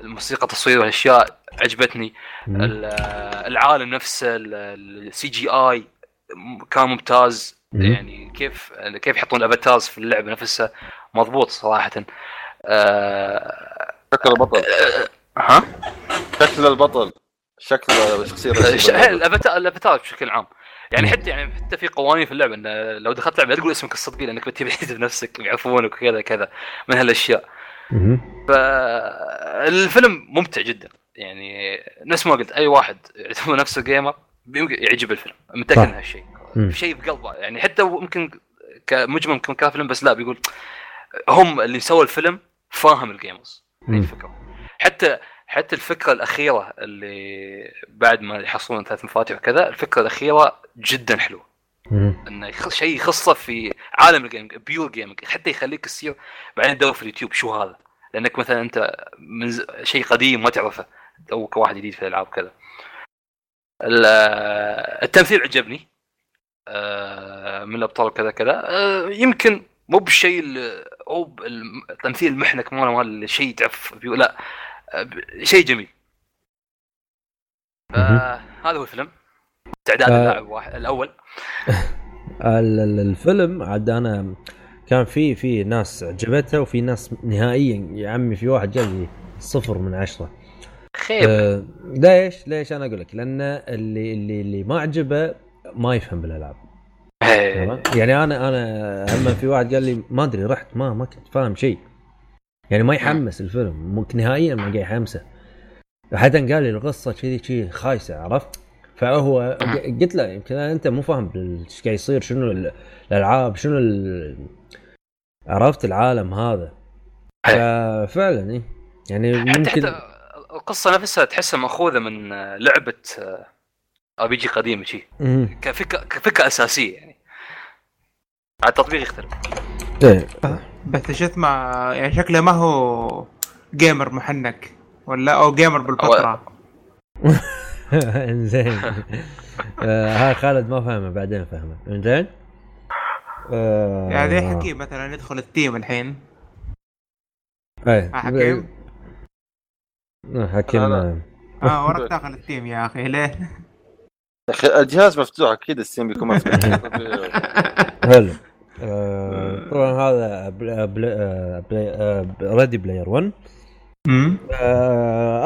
الموسيقى التصوير والاشياء عجبتني، العالم نفسه السي جي اي كان ممتاز يعني، كيف يحطون الافاتارز في اللعبه نفسها مضبوط صراحه. شكل البطل شكل شخصيه الافاتار بشكل عام يعني، حتى في قوانين في اللعبه ان لو دخلت لعبه لا تقول اسمك الصدقي لانك بتبعد بنفسك ويعرفونك وكذا كذا من هالاشياء. فالفيلم ممتع جدا يعني، نفس ما قلت اي واحد يعتبر نفسه جيمر يعجب الفيلم، متاكد من هالشيء، شيء بقلبه يعني. حتى ممكن كمجمل ممكن كفيلم، بس لا، بيقول هم اللي سووا الفيلم فاهم الجيمرز الفكرة. حتى الفكرة الأخيرة اللي بعد ما يحصلون 3 مفاتيح وكذا، الفكرة الأخيرة جدا حلوة، إنه شيء يخصه في عالم الجيمينج، بيور جيمينج، حتى يخليك تصير بعدين تدور في اليوتيوب شو هذا، لأنك مثلا أنت من شيء قديم ما تعرفه أو كواحد جديد في الألعاب كذا. التمثيل عجبني من الأبطال كذا كذا، يمكن مو بشيء او التمثيل المحنك مو مال شيء تعف، لا شيء جميل. هذا هو الفيلم، تعداد اللاعب واحد الاول. الفيلم عاد انا كان في ناس عجبتها وفي ناس نهائيا يا عمي، في واحد جاب 0 من 10 خيب. ليش انا اقول لك؟ لان اللي ما عجبه ما يفهم بالالعاب يعني. انا لما في واحد قال لي ما ادري، رحت ما كنت فاهم شيء يعني، ما يحمس الفيلم، ممكن نهائيا ما جاي يحمسه. حتى قال لي القصه شيء خايسه، عرفت؟ فهو قلت له يمكن انت مو فاهم ايش قاعد يصير، شنو الالعاب، شنو عرفت العالم هذا. ففعلا يعني ممكن القصه نفسها تحسها ماخوذه من لعبه RPG قديم شيء، كفكرة أساسية يعني، على التطبيق يختلف. بتشت مع يعني شكله ما هو جيمر محنك ولا أو جيمر بالفترة. إنزين. ها خالد ما فهمه، بعدين فهمه. إنزين. يعني حكيم مثلا ندخل التيم الحين. حكيم. ورق داخل التيم يا أخي، ليه؟ الجهاز مفتوح اكيد، السيم بيكون مفتوح. هلا طبعا هذا ريدي بلاير 1.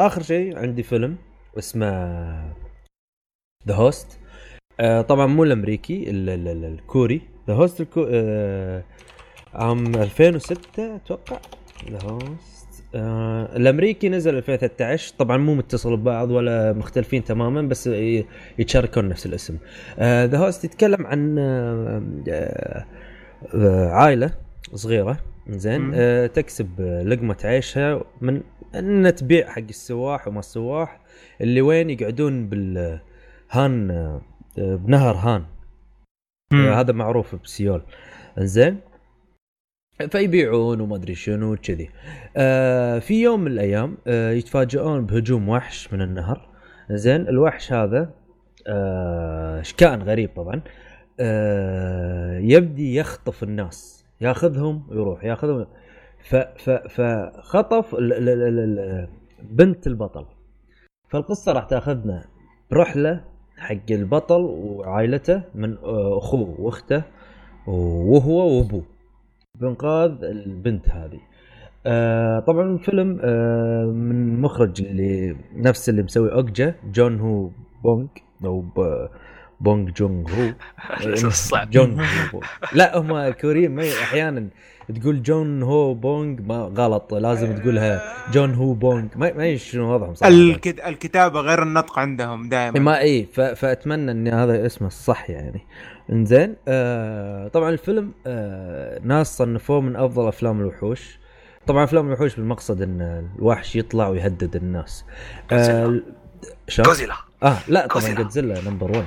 اخر شيء عندي فيلم اسمه ذا هوست، طبعا مو الامريكي، الكوري. ذا هوست عام 2006 اتوقع. ذا هوست الامريكي نزل 2013، طبعا مو متصل ببعض ولا مختلفين تماما، بس يتشاركون نفس الاسم. ذا هوست يتكلم عن عائله صغيره، زين، تكسب لقمه عيشها من ان تبيع حق السواح وما السواح، اللي وين يقعدون بالهان بنهر هان هذا معروف بسيول انزين، فيبيعون وما ادري شنو كذي. في يوم من الايام يتفاجئون بهجوم وحش من النهر زين. الوحش هذا شكان غريب طبعا، يبدي يخطف الناس، ياخذهم ويروح ياخذهم. فخطف بنت البطل. فالقصة راح تاخذنا برحلة حق البطل وعائلته من اخوه واخته وهو وابوه بنقاذ البنت هذه. طبعا الفيلم من مخرج اللي نفس اللي مسوي اوكجا، جون هو بونغ او بونغ جونغ هو جون هو. لا هم كوريين احيانا تقول جون هو بونغ ما غلط، لازم تقولها جون هو بونغ. ما يشنو وضعهم صح، الكتابه غير النطق عندهم دائما ما اي. فاتمنى ان هذا اسمه الصح يعني انزين. طبعا الفيلم ناس صنفوه من افضل افلام الوحوش. طبعا افلام الوحوش بالمقصد ان الوحش يطلع ويهدد الناس. غوزيلا لا طبعا غوزيلا نمبر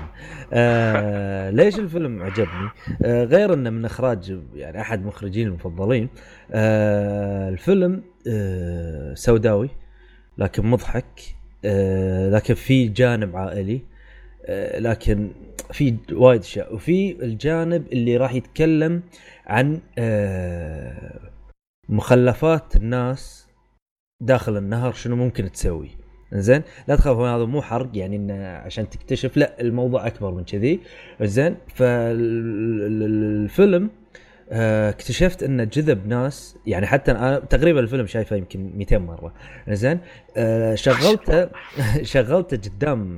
1. ليش الفيلم عجبني غير انه من اخراج يعني احد مخرجين المفضلين. الفيلم سوداوي لكن مضحك، لكن في جانب عائلي، لكن في وايد اشياء. وفي الجانب اللي راح يتكلم عن مخلفات الناس داخل النهر شنو ممكن تسوي زين. لا تخافون هذا مو حرق يعني إن عشان تكتشف، لا الموضوع اكبر من كذي زين. فالفيلم اكتشفت انه جذب ناس يعني، حتى انا تقريبا الفيلم شايفه يمكن 200 مره زين. شغلته قدام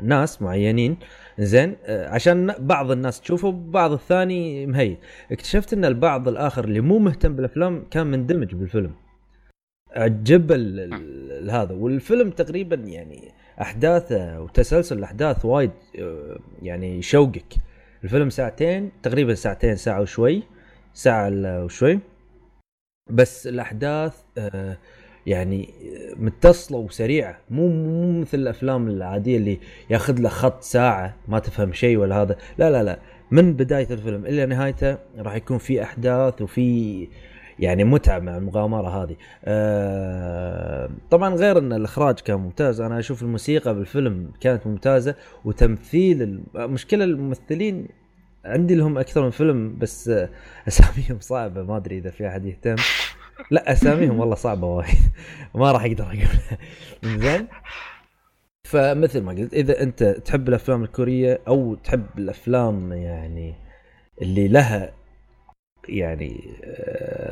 ناس معينين زين عشان بعض الناس تشوفه وبعض الثاني مهيت. اكتشفت ان البعض الاخر اللي مو مهتم بالافلام كان مندمج بالفيلم. عجب هذا. والفيلم تقريبا يعني احداثه وتسلسل الاحداث وايد يعني يشوقك. الفيلم ساعتين تقريبا، ساعتين ساعه وشوي، ساعه وشوي، بس الاحداث يعني متصلة وسريعة، مو مثل الأفلام العادية اللي ياخذ له خط ساعة ما تفهم شيء ولا هذا. لا لا لا، من بداية الفيلم إلى نهايته راح يكون في أحداث وفي يعني متعة مع المغامرة هذه. طبعا غير أن الإخراج كان ممتاز، أنا أشوف الموسيقى بالفيلم كانت ممتازة وتمثيل. مشكلة الممثلين عندي لهم أكثر من فيلم بس أساميهم صعبة، ما أدري إذا في أحد يهتم. لا اساميهم والله صعبه وايد ما راح اقدر اقولها زين. فمثل ما قلت، اذا انت تحب الافلام الكوريه او تحب الافلام يعني اللي لها يعني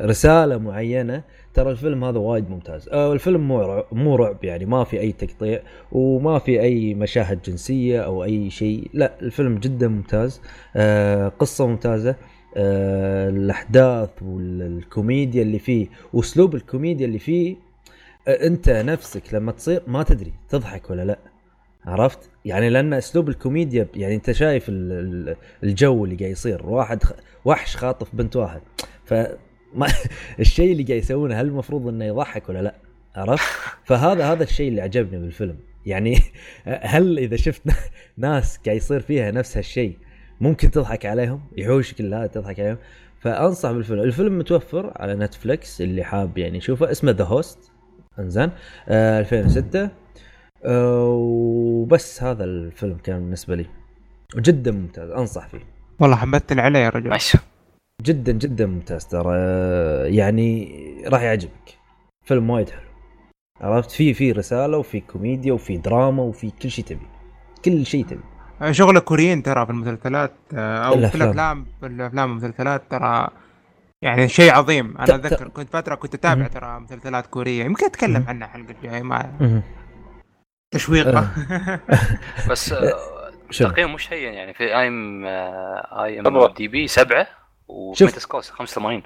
رساله معينه، ترى الفيلم هذا وايد ممتاز. الفيلم مو رعب يعني، ما في اي تقطيع وما في اي مشاهد جنسيه او اي شيء. لا الفيلم جدا ممتاز، قصه ممتازه، الأحداث والكوميديا اللي فيه وأسلوب الكوميديا اللي فيه، أنت نفسك لما تصير ما تدري تضحك ولا لا، عرفت يعني؟ لأن أسلوب الكوميديا يعني أنت شايف الجو اللي قاعد يصير، واحد وحش خاطف بنت واحد، فما الشيء اللي قاعد يسوونه هل المفروض إنه يضحك ولا لا، عرفت؟ فهذا الشيء اللي عجبني بالفيلم يعني. هل إذا شفت ناس قاعد يصير فيها نفس هالشيء ممكن تضحك عليهم، يحوشك لا تضحك عليهم؟ فأنصح بالفيلم. الفيلم متوفر على نتفليكس اللي حاب يعني يشوفه، اسمه The Host انزين 2006. وبس هذا الفيلم كان بالنسبة لي وجدا ممتاز، أنصح فيه والله. حبتني عليه يا رجل، جدا جدا ممتاز ترى يعني راح يعجبك. فيلم وايد حلو، عرفت؟ فيه رسالة وفيه كوميديا وفيه دراما وفيه كل شيء تبي، كل شيء تبي. شغل كوريين ترى في المسلسلات او في الافلام والمسلسلات ترى يعني شيء عظيم. انا اذكر كنت فتره كنت اتابع ترى مسلسلات كوريه، يمكن اتكلم عنها حلقه جايه مع تشويقه. بس تقييم مش هين يعني، في اي ام دي بي 7 وميتاسكور 85.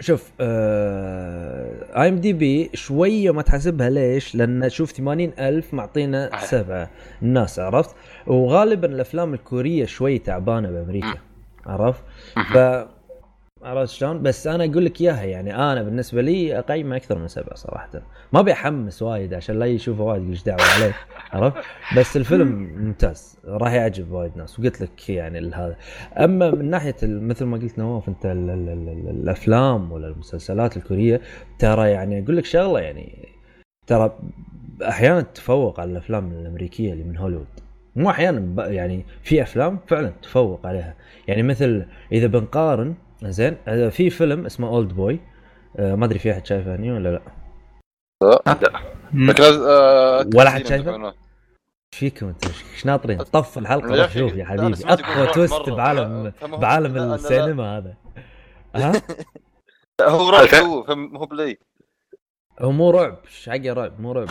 شوف اي ام دي بي شويه ما تحسبها، ليش؟ لان شوف 80,000 معطينا 7 الناس، عرفت؟ وغالبا الافلام الكوريه شويه تعبانه بامريكا، عرفت؟ عرفت شلون؟ بس انا اقول لك اياها يعني انا بالنسبه لي اقيمه اكثر من 7 صراحه. ما بيحمس وايد عشان لا يشوف وايد ايش دعوه عليه عرفت، بس الفيلم ممتاز راح يعجب وايد ناس وقلت لك يعني هذا. اما من ناحيه مثل ما قلت نواف انت الافلام ولا المسلسلات الكوريه ترى يعني اقول لك شغله يعني ترى احيانا تتفوق على الافلام الامريكيه اللي من هوليوود، مو احيانا يعني في افلام فعلا تتفوق عليها. يعني مثل اذا بنقارن زين في فيلم اسمه اولد بوي، ما ادري في احد شايفه هني ولا لا؟ لا ولا احد شايفه. فيكم انتوا ايش ناطرين؟ طف الحلقه روح شوف يا حبيبي اقوى توست بعالم السينما هذا. ها هو راح يشوف هو بلاي هو مو رعب، حاجه رعب مو رعب.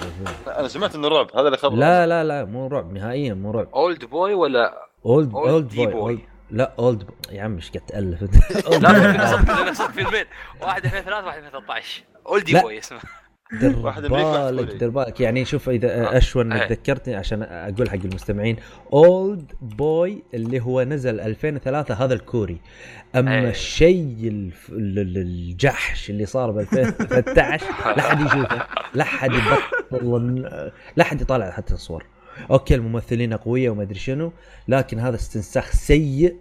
انا سمعت انه رعب هذا اللي خبر. لا لا لا مو رعب نهائيا مو رعب. اولد بوي ولا اولد بوي؟ لا اولد يا عم مش قاعد تالف. لا في البيت 1 2 3 1 2 13 اولدي بوي اسمه. دربالك يعني شوف اذا اشون تذكرتني عشان اقول حق المستمعين اولد بوي اللي هو نزل 2003 هذا الكوري. اما الشيء الجحش اللي صار ب 2013 لا حد يشوفه، لا حد يبطل، لا حد يطالع حتى الصور. اوكي الممثلين اقوياء وما ادري شنو، لكن هذا استنساخ سيء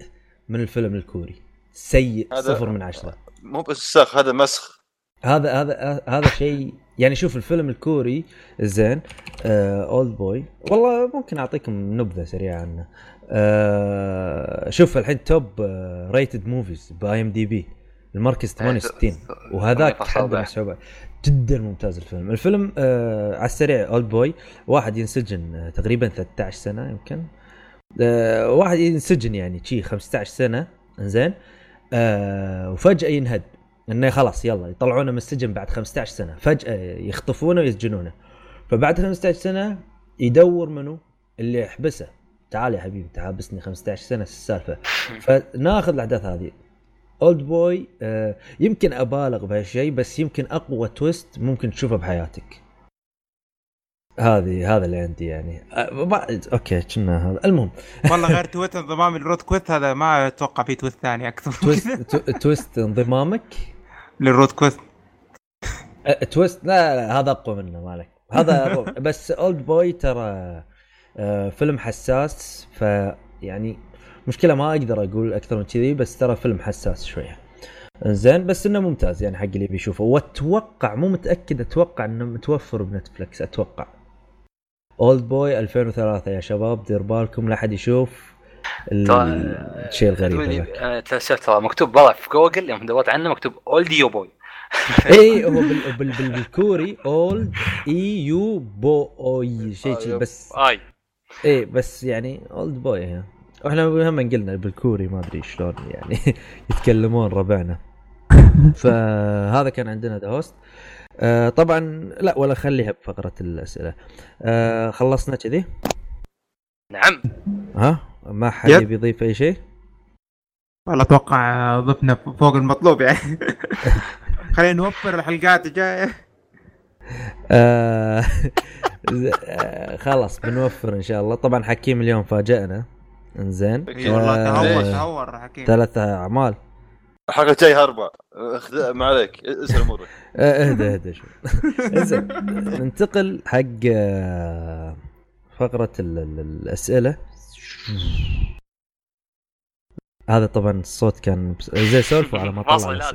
من الفيلم الكوري، سيء 0 من 10. مو بس استنساخ، هذا مسخ، هذا شيء يعني. شوف الفيلم الكوري زين اولد بوي، والله ممكن اعطيكم نبذه سريعه عنه. شوف الحين توب ريتد موفيز باي ام دي بي المركز 68 وهذاك حد الشباب جدا ممتاز. الفيلم على السريع اولد بوي، واحد ينسجن تقريبا 13 سنه يمكن، واحد ينسجن يعني شي 15 سنه زين، وفجاه ينهد انه خلاص يلا يطلعونه من السجن بعد 15 سنه، فجاه يخطفونه ويسجنونه. فبعد 15 سنه يدور منه اللي يحبسه، تعال يا حبيبي تحبسني 15 سنه السالفه. فناخذ الاحداث هذه اولد بوي. يمكن ابالغ بهالشيء بس يمكن اقوى تويست ممكن تشوفه بحياتك. هذا اللي عندي يعني. اوكي كنا هذا المهم. والله غير تويست انضمام للروت كويست هذا ما اتوقع فيه تويست ثاني اكثر. تويست انضمامك للروت كويست تويست لا هذا اقوى منه مالك هذا. بس اولد بوي ترى فيلم حساس، فيعني مشكلة ما أقدر أقول أكثر من كذي، بس ترى فيلم حساس شوية زين، بس إنه ممتاز يعني حق اللي بيشوفه. وأتوقع مو متأكد، أتوقع إنه متوفر بنتفلكس. أتوقع أولد بوي 2003 يا شباب دير بالكم لا حد يشوف الشيء الغريب. ترى مكتوب برا في جوجل يوم دورت عنه مكتوب أولد يو بوي. إيه هو بالكوري أولد إي يو بوي شيء بس إيه بس يعني أولد بوي هنا. احنا هم قلنا بالكوري ما ادري شلون يعني يتكلمون ربعنا. فهذا كان عندنا ذا هوست. طبعا لا ولا خليها بفقره الاسئله. خلصنا كذي؟ نعم. ها ما حد يضيف اي شيء؟ والله اتوقع ضفنا فوق المطلوب يعني. خلينا نوفر الحلقات الجايه. خلاص بنوفر ان شاء الله. طبعا حكيم اليوم فاجأنا انزين والله تهور حكيم 3 أعمال حقه جاي 4 ما عليك اسال امورك. اهدى شوي. انزين ننتقل حق فقره الاسئله. هذا طبعا الصوت كان زي سولفه على ما طلع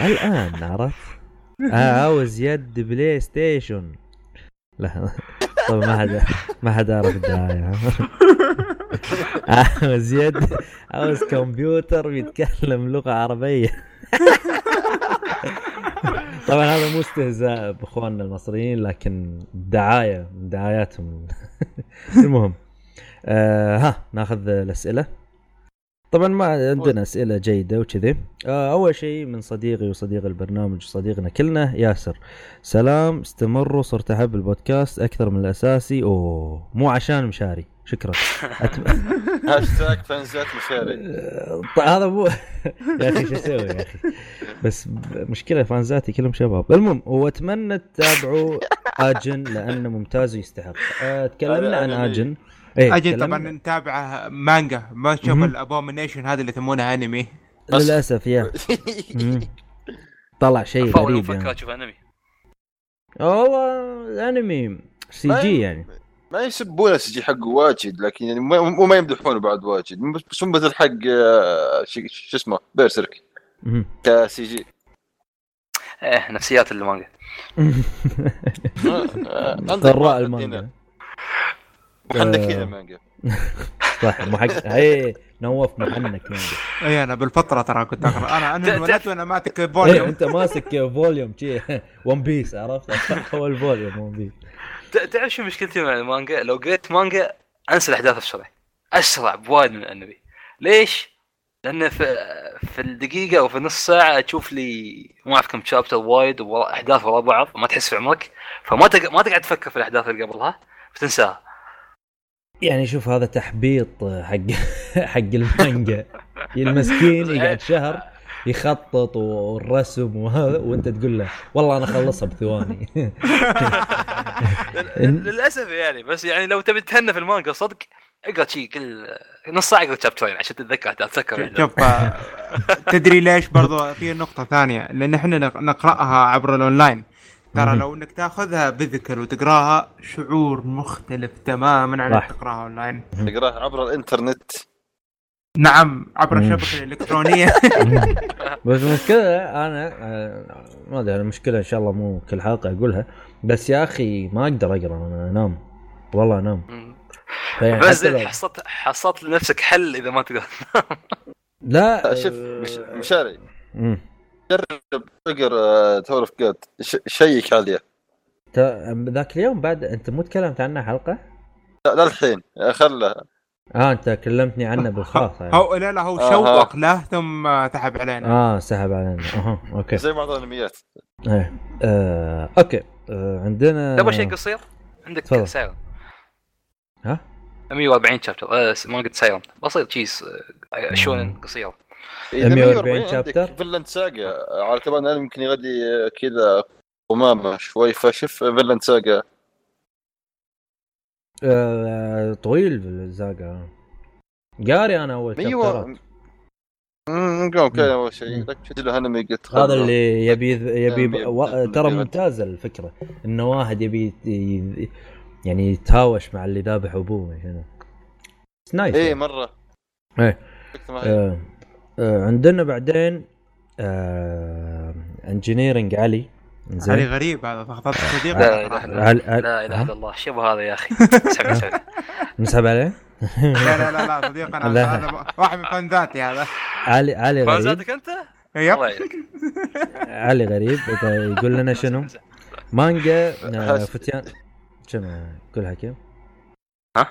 الان عرف عاوز يد بلاي ستيشن. لا طب ما حد عارف الدعاية. عاوز يد، عاوز كمبيوتر بيتكلم لغة عربية. طبعا هذا مو استهزاء بإخواننا المصريين، لكن دعاية من دعاياتهم. المهم ها ناخذ الأسئلة. طبعا ما عندنا أسئلة جيدة وكذا. أول شيء من صديقي وصديق البرنامج وصديقنا كلنا ياسر. سلام، استمروا، صرت أحب البودكاست أكثر من الأساسي. أوه مو عشان مشاري شكرا. هاشتاج فانزات مشاري. هذا مو يا اخي شو اسوي يا اخي، بس مشكله فانزاتي كلهم شباب. المهم واتمنى تتابعوا اجن لانه ممتاز ويستحق. تكلمنا عن اجن. اجن طبعا نتابعه مانجا، ما شوف الابومينيشن هذا اللي يسمونه انمي للاسف يا طلع شيء غريب يعني. فكرت اشوف انمي والله، انمي سي جي يعني، ما يسبونه سي جي حق واجد، لكن يعني ما يمدحونه بعد واجد، بس مثل حق شو اسمه بيرسيرك كسي جي نفسيات المانجا ضراء المانجا محنك هنا مانجا صح محنك اي نواف محنك مانجا. اي انا بالفتره ترى كنت اقرا انا انولدت وانا ماسك فوليوم. ايه انت ماسك فوليوم شي ون بيس، عرفت اول فوليوم ون بيس. تعرف شو مشكلتي مع المانجا؟ لو قريت مانجا انسى الاحداث بسرعه، اسرع بوايد من الانمي. ليش؟ لان في الدقيقه او في نص ساعه تشوف لي ما اعرف كم شابتر وايد واحداث ورا بعض، ما تحس في عمرك، فما تقعد تفكر في الاحداث اللي قبلها فتنساها. يعني شوف هذا تحبيط حق المانجا المسكين يقعد شهر يخطط والرسم وهذا، وانت تقول له والله انا خلصها بثواني للاسف يعني. بس يعني لو تبي تهنى في المانجا صدق اقرا شيء كل نص ساعه، اقرا تشابترين عشان تتذكر. شوف تدري ليش برضو في نقطه ثانيه، لان احنا نقراها عبر الاونلاين ترى. لو انك تاخذها بذكر وتقراها شعور مختلف تماما عن تقراها اونلاين. تقراها عبر الانترنت نعم، عبر الشبكه الالكترونيه بس مشكله انا ما ادري، المشكله ان شاء الله مو كل حلقه اقولها، بس يا اخي ما اقدر اقرا، انا انام والله انام. بس حصلت لنفسك حل اذا ما تقدر لا شوف مشاري جرب اقرا تورف قد شيك عليه ذاك اليوم. بعد انت مو تكلمت عنه حلقه؟ لا الحين خلها. انت كلمتني عنه بالخاص يعني. هو لا هو شوق له ثم سحب علينا. سحب علينا. اوكي زي بعض الانميات. ايه اوكي عندنا تبغى شيء قصير عندك سايلنت ها 140 شابتر ما قلت سايلنت بصير تشيز شونن قصير 140 شابتر فيلنت ساقة على طبعا انا يمكن يغدي كذا قمامه شوي فشف فيلنت ساقة طويل بالزاقة قاري انا اول شابترات اوكي اول شيء هذا اللي يبي ترى ممتازة الفكرة انه واحد يبي يعني يتهاوش مع اللي ذابح ابوه هنا نايس ايه مرة ايه. عندنا بعدين انجينيرنج علي غريب هذا فقط صديق. لا اله الا الله شبه هذا يا اخي نسحب عليه لا صديق انا هذا واحد من فانزاتي هذا علي غريب فانزاتك انت والله علي غريب يقول لنا شنو مانجا فتيان جماعه كلها كيف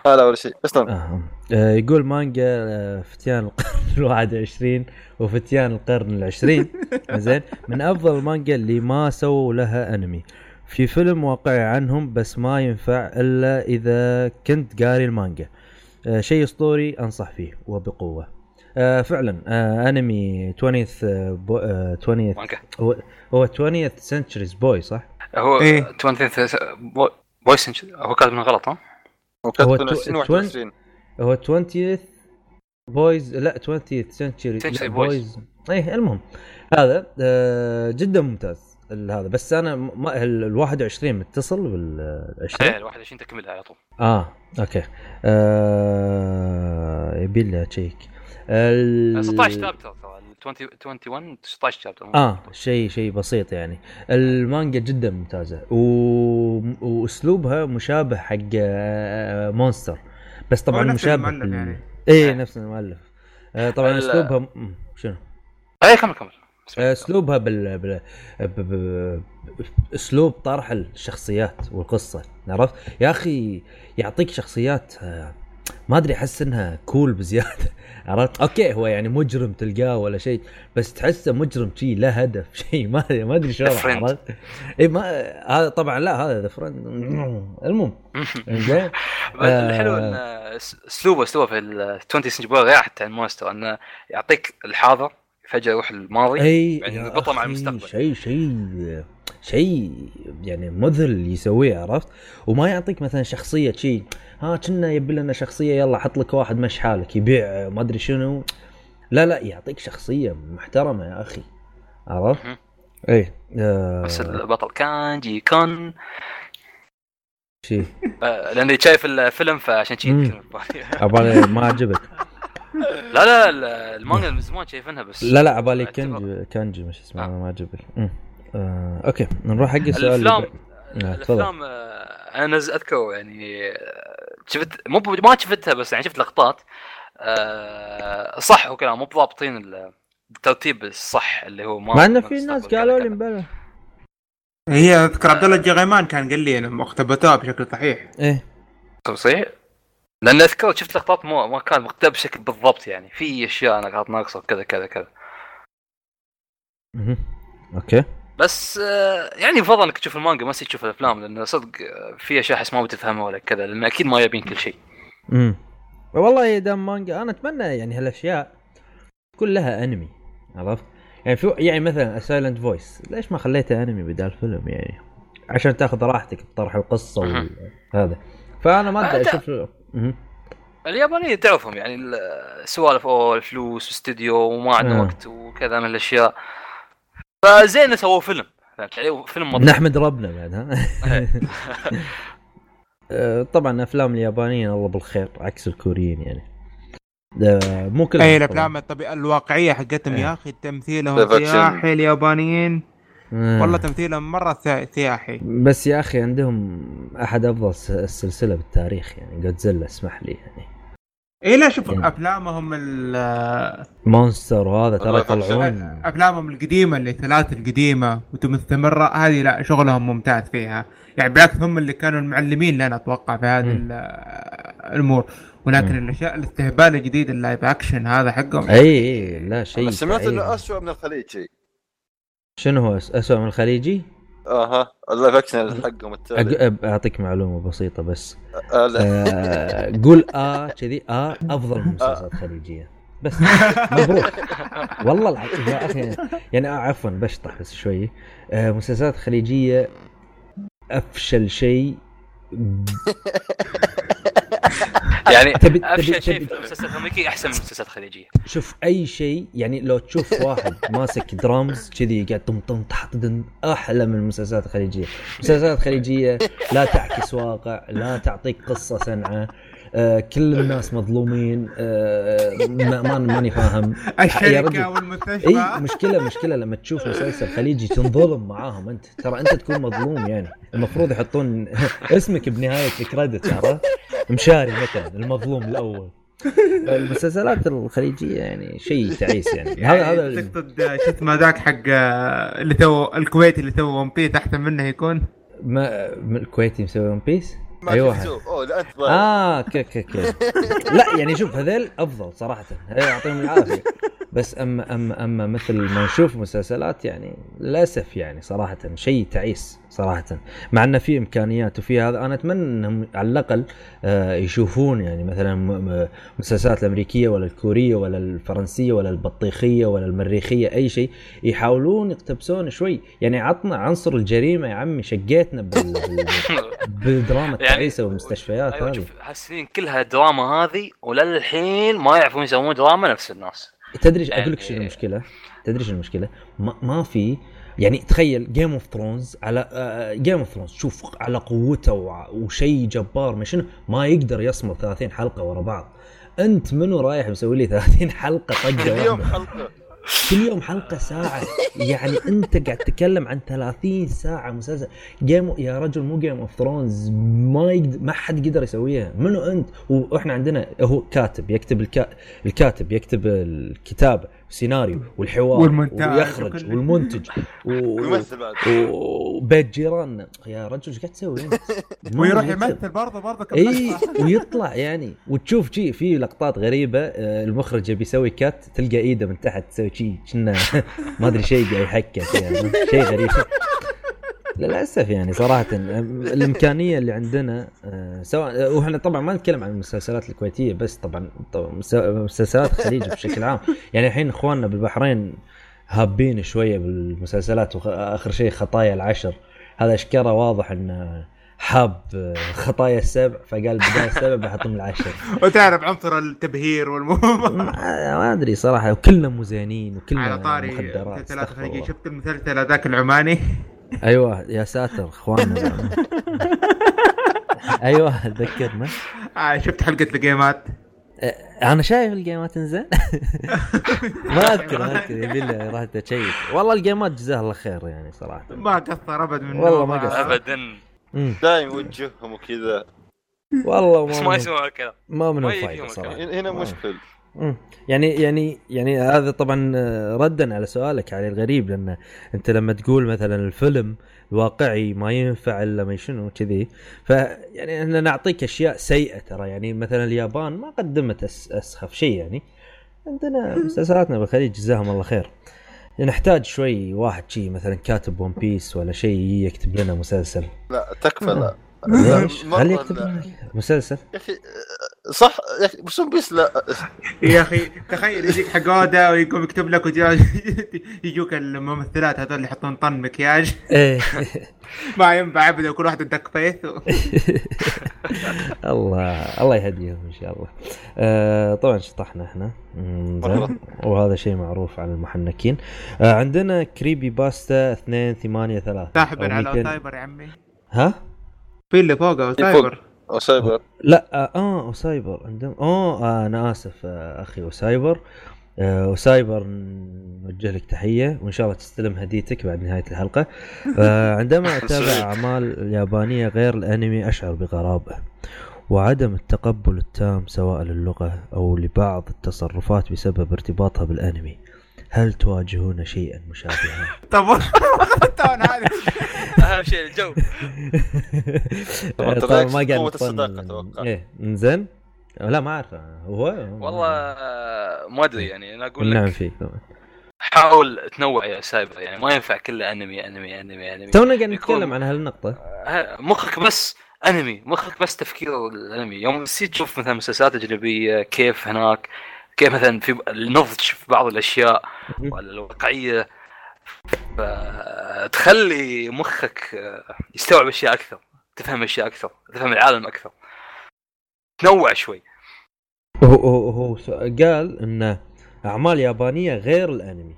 لا ولا شيء اصلا يقول مانجا فتيان القرن 21 وفتيان القرن 20 زين من افضل المانجا اللي ما سووا لها انمي في فيلم واقعي عنهم، بس ما ينفع الا اذا كنت قاري المانجا. شيء اسطوري انصح فيه وبقوه. فعلا انمي 20th Century Boy صح هو 20th Boy Century هو كاتب من غلط هو 20th بويز لا 20th Century بويز ايه. المهم هذا جدا ممتاز هذا، بس انا ما ال21 متصل بال20 ال21 تكملها على طول. اوكي يبي لها تشيك 16 شابتر 21 16 شابتر شيء بسيط يعني. المانجا جدا ممتازه واسلوبها مشابه حق مونستر، بس طبعا مشابه يعني. ايه نفس المؤلف طبعا اسلوبها شنو اي كمل اسلوبها اسلوب طرح الشخصيات والقصه، عرفت يا اخي يعطيك شخصيات ما ادري احس انها كول بزياده. عرفت؟ اوكي هو يعني مجرم تلقاه ولا شيء، بس تحسه مجرم شيء له هدف شيء، ما ادري شو. عرفت؟ اي ما هذا طبعا لا هذا فرند. المهم زين الحلو ان اسلوبه في ال 20 سنتري بوي غير حتى عن مونستر، انه يعطيك الحاضر فجاه يروح الماضي يعني بطل مع المستقبل، شيء يعني مذل يسويه. عرفت؟ وما يعطيك مثلا شخصيه شيء ها كنا يبي لنا شخصيه يلا حط لك واحد مش حالك يبيع ما ادري شنو، لا لا يعطيك شخصيه محترمه يا اخي. عرفت؟ اي بس البطل كانجي كان شيء لاني شايف الفيلم فعشان شيء ابغى ما عجبك. لا لا المانجا من زمان شايفينها بس لا لا عبالي كانجي مش اسمه ما عجبك. اوكي نروح حق السؤال. الافلام انا اذكر يعني شفت ما شفتها بس يعني شفت لقطات. صح وكلام مو ضابطين الترتيب الصح اللي هو ما عندنا. في ناس قالوا لي مبالغ، هي اذكر عبد الله الجغيمان كان قال لي انهم اختبتوها بشكل صحيح. ايه صحيح، لان اذكر شفت لقطات ما كان مكتوب بشكل بالضبط، يعني في اشياء انا كانت ناقصه كذا كذا كذا. اوكي بس يعني بفضل انك تشوف المانجا ما تشوف الافلام، لان صدق في اشياء حس ما بتفهمها ولا كذا، لان اكيد ما يبين كل شيء. والله اذا مانجا انا اتمنى يعني هالاشياء كلها انمي. عرفت؟ يعني في يعني مثلا A Silent Voice ليش ما خليته انمي بدال فيلم؟ يعني عشان تاخذ راحتك بطرح القصه وهذا. فانا ما ادري اشوف اليابانيين تعرفهم يعني سوالف او الفلوس واستديو وما عندهم وقت وكذا من الاشياء، فزين سووا فيلم يعني فيلم نحمد ربنا بعد. ها طبعا افلام اليابانيين الله بالخير عكس الكوريين، يعني مو كل اي الافلام الطبيعيه الواقعيه حقتهم يا اخي تمثيلهم سياحي. اليابانيين والله تمثيلهم مره سياحي، بس يا اخي عندهم احد افضل السلسله بالتاريخ يعني جودزيلا. اسمح لي يعني ايه لا شوف يعني. افلامهم المونستر وهذا ترى طلعون افلامهم القديمه اللي ثلاث القديمه ومستمره هذه، لا شغلهم ممتاز فيها يعني، بعكس هم اللي كانوا المعلمين لنا اتوقع في هذه الامور. ولكن الاشياء الاستهبال الجديد اللايف اكشن هذا حقهم اي لا شيء. سمعت انه اسوء من الخليجي. شنو هو اسوء من الخليجي؟ اها اللايف اكشن حقهم التالي. اعطيك معلومه بسيطه بس قول كذي افضل مسلسلات خليجيه بس. مبروك والله العظيم يا اخي يعني عفوا بشطح بس شويه. مسلسلات خليجيه افشل شيء يعني افشل شيء في المسلسلات الامريكيه احسن من المسلسلات الخليجيه. شوف اي شيء يعني لو تشوف واحد ماسك درامز كذي قاعد طمطم تحت احلى من المسلسلات الخليجيه. المسلسلات الخليجيه لا تعكس واقع، لا تعطيك قصه سنعه، كل الناس مظلومين، ماني فاهم الشركه والمستشفى. اي مشكله لما تشوف مسلسل خليجي تنظلم معاهم، انت ترى انت تكون مظلوم يعني، المفروض يحطون اسمك بنهايه الكريدت. عرفت؟ مشاري مثلا المظلوم الاول. المسلسلات الخليجيه يعني شيء تعيس يعني. هذا تقصد شفت ما ذاك حق اللي تو الكويتي اللي تو ون بيس تحت منه يكون ما الكويتي مسوي ون بيس. ايوه لا يعني شوف هذيل افضل صراحه، يعطيهم العافيه. بس اما مثل ما نشوف مسلسلات يعني للاسف يعني صراحه شيء تعيس صراحه، مع ان في امكانيات وفي هذا. انا اتمنى انهم على الاقل يشوفون يعني مثلا مسلسلات الامريكيه ولا الكوريه ولا الفرنسيه ولا البطيخيه ولا المريخيه، اي شيء يحاولون يقتبسون شوي يعني. عطنا عنصر الجريمه يا عمي، شقيتنا بالدراما التعيسه والمستشفيات هذه. هالسنين كلها دراما هذه وللحين ما يعرفون يسوون دراما نفس الناس. تدري اقول لك شنو المشكله؟ تدري شنو المشكله؟ ما في يعني. تخيل جيم اوف ثرونز على جيم اوف ثرونز، شوف على قوته وشيء جبار، مش ما يقدر يصمد 30 حلقه ورا بعض. انت منو رايح مسوي لي 30 حلقه طقه اليوم حلقه كل يوم حلقه ساعه يعني؟ انت قاعد تتكلم عن 30 ساعه مسلسل جيم يا رجل، مو جيم اوف ثرونز ما حد قدر يسويها. منو انت؟ واحنا عندنا هو كاتب يكتب الكاتب يكتب الكتابه، سيناريو والحوار ويخرج والمنتج ويمثل بعد وبيت جيراننا يا رجل ايش قاعد تسوي انت ويروح يمثل برضه اي ويطلع يعني وتشوف شيء في لقطات غريبه المخرج بيسوي كات تلقى ايده من تحت تسوي شيء كنا ما ادري شيء قاعد يحكك يعني شيء غريب للأسف يعني صراحة الإمكانية اللي عندنا سواء وإحنا طبعا ما نتكلم عن المسلسلات الكويتية بس طبعا مسلسلات الخليج بشكل عام يعني الحين إخواننا بالبحرين هابين شوية بالمسلسلات وآخر شيء خطايا العشر هذا أشكره واضح إنه حاب خطايا السبع فقال بداية السبع بحطهم العشر وتعرف عنصر التبهير والمهم ما أدري صراحة وكلنا مزينين وكلنا على طاري مسلسلات الخليجية شفت المسلسل ذاك العماني ايوه يا ساتر اخواننا ايوه تذكرنا شفت حلقه الجيمات انا شايف الجيمات انزين ما اذكر بالله راح تشيك والله الجيمات جزاه الله خير يعني صراحه ما قصر ابد من والله ما قصر ابدا دايم وجههم وكذا والله ما يسوى كذا ما من فايده صراحه هنا مشكل يعني هذا طبعا ردا على سؤالك علي الغريب لأن أنت لما تقول مثلا الفيلم الواقعي ما ينفع إلا ما شنو كذي فيعني إحنا نعطيك أشياء سيئة ترى يعني مثلا اليابان ما قدمت أسخف شيء يعني عندنا مسلسلاتنا بالخليج جزاهم الله خير نحتاج شوي واحد شيء مثلا كاتب ون بيس ولا شيء يكتب لنا مسلسل لا تكفى لا هل يكتب لنا مسلسل يا أخي صح يا اخي بسون بيس لا يا اخي تخيل يجيك حقاده ويقوم يكتب لك يجوك الممثلات هذول اللي يحطون طن مكياج ما ينفع ابدا كل واحد يدق فيث الله يهديهم ان شاء الله طبعا شطحنا احنا وهذا شيء معروف عن المحنكين عندنا كريبي باستا 283 ساحبا على سايبر يا عمي ها في اللي فوقه سايبر وسايبر لا وسايبر عندهم انا اسف اخي وسايبر وسايبر نوجه لك تحيه وان شاء الله تستلم هديتك بعد نهايه الحلقه عندما اتابع اعمال اليابانيه غير الانمي اشعر بغرابه وعدم التقبل التام سواء للغه او لبعض التصرفات بسبب ارتباطها بالانمي هل تواجهون شيئا مشابها؟ طب والله هذا اهم شيء الجو طبعا ما قاعد الصداقه اتوقع ايه انزين لا ما اعرف هو والله ما ادري يعني انا اقول لك نعم فيك طبعا حاول تنوع يا سايبر يعني ما ينفع كله انمي تونا قاعد نتكلم عن هالنقطه مخك بس انمي مخك بس تفكير الانمي يوم نسيت تشوف مثلا مسلسلات اجنبيه كيف هناك كيف مثلا في النضج في بعض الاشياء ولا الواقعيه تخلي مخك يستوعب اشياء اكثر تفهم اشياء اكثر تفهم العالم اكثر تنوع شوي هو قال ان اعمال يابانيه غير الانمي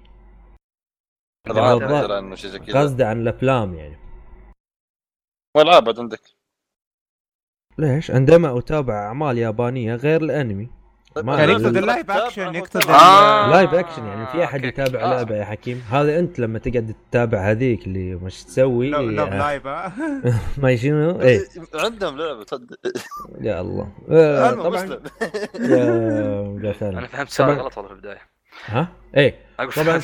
قصده عن الافلام يعني والعاب عندك ليش عندما اتابع اعمال يابانيه غير الانمي يعني يقصد اللايف اكشن يقصد اللايف اكشن يعني في احد يتابع لعبه يا حكيم هذا انت لما تقعد تتابع هذيك اللي مش تسوي لايفه ما شنو ايه عندهم لعبه يا الله طبعا انا فهمت صار غلط والله في البدايه ها ايه طبعا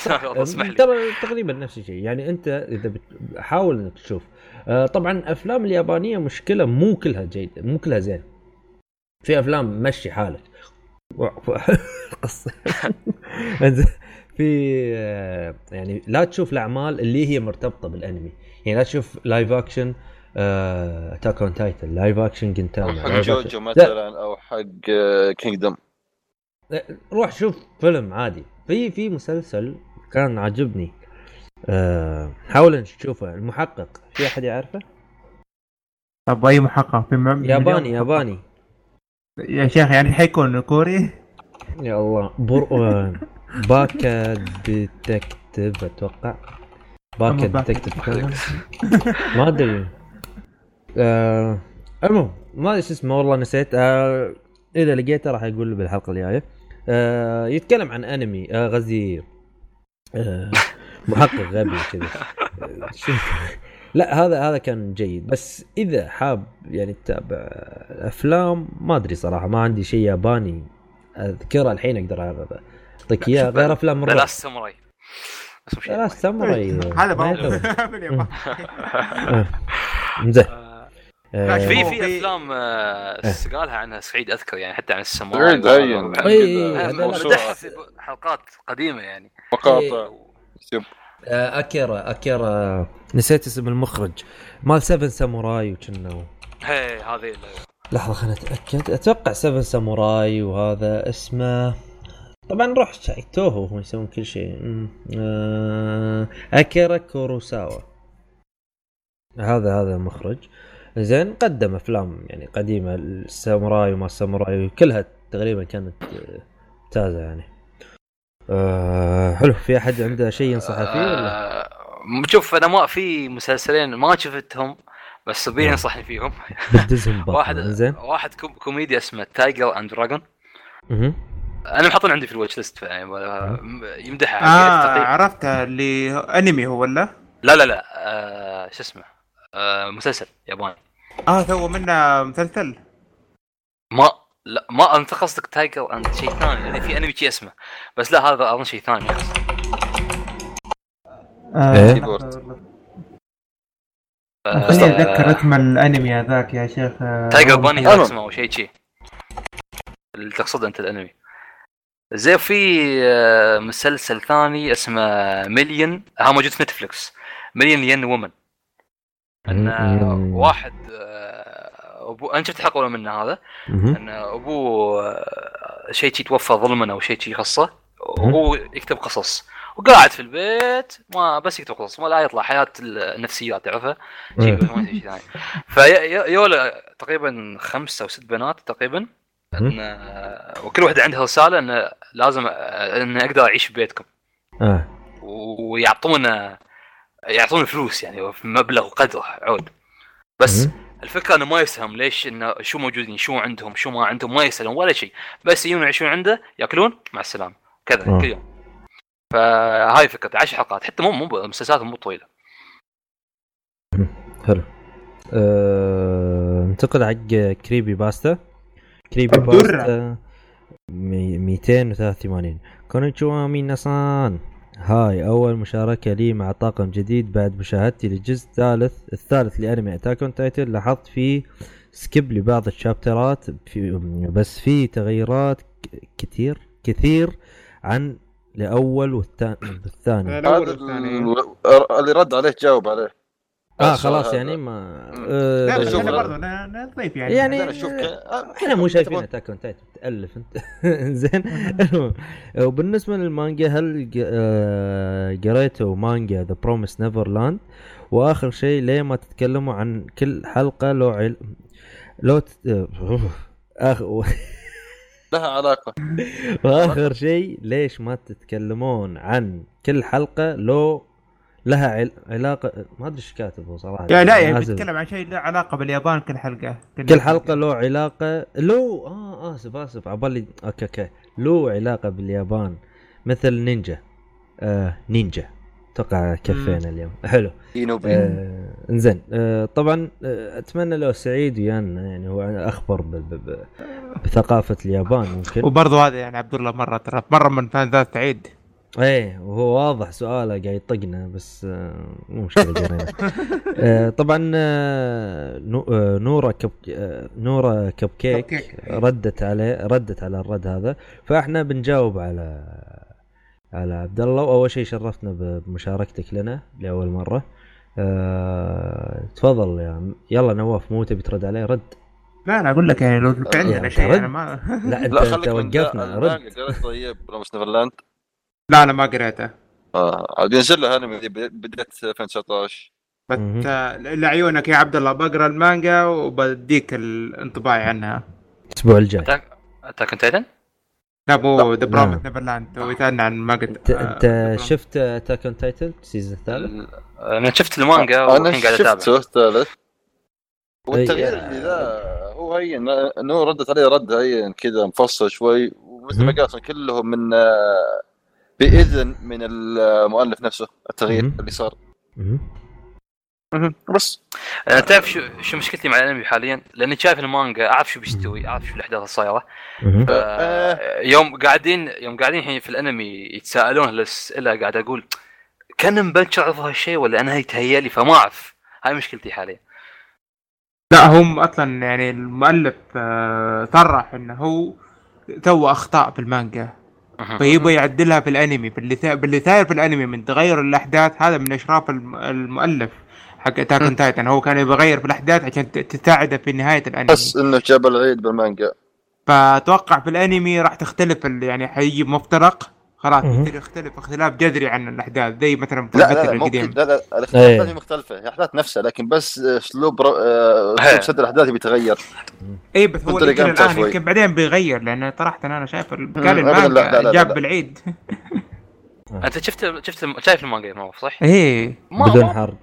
تقريبا نفس الشيء يعني انت اذا بتحاول انك تشوف طبعا افلام اليابانيه مشكله مو كلها جيده مو كلها زين في افلام مشي حالك قصة في يعني لا تشوف الأعمال اللي هي مرتبطة بالأنمي يعني لا تشوف لايف أكشن أتاك أون تايتن لايف أكشن جنتاما حق جوجو مثلا أو حق كينغدم روح شوف فيلم عادي في مسلسل كان عجبني حاول نشوفه المحقق في أحد يعرفه؟ طب أي محقق ياباني يا شيخ يعني حيكون كوري يا الله باكا ديتكتيف اتوقع باكا ديتكتيف ما ادري المهم ما ادري اسمه والله نسيت اذا لقيته راح اقول له بالحلقه الجايه يتكلم عن انمي غزير محقق غبي كذا لا هذا كان جيد بس اذا حاب يعني تتابع الافلام ما ادري صراحه ما عندي شيء ياباني اذكره الحين اقدر يعطيك اياه غير افلام الرعب. ثلاث ساموراي اسمه شيء. ثلاث ساموراي هذا من اليابان. زين في افلام قالها عنها سعيد اذكر يعني حتى عن الساموراي. حلقات قديمه يعني مقاطع. اكيرا نسيت اسم المخرج مال 7 ساموراي وكنه هي هذه. لحظه خلنا نتاكد. اتوقع 7 ساموراي وهذا اسمه طبعا روح شايتوه وهم يسوون كل شيء. اكيرا كوروساوا هذا المخرج. زين قدم افلام يعني قديمه الساموراي وما الساموراي كلها تقريبا كانت ممتازه يعني. حلو. في احد عنده شيء ينصح فيه ولا؟ شوف انا ما في مسلسلين ما شفتهم بس بيه ينصحني فيهم بدزهم. واحد كوميديا اسمه تايجر اند دراجون. انا محطن عندي في الواتش ليست يعني يمدح عرفت اللي انمي هو ولا لا شو اسمه مسلسل ياباني. تو منا مسلسل ما انت قصدك تايجر اند شيء ثاني اللي في انمي شيء اسمه بس لا هذا اظن شيء ثاني. بس اتذكرت من الانمي هذاك يا شيخ تايجر باني هذا اسمه او شيء اللي تقصد انت الانمي. زي في مسلسل ثاني اسمه مليون ها موجود في نتفليكس مليون ين وومن. ان واحد ابو انت شفت ولا منه هذا ان ابو شيء توفى ظلما او شيء خاصه وهو يكتب قصص وقاعد في البيت ما بس يكتب قصص ما لا يطلع حياه النفسيات تعرفها شيء ما شيء ثاني. فيولا تقريبا 5 أو 6 بنات تقريبا ان وكل واحده عندها رساله ان لازم ان اقدر اعيش ببيتكم ويعطون فلوس يعني في مبلغ قدره عود بس الفكره انه ما يسهم ليش انه شو موجودين شو عندهم شو ما عندهم ما يسالون ولا شيء بس يجون يعيشون عنده ياكلون مع السلامه كذا كل يوم. فهاي فكره 10 حلقات حتى مو مسلسلات مو طويله. حلو. انتقل حق كريبي باستا. كريبي باستا 283 كونيتشوا ميناسان. هاي أول مشاركة لي مع طاقم جديد بعد مشاهدتي للجزء الثالث لأنمي أتاك أون تايتن. لاحظت فيه سكيب لبعض الشابترات بس في تغييرات كثير عن الأول والثاني. اللي رد عليه جاوب عليه خلاص يعني ما لا شوف برضه انا ضيف يعني انا اشوف احنا مو شايفين أتاك أون تايتن تألف انت. زين. وبالنسبه للمانجا هل قريتوا مانجا ذا بروميس نيفرلاند؟ واخر شيء ليه ما تتكلموا عن كل حلقه لو لها علاقه. واخر شيء ليش ما تتكلمون عن كل حلقه لو لها علاقه ما ادري ايش كاتبه صراحه يعني بيتكلم عن شيء له علاقه باليابان كل حلقه له علاقه لو اسف عبالي اوكي له علاقه باليابان مثل نينجا نينجا توقع كفينا اليوم. حلو. انزين. طبعا اتمنى لو سعيد ويانا يعني هو اخبر بثقافه اليابان ممكن. وبرضه هذا يعني عبد الله مره من فان ذات سعيد ايه وهو واضح سؤاله قاعد يطقنا بس مو مشكله جرينا. طبعا نورا كبكيك ردت على الرد هذا فاحنا بنجاوب على عبد الله. واول شيء شرفتنا بمشاركتك لنا لاول مره. تفضل يعني. يلا نواف مو تبي ترد عليه رد؟ لا انا اقول لك يعني لو عندنا شيء انا ما لا انت وقفنا رد. طيب بروميس نيفرلاند لا انا ما قريته عادي انزل له انا بدات 2019 بس لعيونك يا عبد الله بقرا المانجا وبديك الانطباع عنها الاسبوع الجاي. أتاك أون تايتن لا مو ذا بروميس نيفرلاند ويتعلن عن ما قد انت شفت أتاك أون تايتن السيزون الثالث؟ انا شفت المانجا والحين قاعد اتابع. شفت الثالث والتغيير اللي ذا هو هي انه ردت عليه رد هي كذا مفصل شوي ومثل ما قالوا كلهم من بإذن من المؤلف نفسه التغيير اللي صار بس انا تعرف شو مشكلتي مع الانمي حاليا، لاني شايف المانجا، اعرف شو بيستوي، اعرف شو الاحداث الصايره. يوم قاعدين الحين في الانمي يتساءلون الاسئله، قاعد اقول كان مبنش اعرف هالشيء ولا انا يتهيالي، فما اعرف. هاي مشكلتي حاليا. لا هم اصلا يعني المؤلف طرح انه هو سوى اخطاء بالمانجا، فيبغى يعدلها في الانمي، باللي صاير في الانمي من تغير الاحداث. هذا من اشراف المؤلف حق تاكون تايتن، هو كان يغير في الاحداث عشان تساعده في نهايه الانمي، بس انه جاب العيد بالمانجا. فاتوقع في الانمي راح تختلف، يعني حيجيب مفترق خلاص يختلف اختلاف جذري عن الاحداث، زي مثلا في القديم. لا الاحداث مختلفه، الاحداث نفسها، لكن بس اسلوب سرد الاحداث بيتغير. اي بس هو الان يمكن بعدين بيغير، لان طرحت انا شايف قال المانجا جاب بالعيد. انت شايف المانجا ما هو صح؟ ايه بدون حرق،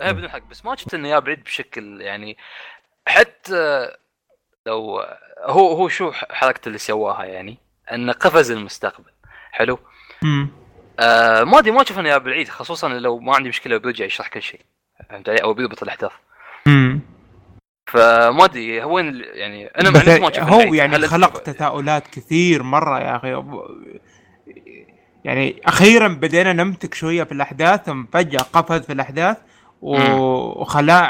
انا بدون حق، بس ما شفت انه يا بعيد بشكل يعني، حتى لو هو شو حركته اللي سواها، يعني انه قفز المستقبل. حلو. ماضي ما اشوف انه يا بعيد، خصوصا لو ما عندي مشكله برجع يشرح كل شيء، فهمت علي، او بيضبط الاحداث. فماضي هو يعني انا ما اشوف هو يعني خلق تساؤلات كثير مره يا اخي. يعني اخيرا بدينا نمتك شويه في الاحداث، ثم فجاه قفز في الاحداث وخلاه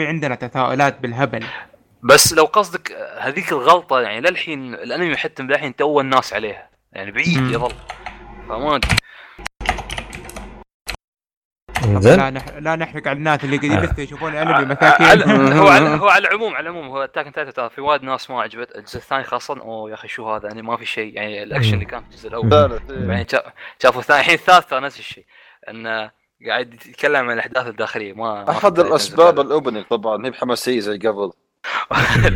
عندنا تساؤلات بالهبل. بس لو قصدك هذيك الغلطه، يعني للحين الانمي حتى للحين تو الناس عليها، يعني بعيد يظل فماضي. لا نحرق على الناس اللي قاعدين بس يشوفون الانمي مساكين. هو على العموم هو تاكن تاتا، في واد ناس ما عجبت الجزء الثاني خاصه. او يا اخي شو هذا، يعني ما في شيء، يعني الاكشن اللي كان في الجزء الاول يعني شافوا الثاني، الحين الثالث نفس الشيء، انه قاعد يتكلم عن الاحداث الداخليه. ما احد الاسباب الاوبننج طبعا هي بحماسيه زي قبل. الحين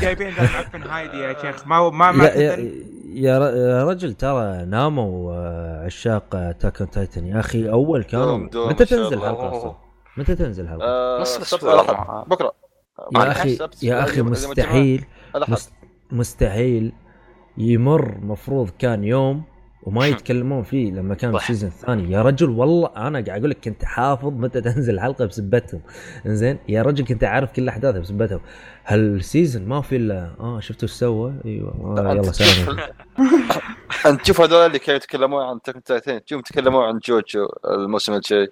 جايبين ذا معفن هايدي يا شيخ. ما يا رجل ترى ناموا عشاق تاكون تايتن يا اخي. اول كانوا متى تنزل حلقه اصلا؟ متى تنزل حلقه؟ بكره يا اخي مستحيل يمر. مفروض كان يوم وما يتكلمون فيه لما كان في السيزون الثاني يا رجل. والله انا قاعد اقول لك كنت حافظ متى تنزل حلقه بسبتهم. انزين يا رجل كنت عارف كل احداث بسبتهم. هالسيزون ما في الا شفتوا ايش سوى. ايوه يلا سلام. انت شوف هذول اللي كانوا يتكلمون عن تكتايتين، تشوفهم يتكلمون عن جوجو الموسم الجاي.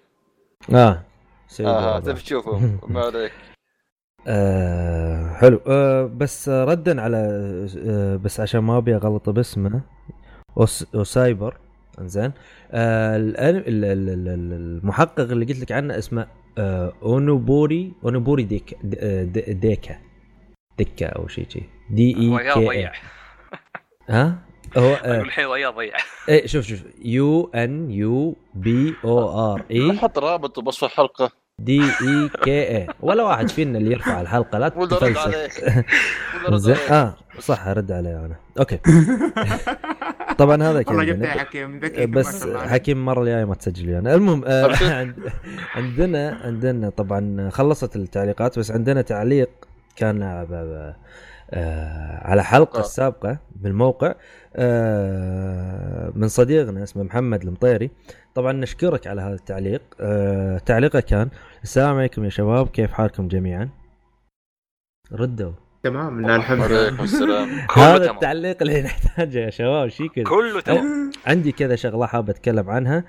تبي تشوفهم ما عليك. حلو. بس ردا على بس عشان ما ابي اغلط باسمه وسايبر. انزين المحقق اللي قلت لك عنه اسمه اونوبوري ديكا او شيء دي اي كي. ها هو الحين ضيع. اي شوف UNUBORE حط رابط وبصوا الحلقه DEKA. ولا واحد فينا اللي يرفع الحلقه، لا تفلسف. صح رد علي انا. اوكي طبعا هذا كذا حكيم ذكي، بس حكيم مره الجايه ما تسجل يعني. المهم عندنا طبعا خلصت التعليقات، بس عندنا تعليق كان على حلقه السابقه بالموقع من صديقنا اسمه محمد المطيري. طبعا نشكرك على هذا التعليق. تعليقه كان: السلام عليكم يا شباب، كيف حالكم جميعا؟ ردوا تمام الحمد لله. هذا التعليق اللي نحتاجه يا شباب. شيء كله تمام. عندي كذا شغله حابه اتكلم عنها،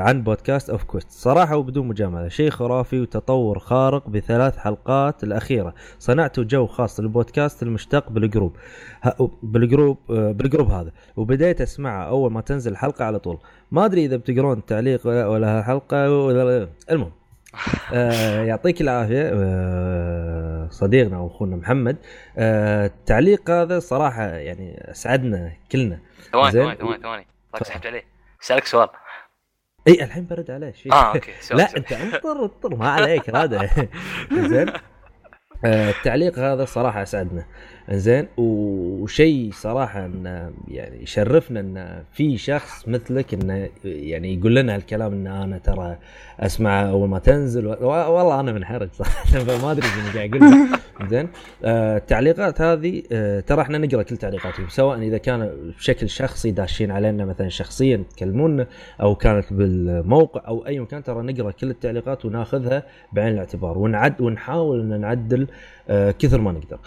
عن بودكاست اوف كوست. صراحه وبدون مجامله شيء خرافي وتطور خارق بثلاث حلقات الاخيره. صنعتوا جو خاص للبودكاست المشتق بالجروب هذا، وبديت اسمعه اول ما تنزل الحلقه على طول. ما ادري اذا بتقرون التعليق ولا هالحلقه ولا. المهم يعطيك العافية صديقنا وأخونا محمد. التعليق هذا صراحة يعني سعدنا كلنا. ثواني سحبت عليه. سألك سؤال. اي الحين برد عليه شيء. اوكي لا انت انطر ما عليك هذا. زين التعليق هذا صراحة سعدنا. زين وشيء صراحة ان يعني يشرفنا ان في شخص مثلك انه يعني يقول لنا هالكلام، ان انا ترى اسمع اول ما تنزل. والله انا منحرج صراحة، ما ادري ايش قاعد اقول. زين التعليقات هذه ترى احنا نقرا كل تعليقاتهم سواء اذا كان بشكل شخصي داشين علينا مثلا شخصيا تكلمون او كانت بالموقع او اي مكان، ترى نقرا كل التعليقات وناخذها بعين الاعتبار ونعد ونحاول ان نعدل كثر ما نقدر.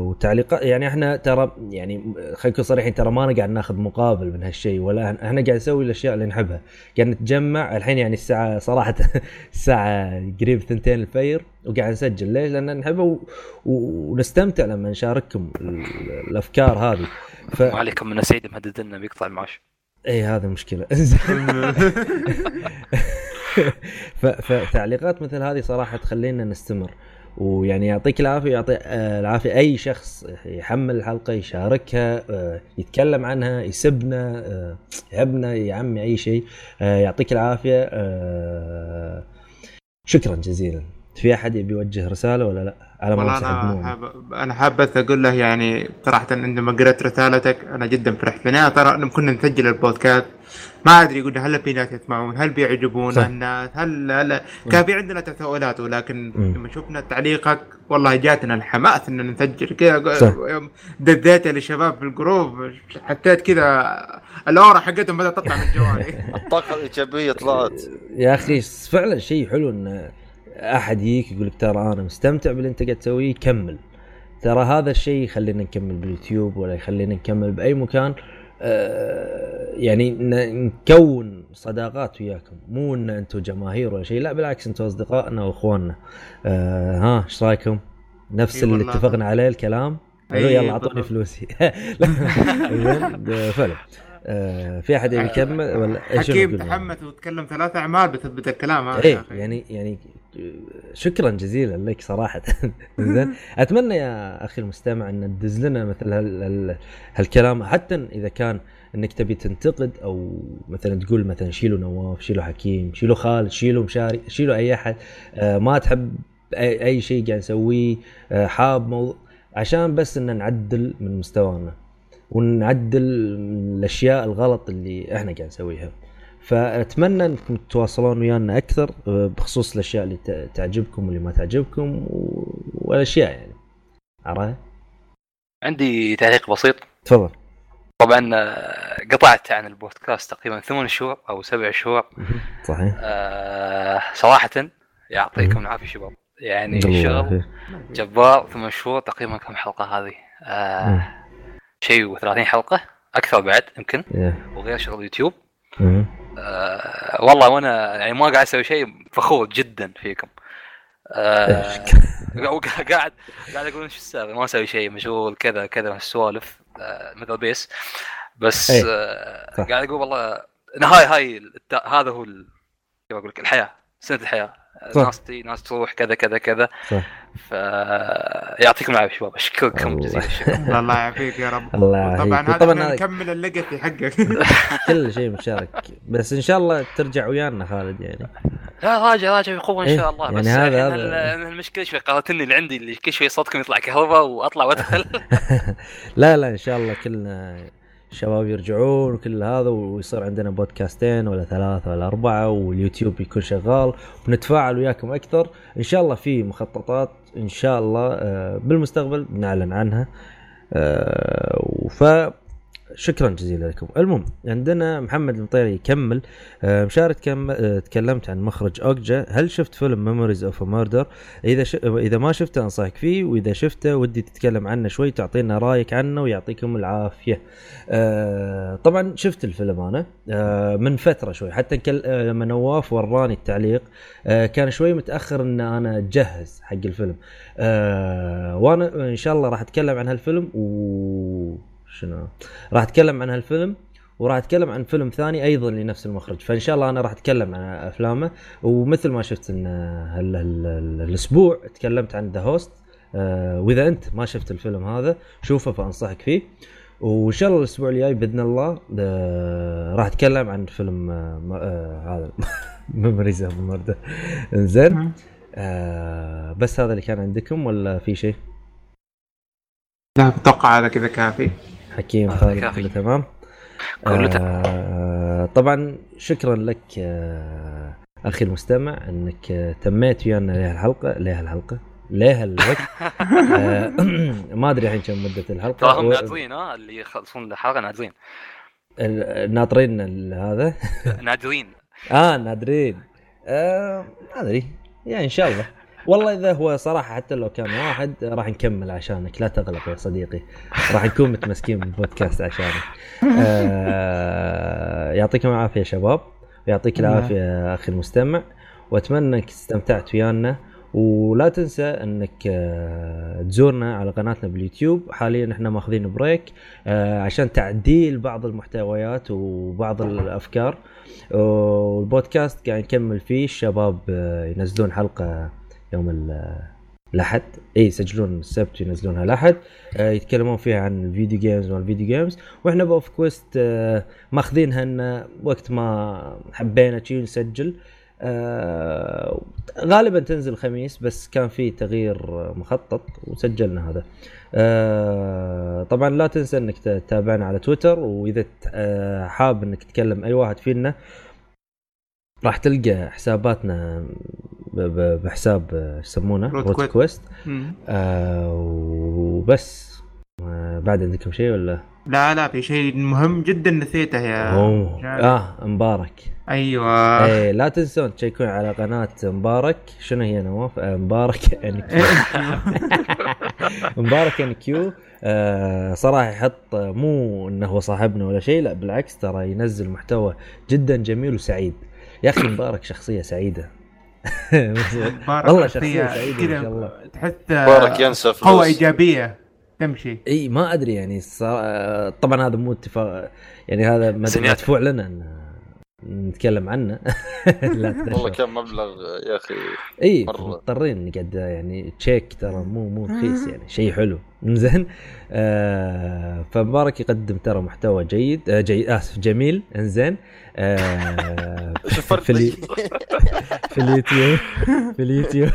وتعليقات يعني احنا ترى يعني خليكم صريحين، ترى ما قاعد ناخذ مقابل من هالشيء ولا احنا قاعد نسوي الاشياء اللي نحبها، قاعد نتجمع الحين يعني الساعه صراحه الساعه قريب 2 الفجر وقاعد نسجل. ليش؟ لان نحبه ونستمتع لما نشارككم الافكار هذه. وعليكم من سعيد مهدد لنا بيقطع المعاش. اي هذه مشكله. فتعليقات مثل هذه صراحه تخلينا نستمر، ويعني يعطيك العافيه يعطي العافيه اي شخص يحمل الحلقه يشاركها يتكلم عنها يسبنا يهبنا يا عمي اي شيء، يعطيك العافيه. شكرا جزيلا. في احد يبي يوجه رساله ولا لا؟ على ما انا حابه اقول له يعني صراحه عندما قرأت رسالتك انا جدا فرحت لنا، ترى ان كنا نسجل البودكاست ما ادري قلنا هل بينات يسمعون هل بيعجبون الناس هل كان في عندنا تساؤلات، ولكن لما شفنا تعليقك والله جاتنا الحماس ان نسجل كذا، دزيته للشباب في الجروب حتى كذا الاورا حقتهم بدات تطلع من جوالي. الطاقه الايجابيه طلعت يا اخي، فعلا شيء حلو ان احد يجيك يقول لك ترى انا مستمتع باللي انت قاعد تسويه كمل، ترى هذا الشيء يخلينا نكمل باليوتيوب ولا يخلينا نكمل باي مكان. يعني نكون صداقات وياكم، مو ان انتم جماهير ولا شيء، لا بالعكس انتم اصدقائنا واخواننا. ها ايش رايكم؟ نفس اللي اتفقنا عليه الكلام. يلا اعطوني فلوسي. فعلا في أحد يكمل ولا حكيم تحمس وتكلم 3 أعمال بتثبت الكلام هذا. ايه يعني شكرا جزيلا لك صراحة. زين أتمنى يا أخي المستمع أن تدز لنا مثل هالكلام، حتى إذا كان أنك تبي تنتقد أو مثلا تقول مثلا شيلوا نواف شيلوا حكيم شيلوا خالد شيلوا مشاري شيلوا أي أحد، ما تحب أي شيء قاعد نسويه، حاب موضوع عشان بس أن نعدل من مستوانا ونعدل الاشياء الغلط اللي احنا قاعد نسويها. فاتمنى انكم تتواصلون ويانا اكثر بخصوص الاشياء اللي تعجبكم واللي ما تعجبكم والاشياء يعني. عرفت؟ عندي تعليق بسيط. تفضل. طبعا قطعت عن البودكاست تقريبا 8 شهور او 7 شهور. صحيح. صراحه يعطيكم العافيه شباب، يعني شغل جبار. 8 شهور تقريبا كم حلقه هذه؟ شيء 30 حلقة أكثر بعد يمكن yeah. وغير شغل يوتيوب والله وأنا يعني ما قاعد أسوي شيء، فخور جدا فيكم. قاعد أقول إيش السالفة، ما أسوي شيء مشغول كذا كذا السوالف مثل بيس بس hey. قاعد أقول والله هاي هذا هو كيف أقول لك الحياة، سنة الحياة ناس تروح كذا كذا كذا. فيعطيكم العافيه شباب، اشكركم جزيل الشكر. الله يعافيك يا رب. طبعا هذا نكمل اللقطه حقك. كل شيء مشارك، بس ان شاء الله ترجع ويانا خالد يعني. لا راجع بقوه ان شاء الله. بس يعني المشكله شوي قالتني اللي عندي اللي كل شوي صوتكم يطلع كهرباء واطلع وادخل. لا ان شاء الله كلنا الشباب يرجعون وكل هذا، ويصير عندنا بودكاستين ولا 3 ولا 4 واليوتيوب يكون شغال ونتفاعل وياكم أكثر إن شاء الله. في مخططات إن شاء الله بالمستقبل بنعلن عنها. شكرا جزيلا لكم. المهم عندنا محمد المطيري يكمل مشارك تكلمت عن مخرج أوكجا، هل شفت فيلم Memories of a Murder؟ إذا ما شفته أنصحك فيه، وإذا شفته ودي تتكلم عنه شوي تعطينا رأيك عنه ويعطيكم العافية. طبعا شفت الفيلم أنا من فترة شوي، حتى لما نواف وراني التعليق كان شوي متأخر أن أنا أجهز حق الفيلم. وأنا إن شاء الله راح أتكلم عن هالفيلم راح اتكلم عن هالفيلم وراح اتكلم عن فيلم ثاني ايضا لنفس المخرج، فان شاء الله انا راح اتكلم عن افلامه. ومثل ما شفت ان الاسبوع تكلمت عن The Host، واذا انت ما شفت الفيلم هذا شوفه فانصحك فيه. وان شاء الله الاسبوع الجاي باذن الله راح اتكلم عن فيلم هذا Memories of a Murder. انزين بس هذا اللي كان عندكم ولا في شيء؟ لا اتوقع هذا كذا كافي. حكيم خالد كله تمام كله تمام. طبعا شكرا لك اخي المستمع انك تميت ويانا لهالحلقه ليه الوقت. ما ادري الحين كم مده الحلقه. هم ناطرين اللي يخلصون الحلقه ناطرين الناطرين هذا نادرين نادرين ما ادري يعني ان شاء الله. والله اذا هو صراحه حتى لو كان واحد راح نكمل عشانك، لا تغلط يا صديقي، راح نكون متمسكين بالبودكاست عشانك. يعطيكم العافيه شباب، ويعطيك العافيه اخي المستمع، واتمنى انك استمتعت ويانا، ولا تنسى انك تزورنا على قناتنا باليوتيوب. حاليا احنا ماخذين بريك عشان تعديل بعض المحتويات وبعض الافكار، والبودكاست قاعد نكمل فيه. الشباب ينزلون حلقه يوم الاحد، يسجلون السبت ينزلونها الاحد، يتكلمون فيها عن الفيديو جيمز والفيديو جيمز، واحنا باوف كويست ماخذينها ان وقت ما حبينا شيء نسجل. غالبا تنزل الخميس، بس كان في تغيير مخطط وسجلنا هذا. طبعا لا تنسى انك تتابعنا على تويتر، واذا حاب انك تكلم اي واحد فينا راح تلقى حساباتنا بحساب يسمونه روت كويست. وبس بعد عندكم شيء ولا لا؟ في شيء مهم جدا نسيته يا مبارك. ايوه لا تنسون تشيكون على قناه مبارك. شنو هي نواف؟ مبارك ان كيو. مبارك ان كيو صراحه يحط، مو انه هو صاحبنا ولا شيء، لا بالعكس، ترى ينزل محتوى جدا جميل وسعيد. يا اخي مبارك شخصيه سعيده. والله شخصيه سعيده ان شاء الله، تحس مبارك ينسى فلوس، قوه ايجابيه تمشي. اي ما ادري يعني طبعا هذا مو اتفاق، يعني هذا مدفوع لنا نتكلم عنه. والله كم مبلغ يا اخي، اي مضطرين نقعد يعني تشيك، ترى مو رخيص يعني، شيء حلو زين. فمبارك يقدم ترى محتوى جيد جميل انزين. في اليوتيوب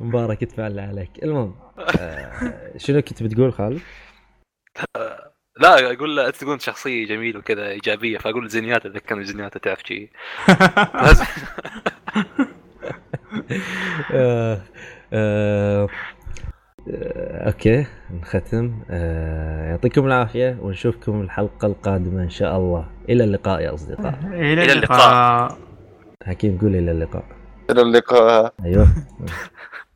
مبارك يتفعل عليك. المهم شنو كنت بتقول خالد؟ لا اقول لا تكون شخصيه جميله وكذا ايجابيه، فاقول زينيات، اتذكر زينيات تعرف شيء. اوكي نختم. يعطيكم العافيه، ونشوفكم الحلقه القادمه ان شاء الله. الى اللقاء يا اصدقاء. الى اللقاء حكيم، قول الى اللقاء. الى اللقاء. ايوه.